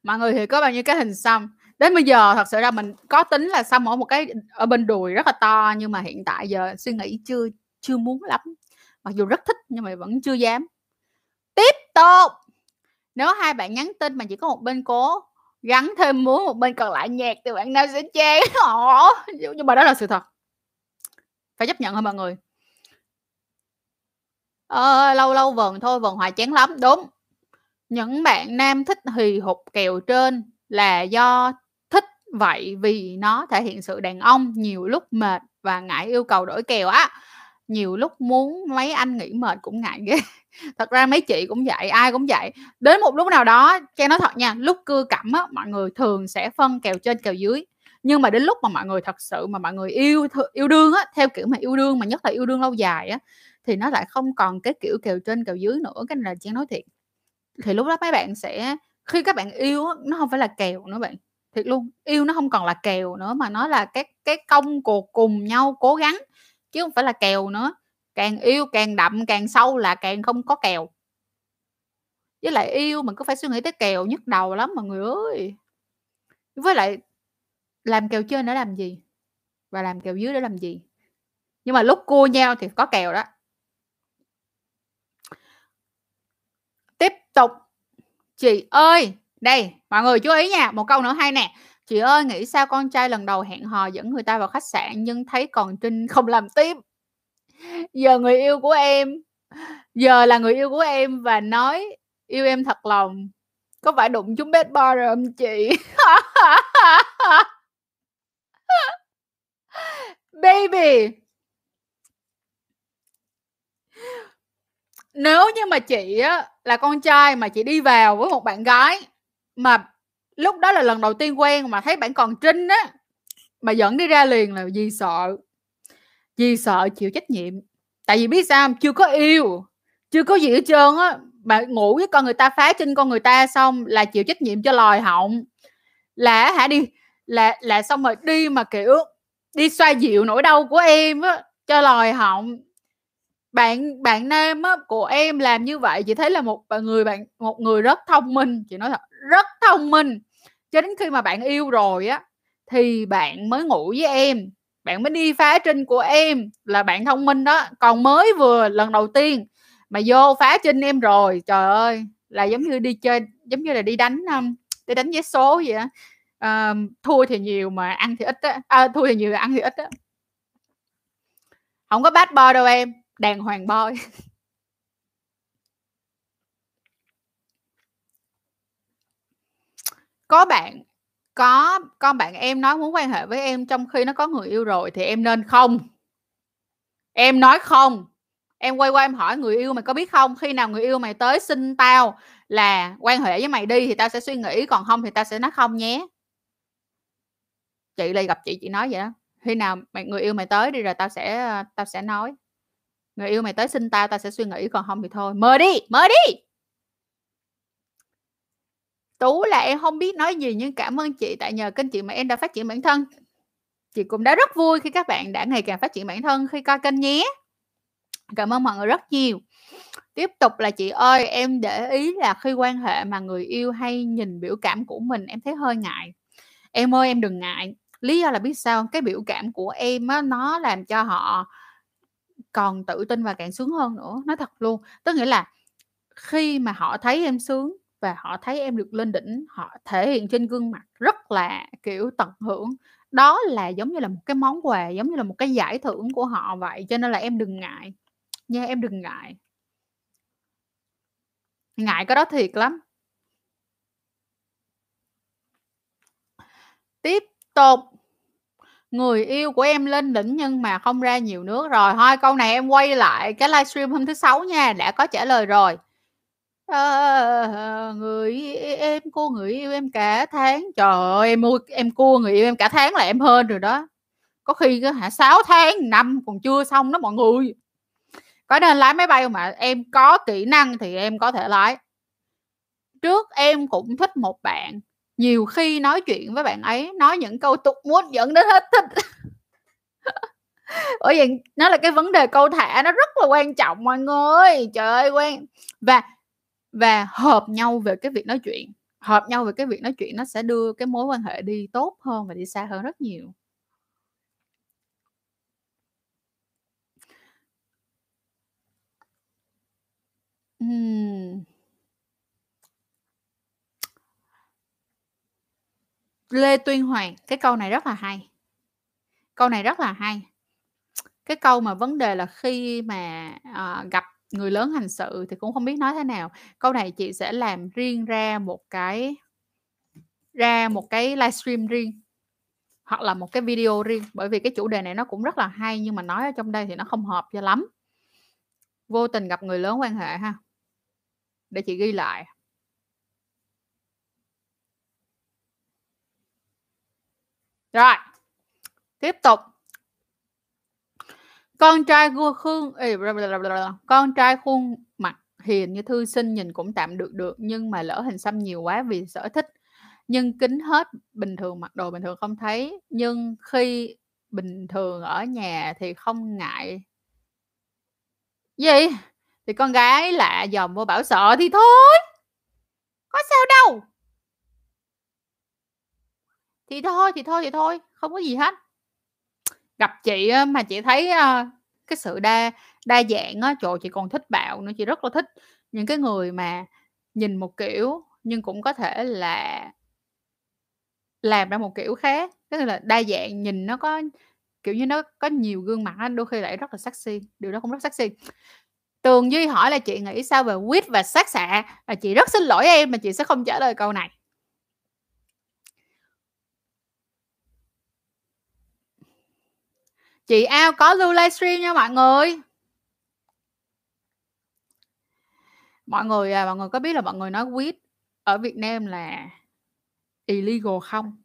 Mọi người thì có bao nhiêu cái hình xăm? Đến bây giờ thật sự ra mình có tính là xăm ở một cái ở bên đùi rất là to, nhưng mà hiện tại giờ suy nghĩ chưa chưa muốn lắm. Mặc dù rất thích nhưng mà vẫn chưa dám. Tiếp tục. Nếu hai bạn nhắn tin mà chỉ có một bên cố gắn thêm muốn một bên còn lại nhạt thì bạn nào sẽ chán họ. Nhưng mà đó là sự thật. Phải chấp nhận thôi mọi người. Ờ, lâu lâu vần thôi, vần hoài chán lắm. Đúng. Những bạn nam thích hì hục kèo trên là do thích vậy, vì nó thể hiện sự đàn ông, nhiều lúc mệt và ngại yêu cầu đổi kèo á. Nhiều lúc muốn mấy anh nghỉ mệt cũng ngại ghê. Thật ra mấy chị cũng vậy, ai cũng vậy. Đến một lúc nào đó, Trang nói thật nha, lúc cưa cẩm á, mọi người thường sẽ phân kèo trên kèo dưới. Nhưng mà đến lúc mà mọi người thật sự mà mọi người yêu yêu đương á, theo kiểu mà yêu đương mà nhất là yêu đương lâu dài á, thì nó lại không còn cái kiểu kèo trên kèo dưới nữa. Cái này là Trang nói thiệt. Thì lúc đó mấy bạn sẽ, khi các bạn yêu á, nó không phải là kèo nữa bạn. Thiệt luôn, yêu nó không còn là kèo nữa mà nó là cái, cái công cuộc cùng nhau cố gắng, chứ không phải là kèo nữa. Càng yêu càng đậm càng sâu là càng không có kèo. Với lại yêu mình cứ phải suy nghĩ tới kèo, nhức đầu lắm mọi người ơi. Với lại làm kèo trên để làm gì và làm kèo dưới để làm gì. Nhưng mà lúc cua nhau thì có kèo đó. Tiếp tục. Chị ơi, đây mọi người chú ý nha, một câu nữa hay nè. Chị ơi, nghĩ sao con trai lần đầu hẹn hò dẫn người ta vào khách sạn nhưng thấy còn Trinh không làm tiếp. Giờ người yêu của em, giờ là người yêu của em và nói yêu em thật lòng. Có phải đụng chúng bad boy rồi không chị? Baby, nếu như mà chị á, là con trai mà chị đi vào với một bạn gái mà lúc đó là lần đầu tiên quen mà thấy bạn còn Trinh á, mà dẫn đi ra liền là vì sợ. Vì sợ chịu trách nhiệm. Tại vì biết sao, chưa có yêu, chưa có gì hết trơn á, mà ngủ với con người ta, phá Trinh con người ta xong là chịu trách nhiệm cho lòi họng. Là hả đi, là là xong rồi đi mà kiểu đi xoa dịu nỗi đau của em á, cho lòi họng. Bạn bạn nam á, của em làm như vậy chị thấy là một người bạn một người rất thông minh, chị nói thật, rất thông minh. Cho đến khi mà bạn yêu rồi á thì bạn mới ngủ với em, bạn mới đi phá Trinh của em, là bạn thông minh đó. Còn mới vừa lần đầu tiên mà vô phá Trinh em rồi, trời ơi, là giống như đi chơi, giống như là đi đánh đi đánh vé số vậy á. À, thua thì nhiều mà ăn thì ít á, à, thua thì nhiều mà ăn thì ít á. Không có bad boy đâu em, đàng hoàng boy. Có bạn có con bạn em nói muốn quan hệ với em trong khi nó có người yêu rồi thì em nên không. Em nói không. Em quay qua em hỏi người yêu mày có biết không, khi nào người yêu mày tới xin tao là quan hệ với mày đi thì tao sẽ suy nghĩ, còn không thì tao sẽ nói không nhé. Chị lại gặp chị chị nói vậy đó. Khi nào mày, người yêu mày tới đi rồi tao sẽ tao sẽ nói. Người yêu mày tới xin tao, tao sẽ suy nghĩ, còn không thì thôi. Mời đi, mời đi. Tú là em không biết nói gì nhưng cảm ơn chị, tại nhờ kênh chị mà em đã phát triển bản thân. Chị cũng đã rất vui khi các bạn đã ngày càng phát triển bản thân khi coi kênh nhé. Cảm ơn mọi người rất nhiều. Tiếp tục là chị ơi, em để ý là khi quan hệ mà người yêu hay nhìn biểu cảm của mình, em thấy hơi ngại. Em ơi, em đừng ngại. Lý do là biết sao, cái biểu cảm của em á, nó làm cho họ còn tự tin và càng sướng hơn nữa. Nói thật luôn. Tức nghĩa là khi mà họ thấy em sướng và họ thấy em được lên đỉnh, họ thể hiện trên gương mặt rất là kiểu tận hưởng. Đó là giống như là một cái món quà, giống như là một cái giải thưởng của họ vậy. Cho nên là em đừng ngại nha, em đừng ngại. Ngại cái đó thiệt lắm. Tiếp tục. Người yêu của em lên đỉnh nhưng mà không ra nhiều nước rồi. Thôi câu này em quay lại cái livestream hôm thứ sáu nha, đã có trả lời rồi. À, người em cua người yêu em cả tháng. Trời ơi, em mua em cua người yêu em cả tháng là em hơn rồi đó. Có khi hả sáu tháng, năm còn chưa xong đó mọi người. Có nên lái máy bay không ạ? Em có kỹ năng thì em có thể lái. Trước em cũng thích một bạn. Nhiều khi nói chuyện với bạn ấy, nói những câu tục mút dẫn đến hết thích. Bởi vậy nó là cái vấn đề câu thả, nó rất là quan trọng mọi người. Trời ơi, quen và và hợp nhau về cái việc nói chuyện. Hợp nhau về cái việc nói chuyện nó sẽ đưa cái mối quan hệ đi tốt hơn và đi xa hơn rất nhiều. Uhm. Lê Tuyên Hoàng, cái câu này rất là hay. Câu này rất là hay. Cái câu mà vấn đề là khi mà uh, gặp người lớn hành sự thì cũng không biết nói thế nào. Câu này chị sẽ làm riêng ra một cái ra một cái livestream riêng hoặc là một cái video riêng, bởi vì cái chủ đề này nó cũng rất là hay nhưng mà nói ở trong đây thì nó không hợp cho lắm. Vô tình gặp người lớn quan hệ ha, để chị ghi lại. Rồi, tiếp tục. Con trai gua khương ê, con trai khuôn mặt hiền như thư sinh, nhìn cũng tạm được được, nhưng mà lỡ hình xăm nhiều quá vì sở thích. Nhưng kính hết bình thường, mặc đồ bình thường không thấy, nhưng khi bình thường ở nhà thì không ngại gì thì con gái lạ dòm vô bảo sợ thì thôi, có sao đâu, thì thôi thì thôi thì thôi không có gì hết. Gặp chị mà chị thấy cái sự đa đa dạng á, trời, chị còn thích bạo nữa. Chị rất là thích những cái người mà nhìn một kiểu nhưng cũng có thể là làm ra một kiểu khác, tức là đa dạng, nhìn nó có kiểu như nó có nhiều gương mặt, đôi khi lại rất là sexy, điều đó cũng rất sexy. Tường Duy hỏi là chị nghĩ sao về quýt và sát xạ. À, chị rất xin lỗi em mà chị sẽ không trả lời câu này. Chị ao có lưu livestream nha mọi người. Mọi người à, mọi người có biết là mọi người nói quýt ở Việt Nam là illegal không?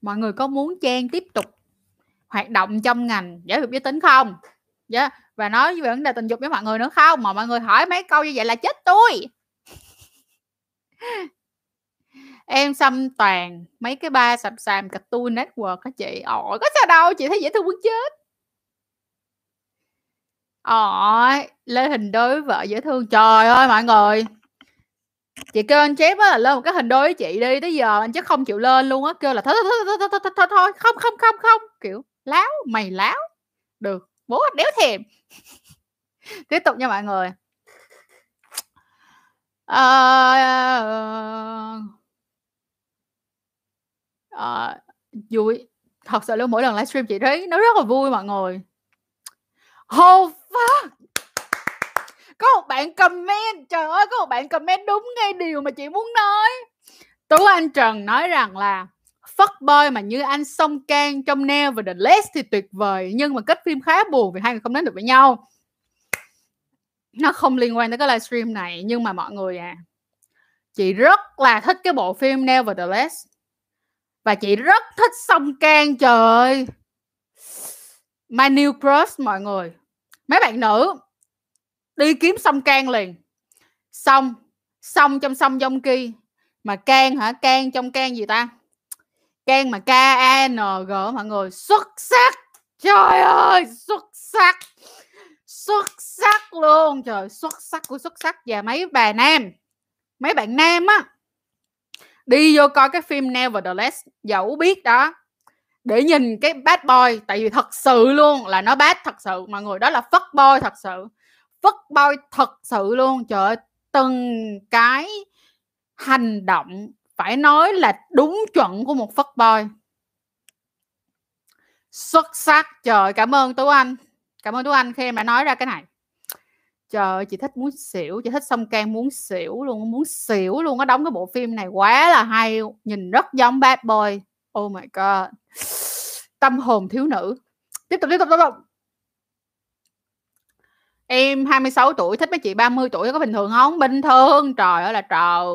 Mọi người có muốn Trang tiếp tục hoạt động trong ngành giáo dục giới tính không? Yeah. Và nói về vấn đề tình dục với mọi người nữa không? Mà mọi người hỏi mấy câu như vậy là chết tôi. Em xăm toàn mấy cái ba sập sàm cartoon network á chị. Ồ, có sao đâu, chị thấy dễ thương muốn chết. Ồ, lên hình đôi với vợ dễ thương. Trời ơi mọi người, chị kêu anh Chép á là lên một cái hình đôi với chị đi, tới giờ anh Chép không chịu lên luôn á, kêu là thôi thôi thôi thôi thôi thôi không không không không, kiểu láo mày láo được bố anh đéo thèm. Tiếp tục nha mọi người. Ờ à, vui thật sự luôn, mỗi lần livestream chị thấy nó rất là vui mọi người. Oh fuck, có một bạn comment, trời ơi có một bạn comment đúng ngay điều mà chị muốn nói. Tú Anh Trần nói rằng là fuckboy mà như anh Song Kang trong Nail và The Last thì tuyệt vời, nhưng mà kết phim khá buồn vì hai người không đến được với nhau. Nó không liên quan tới cái livestream này, nhưng mà mọi người à, chị rất là thích cái bộ phim Nail và The Last, và chị rất thích Song Kang. Trời ơi, my new crush mọi người. Mấy bạn nữ đi kiếm Song Kang liền. Song Song trong Song Dong Ki, mà Kang hả? Kang trong Kang gì ta? Kang mà K A N G mọi người. Xuất sắc. Trời ơi, xuất sắc. Xuất sắc luôn. Trời, xuất sắc của xuất sắc. Và mấy bà nam, mấy bạn nam á, đi vô coi cái phim Nevertheless dẫu biết đó, để nhìn cái bad boy. Tại vì thật sự luôn là nó bad thật sự mọi người. Đó là fuck boy thật sự, fuckboy thật sự luôn. Trời ơi, từng cái hành động phải nói là đúng chuẩn của một fuckboy. Xuất sắc. Trời, cảm ơn Tú Anh. Cảm ơn Tú Anh khi em đã nói ra cái này. Trời ơi, chị thích muốn xỉu. Chị thích Song Kang muốn xỉu luôn. Muốn xỉu luôn. Nó đóng cái bộ phim này quá là hay. Nhìn rất giống bad boy. Oh my god. Tâm hồn thiếu nữ. Tiếp tục, tiếp tục, tiếp tục. Em hai mươi sáu tuổi thích mấy chị ba mươi tuổi có bình thường không? Bình thường. Trời ơi là trời.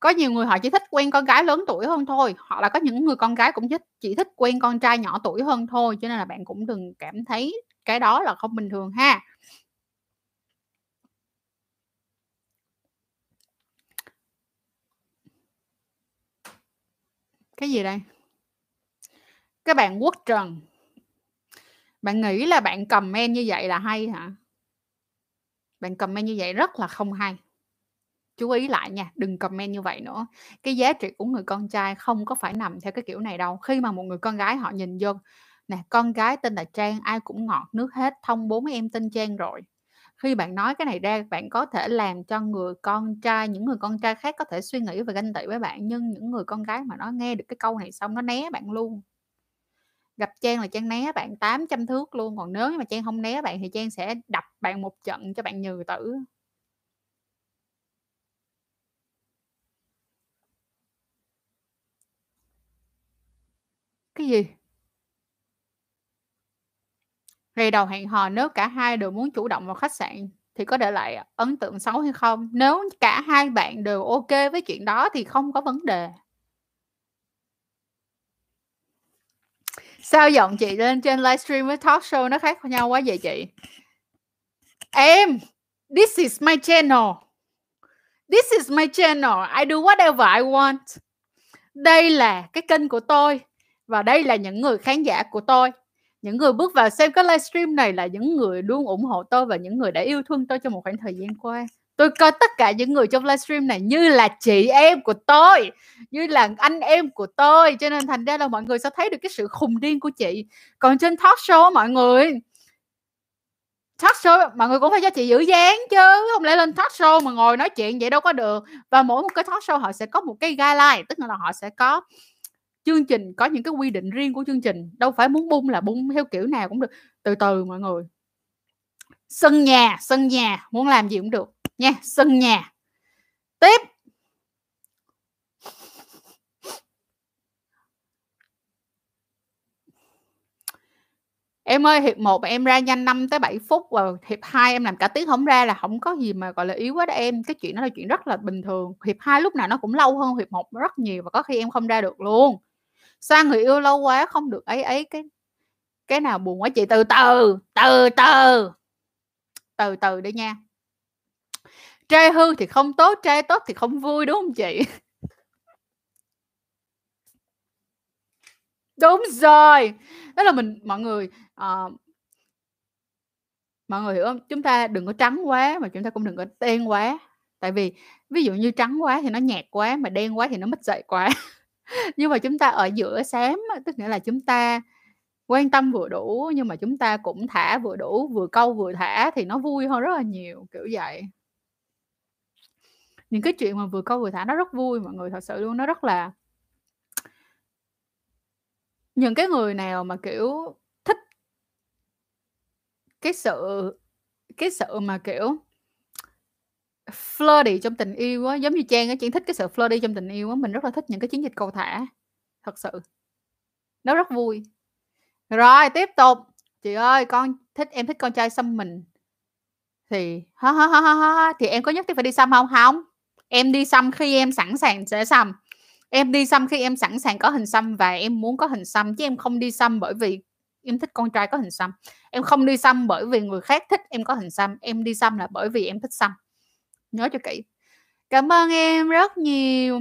Có nhiều người họ chỉ thích quen con gái lớn tuổi hơn thôi, hoặc là có những người con gái cũng thích, chỉ thích quen con trai nhỏ tuổi hơn thôi. Cho nên là bạn cũng đừng cảm thấy cái đó là không bình thường ha. Cái gì đây? Các bạn Quốc Trần, bạn nghĩ là bạn comment như vậy là hay hả? Bạn comment như vậy rất là không hay. Chú ý lại nha, đừng comment như vậy nữa. Cái giá trị của người con trai không có phải nằm theo cái kiểu này đâu. Khi mà một người con gái họ nhìn vô nè, con gái tên là Trang, ai cũng ngọt nước hết, thông bốn em tên Trang rồi. Khi bạn nói cái này ra, bạn có thể làm cho người con trai, những người con trai khác có thể suy nghĩ và ganh tị với bạn. Nhưng những người con gái mà nó nghe được cái câu này xong nó né bạn luôn. gặp Trang là Trang né bạn tám trăm thước luôn. Còn nếu mà Trang không né bạn thì Trang sẽ đập bạn một trận cho bạn nhừ tử. Cái gì? Ngày đầu hẹn hò nếu cả hai đều muốn chủ động vào khách sạn thì có để lại ấn tượng xấu hay không? Nếu cả hai bạn đều ok với chuyện đó thì không có vấn đề. Sao giọng chị lên trên livestream với talk show nó khác nhau quá vậy chị? Em, this is my channel. This is my channel. I do whatever I want. Đây là cái kênh của tôi. Và đây là những người khán giả của tôi. Những người bước vào xem cái livestream này là những người luôn ủng hộ tôi và những người đã yêu thương tôi trong một khoảng thời gian qua. Tôi coi tất cả những người trong livestream này như là chị em của tôi, như là anh em của tôi. Cho nên thành ra là mọi người sẽ thấy được cái sự khùng điên của chị. Còn trên talk show mọi người, talk show mọi người cũng phải cho chị giữ dáng chứ. Không lẽ lên talk show mà ngồi nói chuyện vậy đâu có được. Và mỗi một cái talk show họ sẽ có một cái guideline, tức là họ sẽ có chương trình, có những cái quy định riêng của chương trình. Đâu phải muốn bung là bung theo kiểu nào cũng được. Từ từ mọi người. Sân nhà, sân nhà. Muốn làm gì cũng được nha, sân nhà. Tiếp. Em ơi, hiệp một em ra nhanh năm tới bảy phút. Và hiệp hai em làm cả tiếng không ra là không có gì mà gọi là yếu quá đó em. Cái chuyện đó là chuyện rất là bình thường. Hiệp hai lúc nào nó cũng lâu hơn hiệp một rất nhiều. Và có khi em không ra được luôn. Sao người yêu lâu quá không được ấy ấy. Cái cái nào buồn quá chị. Từ từ. Từ từ. Từ từ đi nha. Trai hư thì không tốt, trai tốt thì không vui, đúng không chị? Đúng rồi. Đó là mình, mọi người, uh, mọi người hiểu không? Chúng ta đừng có trắng quá mà chúng ta cũng đừng có đen quá. Tại vì ví dụ như trắng quá thì nó nhạt quá, mà đen quá thì nó mất dậy quá. Nhưng mà chúng ta ở giữa xám, tức nghĩa là chúng ta quan tâm vừa đủ, nhưng mà chúng ta cũng thả vừa đủ, vừa câu vừa thả thì nó vui hơn rất là nhiều, kiểu vậy. Những cái chuyện mà vừa câu vừa thả nó rất vui mọi người, thật sự luôn. Nó rất là, những cái người nào mà kiểu thích cái sự cái sự mà kiểu flirty trong tình yêu á, giống như Trang á, Trang thích cái sự flirty trong tình yêu á, mình rất là thích những cái chiến dịch cầu thả, thật sự nó rất vui. Rồi tiếp tục. Chị ơi, con thích, em thích con trai xăm mình thì ha ha ha ha thì em có nhất thiết phải đi xăm không? Không. Em đi xăm khi em sẵn sàng sẽ xăm. Em đi xăm khi em sẵn sàng có hình xăm và em muốn có hình xăm, chứ em không đi xăm bởi vì em thích con trai có hình xăm. Em không đi xăm bởi vì người khác thích em có hình xăm. Em đi xăm là bởi vì em thích xăm. Nhớ cho kỹ. Cảm ơn em rất nhiều.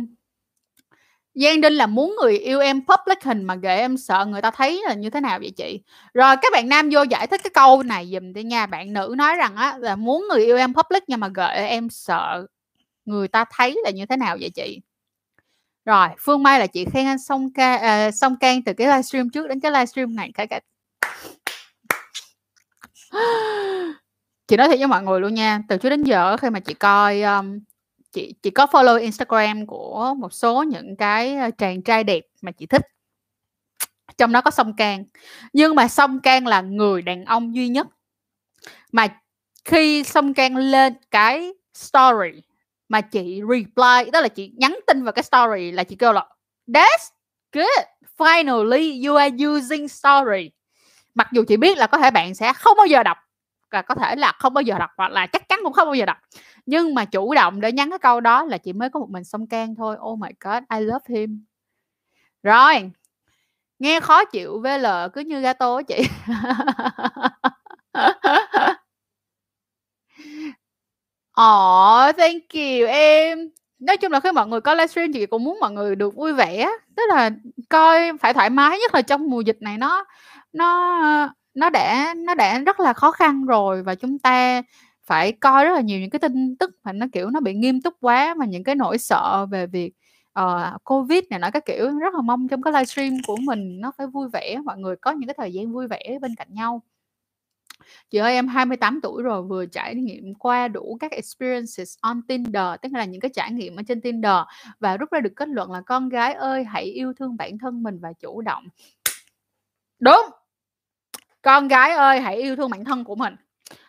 Giang Đinh là muốn người yêu em public hình mà ghệ, em sợ người ta thấy là như thế nào vậy chị? Rồi các bạn nam vô giải thích cái câu này giùm đi nha. Bạn nữ nói rằng á, là muốn người yêu em public nhưng mà ghệ em sợ người ta thấy là như thế nào vậy chị? Rồi, Phương Mai là chị khen anh Song Kang, à, Song Kang từ cái livestream trước đến cái livestream này. Cả cả. Chị nói thiệt với mọi người luôn nha. Từ trước đến giờ khi mà chị coi... Um, Chị, chị có follow Instagram của một số những cái chàng trai đẹp mà chị thích. Trong đó có Song Kang. Nhưng mà Song Kang là người đàn ông duy nhất mà khi Song Kang lên cái story mà chị reply, đó là chị nhắn tin vào cái story là chị kêu là that's good, finally you are using story. Mặc dù chị biết là có thể bạn sẽ không bao giờ đọc, và có thể là không bao giờ đọc, hoặc là chắc chắn cũng không bao giờ đọc, nhưng mà chủ động để nhắn cái câu đó là chị mới có một mình Song Kang thôi. Oh my god, I love him. Rồi. Nghe khó chịu vê lờ cứ như gato á chị. Oh, thank you em. Nói chung là khi mọi người có livestream chị cũng muốn mọi người được vui vẻ, tức là coi phải thoải mái, nhất là trong mùa dịch này nó nó nó đã nó đã rất là khó khăn rồi, và chúng ta phải coi rất là nhiều những cái tin tức mà nó kiểu nó bị nghiêm túc quá, mà những cái nỗi sợ về việc uh, Covid này nói các kiểu. Rất là mong trong cái livestream của mình nó phải vui vẻ, mọi người có những cái thời gian vui vẻ bên cạnh nhau. Chị ơi, em hai mươi tám tuổi rồi, vừa trải nghiệm qua đủ các experiences on Tinder, tức là những cái trải nghiệm ở trên Tinder, và rút ra được kết luận là con gái ơi hãy yêu thương bản thân mình và chủ động. Đúng. Con gái ơi, hãy yêu thương bản thân của mình.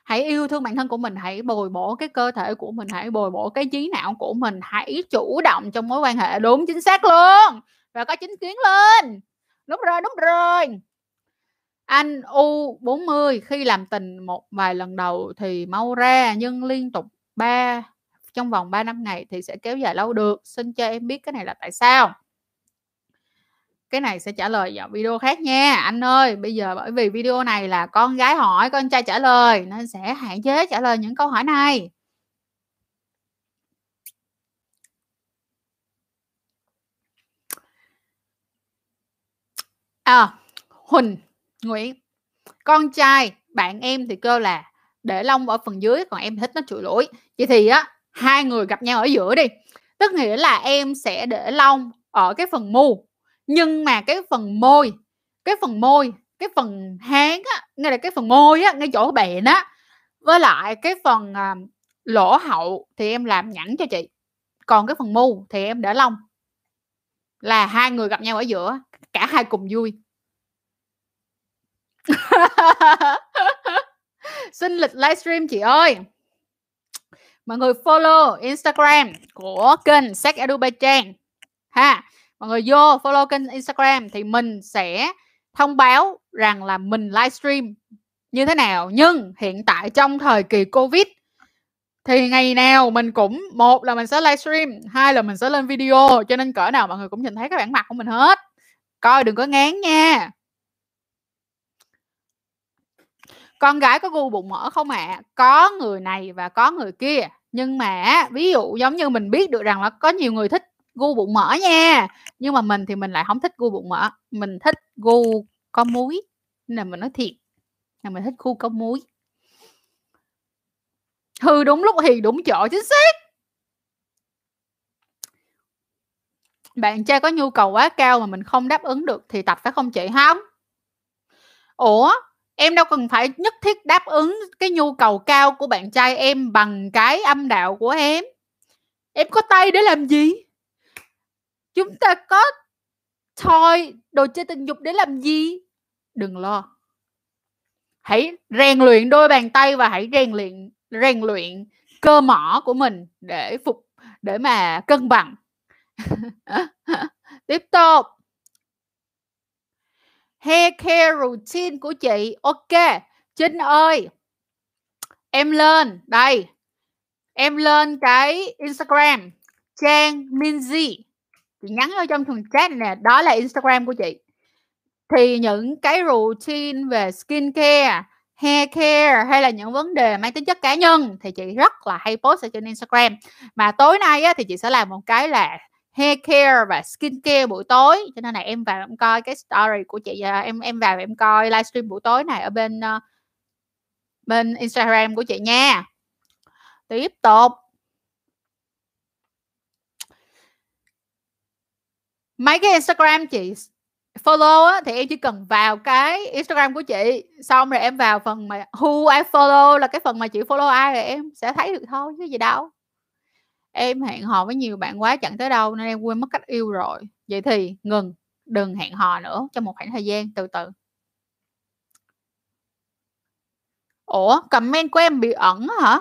Hãy yêu thương bản thân của mình, hãy bồi bổ cái cơ thể của mình, hãy bồi bổ cái trí não của mình, hãy chủ động trong mối quan hệ. Đúng, chính xác luôn. Và có chính kiến lên. Đúng rồi, đúng rồi. Anh U bốn mươi khi làm tình một vài lần đầu thì mau ra, nhưng liên tục ba trong vòng ba năm ngày thì sẽ kéo dài lâu được. Xin cho em biết cái này là tại sao. Cái này sẽ trả lời vào video khác nha anh ơi. Bây giờ bởi vì video này là con gái hỏi, con trai trả lời, nên sẽ hạn chế trả lời những câu hỏi này. À, Huỳnh Nguyễn: con trai bạn em thì kêu là để lông ở phần dưới, còn em thích nó trụi lủi. Vậy thì á, hai người gặp nhau ở giữa đi. Tức nghĩa là em sẽ để lông ở cái phần mu, nhưng mà cái phần môi, cái phần môi, cái phần háng á, ngay là cái phần môi á, ngay chỗ bẹn á, với lại cái phần à, lỗ hậu thì em làm nhẵn cho chị. Còn cái phần mu thì em để lông. Là hai người gặp nhau ở giữa, cả hai cùng vui. Xin lịch livestream chị ơi. Mọi người follow Instagram của kênh Saka Dubai Trang ha. Mọi người vô follow kênh Instagram thì mình sẽ thông báo rằng là mình livestream như thế nào. Nhưng hiện tại trong thời kỳ Covid thì ngày nào mình cũng, một là mình sẽ livestream, hai là mình sẽ lên video, cho nên cỡ nào mọi người cũng nhìn thấy cái bản mặt của mình hết. Coi đừng có ngán nha. Con gái có gu bụng mỡ không ạ? À? Có người này và có người kia. Nhưng mà ví dụ giống như mình biết được rằng là có nhiều người thích gu bụng mỡ nha, nhưng mà mình thì mình lại không thích gu bụng mỡ, mình thích gu có muối, nên là mình nói thiệt là mình thích khu có muối. Hư đúng lúc thì đúng chỗ, chính xác. Bạn trai có nhu cầu quá cao mà mình không đáp ứng được thì tập phải không chị? Không. Ủa, em đâu cần phải nhất thiết đáp ứng cái nhu cầu cao của bạn trai em bằng cái âm đạo của em. Em có tay để làm gì? Chúng ta có thôi đồ chơi tình dục để làm gì? Đừng lo. Hãy rèn luyện đôi bàn tay và hãy rèn luyện rèn luyện cơ mỏ của mình để phục để mà cân bằng. Tiếp tục. Hair care routine của chị. Ok, Trinh ơi. Em lên đây. Em lên cái Instagram Trang Minzy. Chị nhắn vô trong phần chat nè, đó là Instagram của chị. Thì những cái routine về skin care, hair care hay là những vấn đề mang tính chất cá nhân thì chị rất là hay post ở trên Instagram. Mà tối nay á, thì chị sẽ làm một cái là hair care và skin care buổi tối. Cho nên là em vào em coi cái story của chị, em em vào em coi livestream buổi tối này ở bên bên Instagram của chị nha. Tiếp tục. Mấy cái Instagram chị follow á, thì em chỉ cần vào cái Instagram của chị, xong rồi em vào phần mà who I follow, là cái phần mà chị follow ai, rồi em sẽ thấy được thôi chứ gì đâu. Em hẹn hò với nhiều bạn quá chẳng tới đâu nên em quên mất cách yêu rồi. Vậy thì ngừng, đừng hẹn hò nữa trong một khoảng thời gian, từ từ. Ủa, comment của em bị ẩn hả?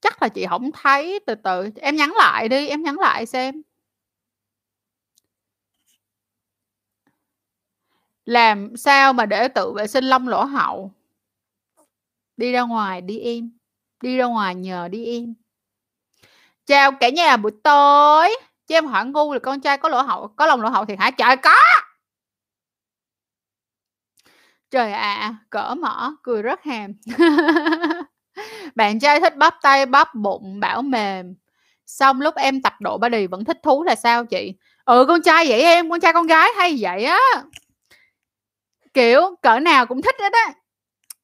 Chắc là chị không thấy, từ từ. Em nhắn lại đi, em nhắn lại xem. Làm sao mà để tự vệ sinh lông lỗ hậu? Đi ra ngoài đi em. Đi ra ngoài nhờ đi em. Chào cả nhà buổi tối. Cho em hỏi ngu là con trai có lỗ hậu, có lông lỗ hậu thì hả? Trời có. Trời ạ, à, cỡ mở, cười rất hàm. Bạn trai thích bóp tay, bóp bụng, bảo mềm. Xong lúc em tập độ body vẫn thích thú là sao chị? Ừ, con trai vậy em, con trai con gái hay vậy á. Kiểu cỡ nào cũng thích hết á.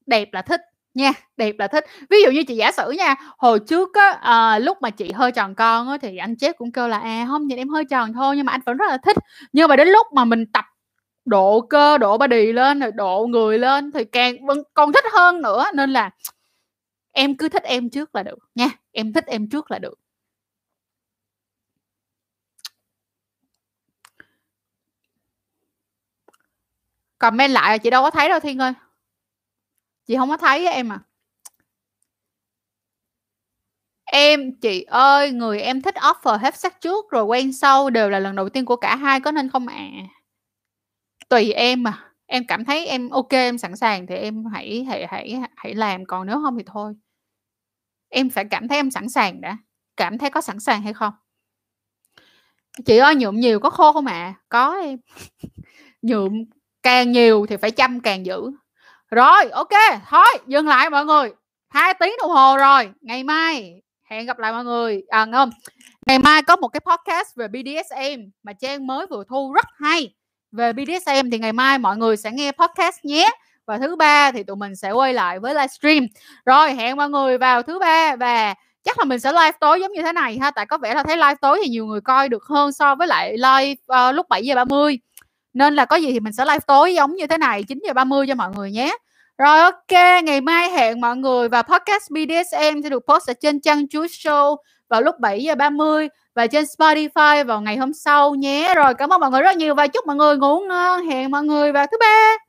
Đẹp là thích nha, đẹp là thích. Ví dụ như chị giả sử nha, hồi trước á, à, lúc mà chị hơi tròn con á, thì anh Jeff cũng kêu là à không, nhìn em hơi tròn thôi, nhưng mà anh vẫn rất là thích. Nhưng mà đến lúc mà mình tập độ cơ, độ body lên, rồi độ người lên thì càng vẫn còn thích hơn nữa. Nên là em cứ thích em trước là được nha. Em thích em trước là được. comment lại là chị đâu có thấy đâu Thiên ơi. Chị không có thấy em à. Em, chị ơi, người em thích offer hết sắc trước rồi quen sau, đều là lần đầu tiên của cả hai, có nên không ạ? À? Tùy em mà. Em cảm thấy em ok, em sẵn sàng thì em hãy hãy hãy hãy làm, còn nếu không thì thôi. Em phải cảm thấy em sẵn sàng đã. Cảm thấy có sẵn sàng hay không? Chị ơi, nhuộm nhiều có khô không ạ? À? Có em. Nhuộm càng nhiều thì phải chăm càng giữ. Rồi, ok, thôi, dừng lại mọi người. Hai tiếng đồng hồ rồi. Ngày mai hẹn gặp lại mọi người. À, không, ngày mai có một cái podcast về bê đê ét em mà Trang mới vừa thu rất hay. Về bê đê ét em thì ngày mai mọi người sẽ nghe podcast nhé. Và thứ ba thì tụi mình sẽ quay lại với livestream. Rồi, hẹn mọi người vào thứ ba. Và chắc là mình sẽ live tối giống như thế này ha. Tại có vẻ là thấy live tối thì nhiều người coi được hơn so với lại live uh, lúc bảy giờ ba mươi. Nên là có gì thì mình sẽ live tối giống như thế này, chín giờ ba mươi cho mọi người nhé. Rồi ok, ngày mai hẹn mọi người. Và podcast bê đê ét em sẽ được post ở trên Trang Just Show vào lúc bảy giờ ba mươi và trên Spotify vào ngày hôm sau nhé. Rồi cảm ơn mọi người rất nhiều và chúc mọi người ngủ ngon. Hẹn mọi người vào thứ ba.